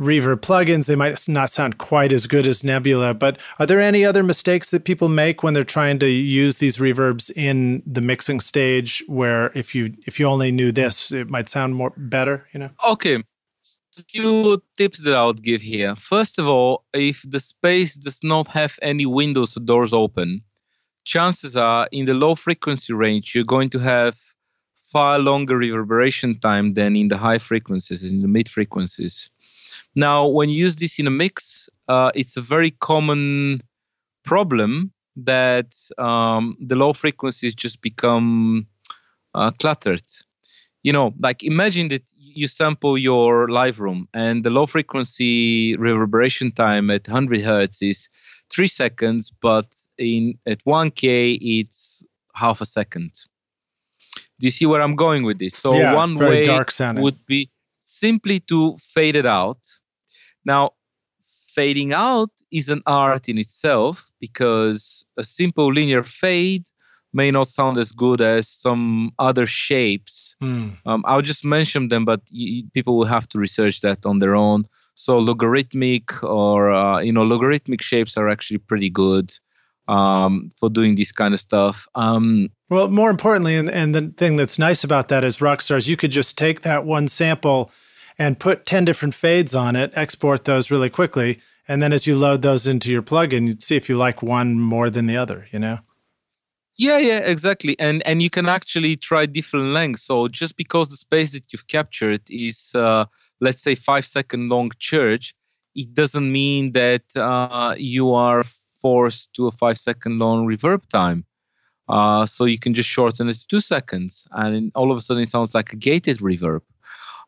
reverb plugins, they might not sound quite as good as Nebula, but are there any other mistakes that people make when they're trying to use these reverbs in the mixing stage, where if you if you only knew this, it might sound more better, you know? Okay. A few tips that I would give here. First of all, if the space does not have any windows or doors open, chances are in the low frequency range, you're going to have far longer reverberation time than in the high frequencies, in the mid frequencies. Now, when you use this in a mix, uh, it's a very common problem that um, the low frequencies just become uh, cluttered. You know, like, imagine that you sample your live room and the low frequency reverberation time at one hundred hertz is three seconds, but in at one K it's half a second. Do you see where I'm going with this? So yeah, one way would be simply to fade it out. Now, fading out is an art in itself, because a simple linear fade may not sound as good as some other shapes. Mm. Um, I'll just mention them, but y- people will have to research that on their own. So logarithmic or, uh, you know, logarithmic shapes are actually pretty good um, for doing this kind of stuff. Um, well, more importantly, and, and the thing that's nice about that is, Rockstars, you could just take that one sample and put ten different fades on it, export those really quickly, and then as you load those into your plugin, you'd see if you like one more than the other, you know? Yeah, yeah, exactly. And and you can actually try different lengths. So just because the space that you've captured is, uh, let's say, five second long church, it doesn't mean that uh, you are forced to a five second long reverb time. Uh, so you can just shorten it to two seconds. And all of a sudden it sounds like a gated reverb.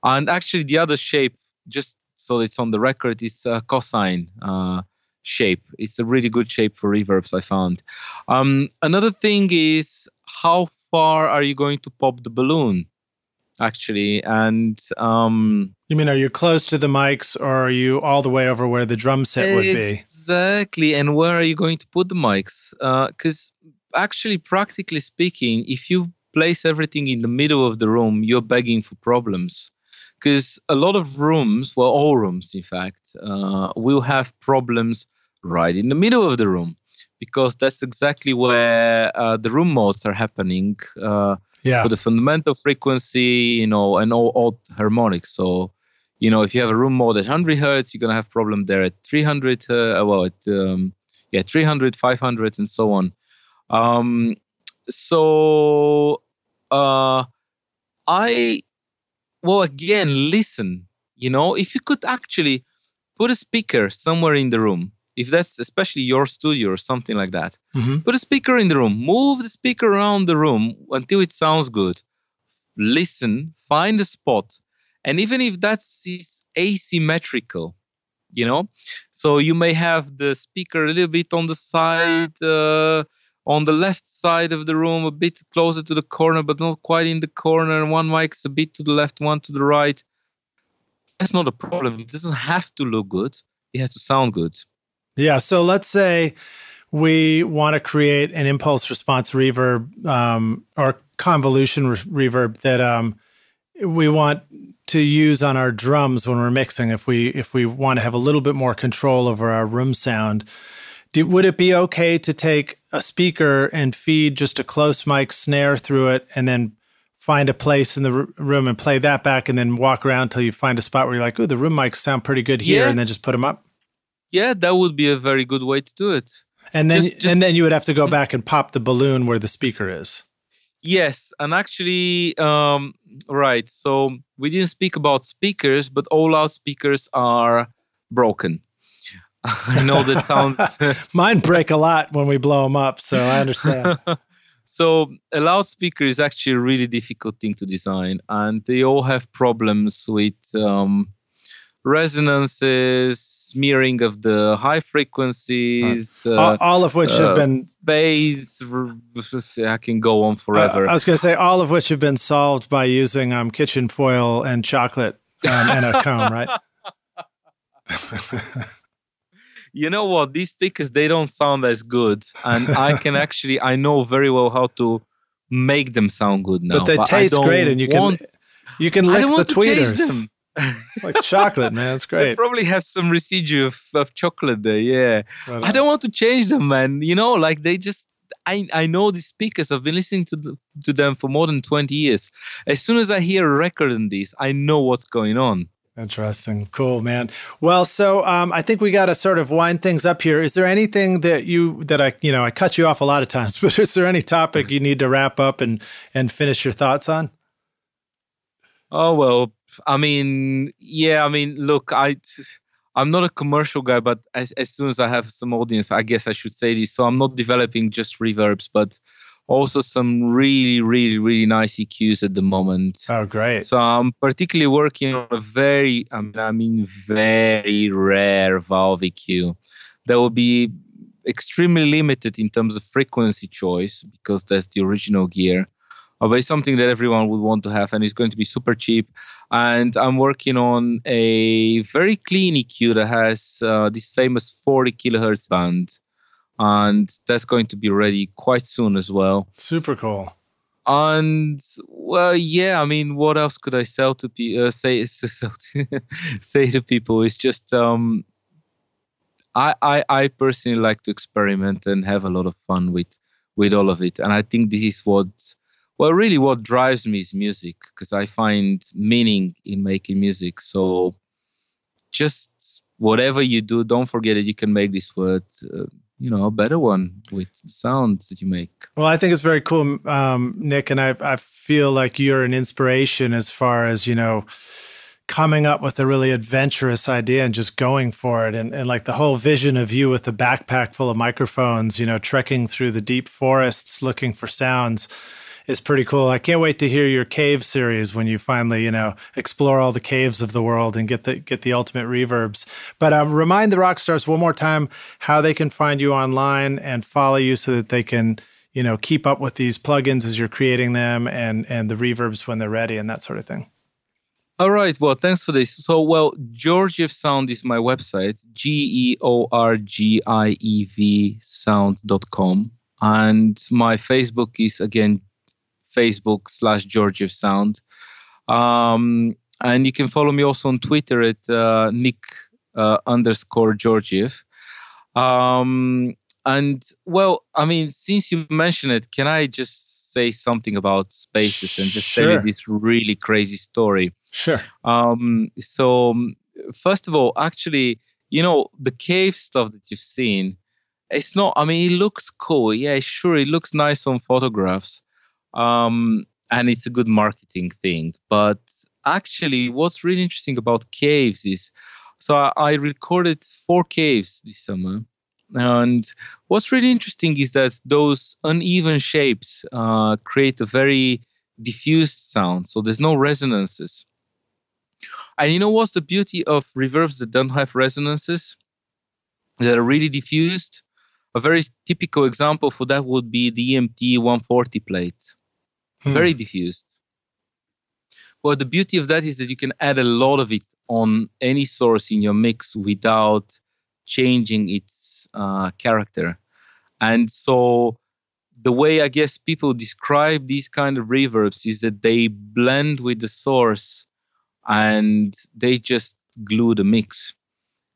And actually the other shape, just so it's on the record, is uh, cosine. Uh, shape. It's a really good shape for reverbs, I found. Um, another thing is, how far are you going to pop the balloon, actually? And um, you mean, are you close to the mics, or are you all the way over where the drum set would be? Exactly. And where are you going to put the mics? Because uh, actually, practically speaking, if you place everything in the middle of the room, you're begging for problems. Because a lot of rooms, well, all rooms, in fact, uh, will have problems right in the middle of the room, because that's exactly where uh, the room modes are happening uh, yeah. for the fundamental frequency, you know, and all odd harmonics. So, you know, if you have a room mode at one hundred hertz, you're going to have problem there at three hundred, uh, well, at um, yeah, three hundred, five hundred, and so on. Um, so, uh, I... Well, again, listen, you know, if you could actually put a speaker somewhere in the room, if that's especially your studio or something like that, mm-hmm. put a speaker in the room, move the speaker around the room until it sounds good. Listen, find a spot. And even if that's asymmetrical, you know. So you may have the speaker a little bit on the side, uh, on the left side of the room, a bit closer to the corner, but not quite in the corner. One mic's a bit to the left, one to the right. That's not a problem. It doesn't have to look good. It has to sound good. Yeah. So let's say we want to create an impulse response reverb um, or convolution re reverb that um, we want to use on our drums when we're mixing. If we if we want to have a little bit more control over our room sound, do, would it be okay to take a speaker and feed just a close mic snare through it, and then find a place in the room and play that back, and then walk around till you find a spot where you're like, oh, the room mics sound pretty good here, yeah. and then just put them up? Yeah, that would be a very good way to do it. And then, just, just, and then you would have to go back and pop the balloon where the speaker is. Yes, and actually, um, right, so we didn't speak about speakers, but all loudspeakers are broken. I know that sounds... Mine break a lot when we blow them up, so I understand. So a loudspeaker is actually a really difficult thing to design, and they all have problems with... Um, resonances, smearing of the high frequencies, uh, all, all of which uh, have been bass. I can go on forever. Uh, I was going to say all of which have been solved by using um, kitchen foil and chocolate um, and a comb, right? You know what? These speakers, they don't sound as good, and I can actually I know very well how to make them sound good now. But they but taste great, and you want, can you can lick I don't want the tweeters. To them. It's like chocolate, man. It's great. They probably have some residue of, of chocolate there. Yeah. Right. I don't want to change them, man. You know, like they just, I, I know these speakers. I've been listening to, the, to them for more than twenty years. As soon as I hear a record in these, I know what's going on. Interesting. Cool, man. Well, so um, I think we got to sort of wind things up here. Is there anything that you, that I, you know, I cut you off a lot of times, but is there any topic you need to wrap up and, and finish your thoughts on? Oh, well. I mean, yeah, I mean, look, I, I'm not a commercial guy, but as, as soon as I have some audience, I guess I should say this. So I'm not developing just reverbs, but also some really, really, really nice E Qs at the moment. Oh, great. So I'm particularly working on a very, I mean, I mean very rare valve E Q that will be extremely limited in terms of frequency choice because that's the original gear. But it's something that everyone would want to have, and it's going to be super cheap. And I'm working on a very clean E Q that has uh, this famous forty kilohertz band, and that's going to be ready quite soon as well. Super cool. And well, yeah, I mean, what else could I sell to pe uh, say say to people? It's just um, I, I I personally like to experiment and have a lot of fun with with all of it, and I think this is what. Well, really what drives me is music, because I find meaning in making music. So just whatever you do, don't forget that you can make this word, uh, you know, a better one with the sounds that you make. Well, I think it's very cool, um, Nick, and I, I feel like you're an inspiration as far as, you know, coming up with a really adventurous idea and just going for it. And, and like the whole vision of you with the backpack full of microphones, you know, trekking through the deep forests looking for sounds. It's pretty cool. I can't wait to hear your cave series when you finally, you know, explore all the caves of the world and get the get the ultimate reverbs. But um, remind the rock stars one more time how they can find you online and follow you so that they can, you know, keep up with these plugins as you're creating them and and the reverbs when they're ready and that sort of thing. All right. Well, thanks for this. So, well, Georgiev Sound is my website, G E O R G I E V sound dot com, and my Facebook is again. Facebook slash Georgiev Sound. Um, and you can follow me also on Twitter at uh, Nick uh, underscore Georgiev. Um, and, well, I mean, since you mentioned it, can I just say something about spaces and just sure. tell you this really crazy story? Sure. Um, so, first of all, actually, you know, the cave stuff that you've seen, it's not, I mean, it looks cool. Yeah, sure, it looks nice on photographs. Um, and it's a good marketing thing. But actually, what's really interesting about caves is, so I, I recorded four caves this summer. And what's really interesting is that those uneven shapes uh, create a very diffused sound. So there's no resonances. And you know what's the beauty of reverbs that don't have resonances? That are really diffused. A very typical example for that would be the E M T one forty plate. Hmm. Very diffused. Well, the beauty of that is that you can add a lot of it on any source in your mix without changing its uh, character. And so the way I guess people describe these kind of reverbs is that they blend with the source and they just glue the mix.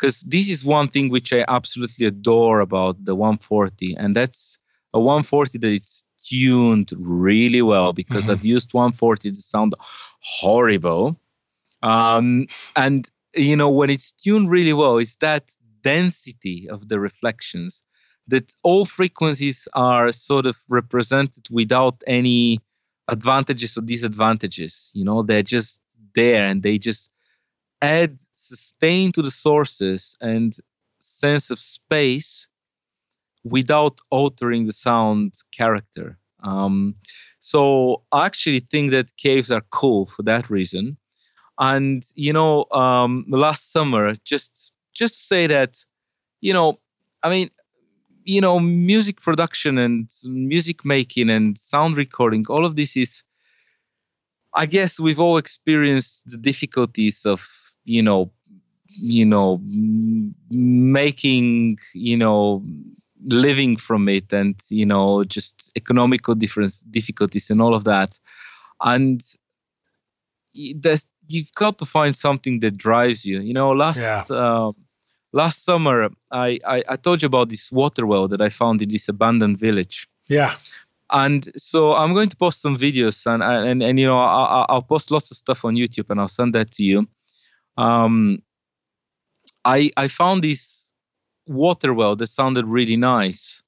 Because this is one thing which I absolutely adore about the one forty, and that's a one forty that it's tuned really well, because mm-hmm. I've used one forty to sound horrible. Um, and, you know, when it's tuned really well, it's that density of the reflections that all frequencies are sort of represented without any advantages or disadvantages. You know, they're just there and they just add sustain to the sources and sense of space without altering the sound character. Um, so I actually think that caves are cool for that reason. And, you know, um, last summer, just just to say that, you know, I mean, you know, music production and music making and sound recording, all of this is, I guess we've all experienced the difficulties of, you know, you know, making, you know, living from it and, you know, just economical difference, difficulties and all of that. And there's, you've got to find something that drives you. You know, last yeah. uh, last summer, I, I, I told you about this water well that I found in this abandoned village. Yeah. And so I'm going to post some videos and, and, and you know, I'll, I'll post lots of stuff on YouTube and I'll send that to you. Um, I I found this water well that sounded really nice.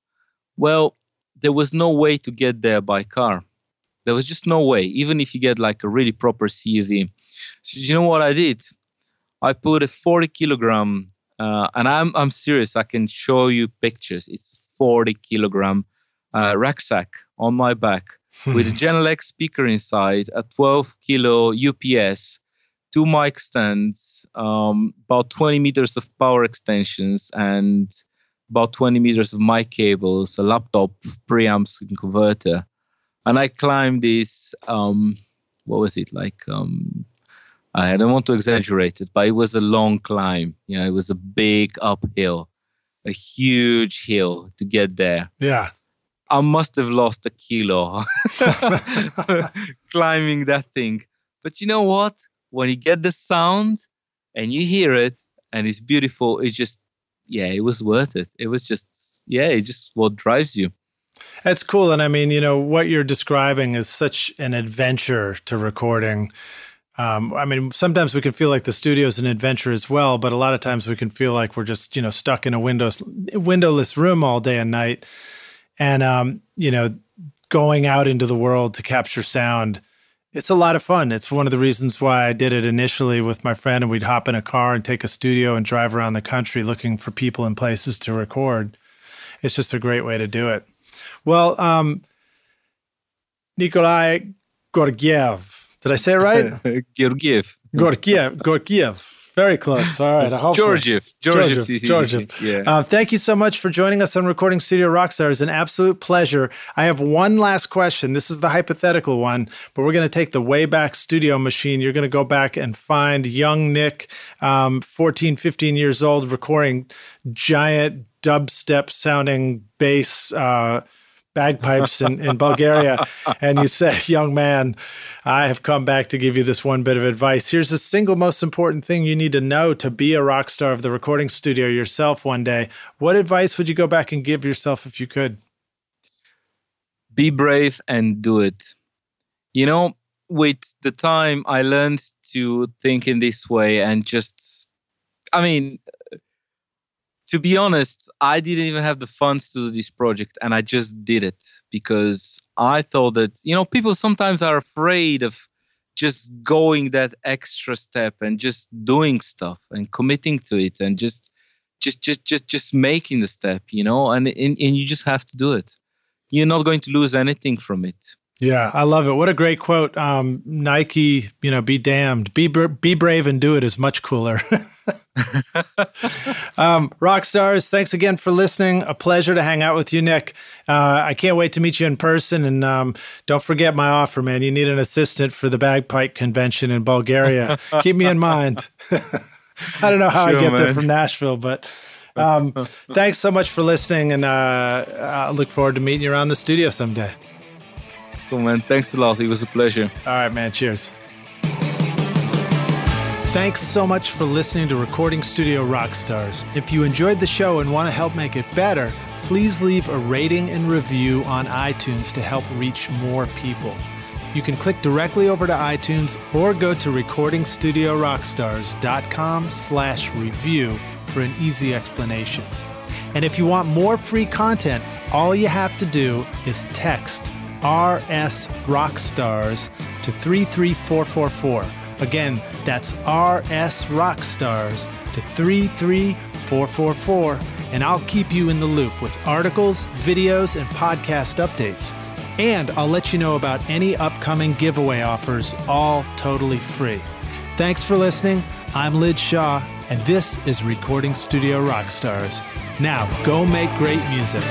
Well, there was no way to get there by car. There was just no way, even if you get like a really proper C U V. So you know what I did? I put a forty kilogram, uh, and I'm I'm serious. I can show you pictures. It's forty kilogram uh, rucksack on my back with a Genelec speaker inside, a twelve kilo U P S. Two mic stands, um, about twenty meters of power extensions, and about twenty meters of mic cables, a laptop, preamps, and converter. And I climbed this, um, what was it like? Um, I don't want to exaggerate it, but it was a long climb. You know, it was a big uphill, a huge hill to get there. Yeah. I must have lost a kilo climbing that thing. But you know what? When you get the sound and you hear it and it's beautiful, it just, yeah, it was worth it. It was just, yeah, it just what drives you. That's cool. And I mean, you know, what you're describing is such an adventure to recording. Um, I mean, sometimes we can feel like the studio is an adventure as well, but a lot of times we can feel like we're just, you know, stuck in a windows, windowless room all day and night. And, um, you know, going out into the world to capture sound, it's a lot of fun. It's one of the reasons why I did it initially with my friend, and we'd hop in a car and take a studio and drive around the country looking for people and places to record. It's just a great way to do it. Well, um, Nikolay Georgiev, did I say it right? Georgiev. Georgiev, Georgiev. Very close. All right. Georgiev. Georgiev. Georgiev. Yeah. Uh, thank you so much for joining us on Recording Studio Rockstar. It's an absolute pleasure. I have one last question. This is the hypothetical one, but we're going to take the Wayback Studio Machine. You're going to go back and find young Nick, um, fourteen, fifteen years old, recording giant dubstep sounding bass uh, bagpipes in, in Bulgaria. And you say, young man, I have come back to give you this one bit of advice. Here's the single most important thing you need to know to be a rock star of the recording studio yourself one day. What advice would you go back and give yourself if you could? Be brave and do it. You know, with the time I learned to think in this way and just, I mean, to be honest, I didn't even have the funds to do this project, and I just did it because I thought that, you know, people sometimes are afraid of just going that extra step and just doing stuff and committing to it and just just just just just making the step, you know, and, and, and you just have to do it. You're not going to lose anything from it. Yeah, I love it. What a great quote. Um, Nike, you know, be damned. Be, br be brave and do it is much cooler. um, rock stars, thanks again for listening. A pleasure to hang out with you, Nick. Uh, I can't wait to meet you in person. And um, don't forget my offer, man. You need an assistant for the bagpipe convention in Bulgaria. Keep me in mind. I don't know how sure, I get man. there from Nashville, but um, thanks so much for listening. And uh, I look forward to meeting you around the studio someday. Cool, man. Thanks a lot. It was a pleasure. All right, man. Cheers. Thanks so much for listening to Recording Studio Rockstars. If you enjoyed the show and want to help make it better, please leave a rating and review on iTunes to help reach more people. You can click directly over to iTunes or go to recording studio rockstars dot com slash review for an easy explanation. And if you want more free content, all you have to do is text R S Rockstars to three three four four four. Again, that's R S Rockstars to three three four four four, and I'll keep you in the loop with articles, videos, and podcast updates. And I'll let you know about any upcoming giveaway offers, all totally free. Thanks for listening. I'm Lij Shaw, and this is Recording Studio Rockstars. Now, go make great music.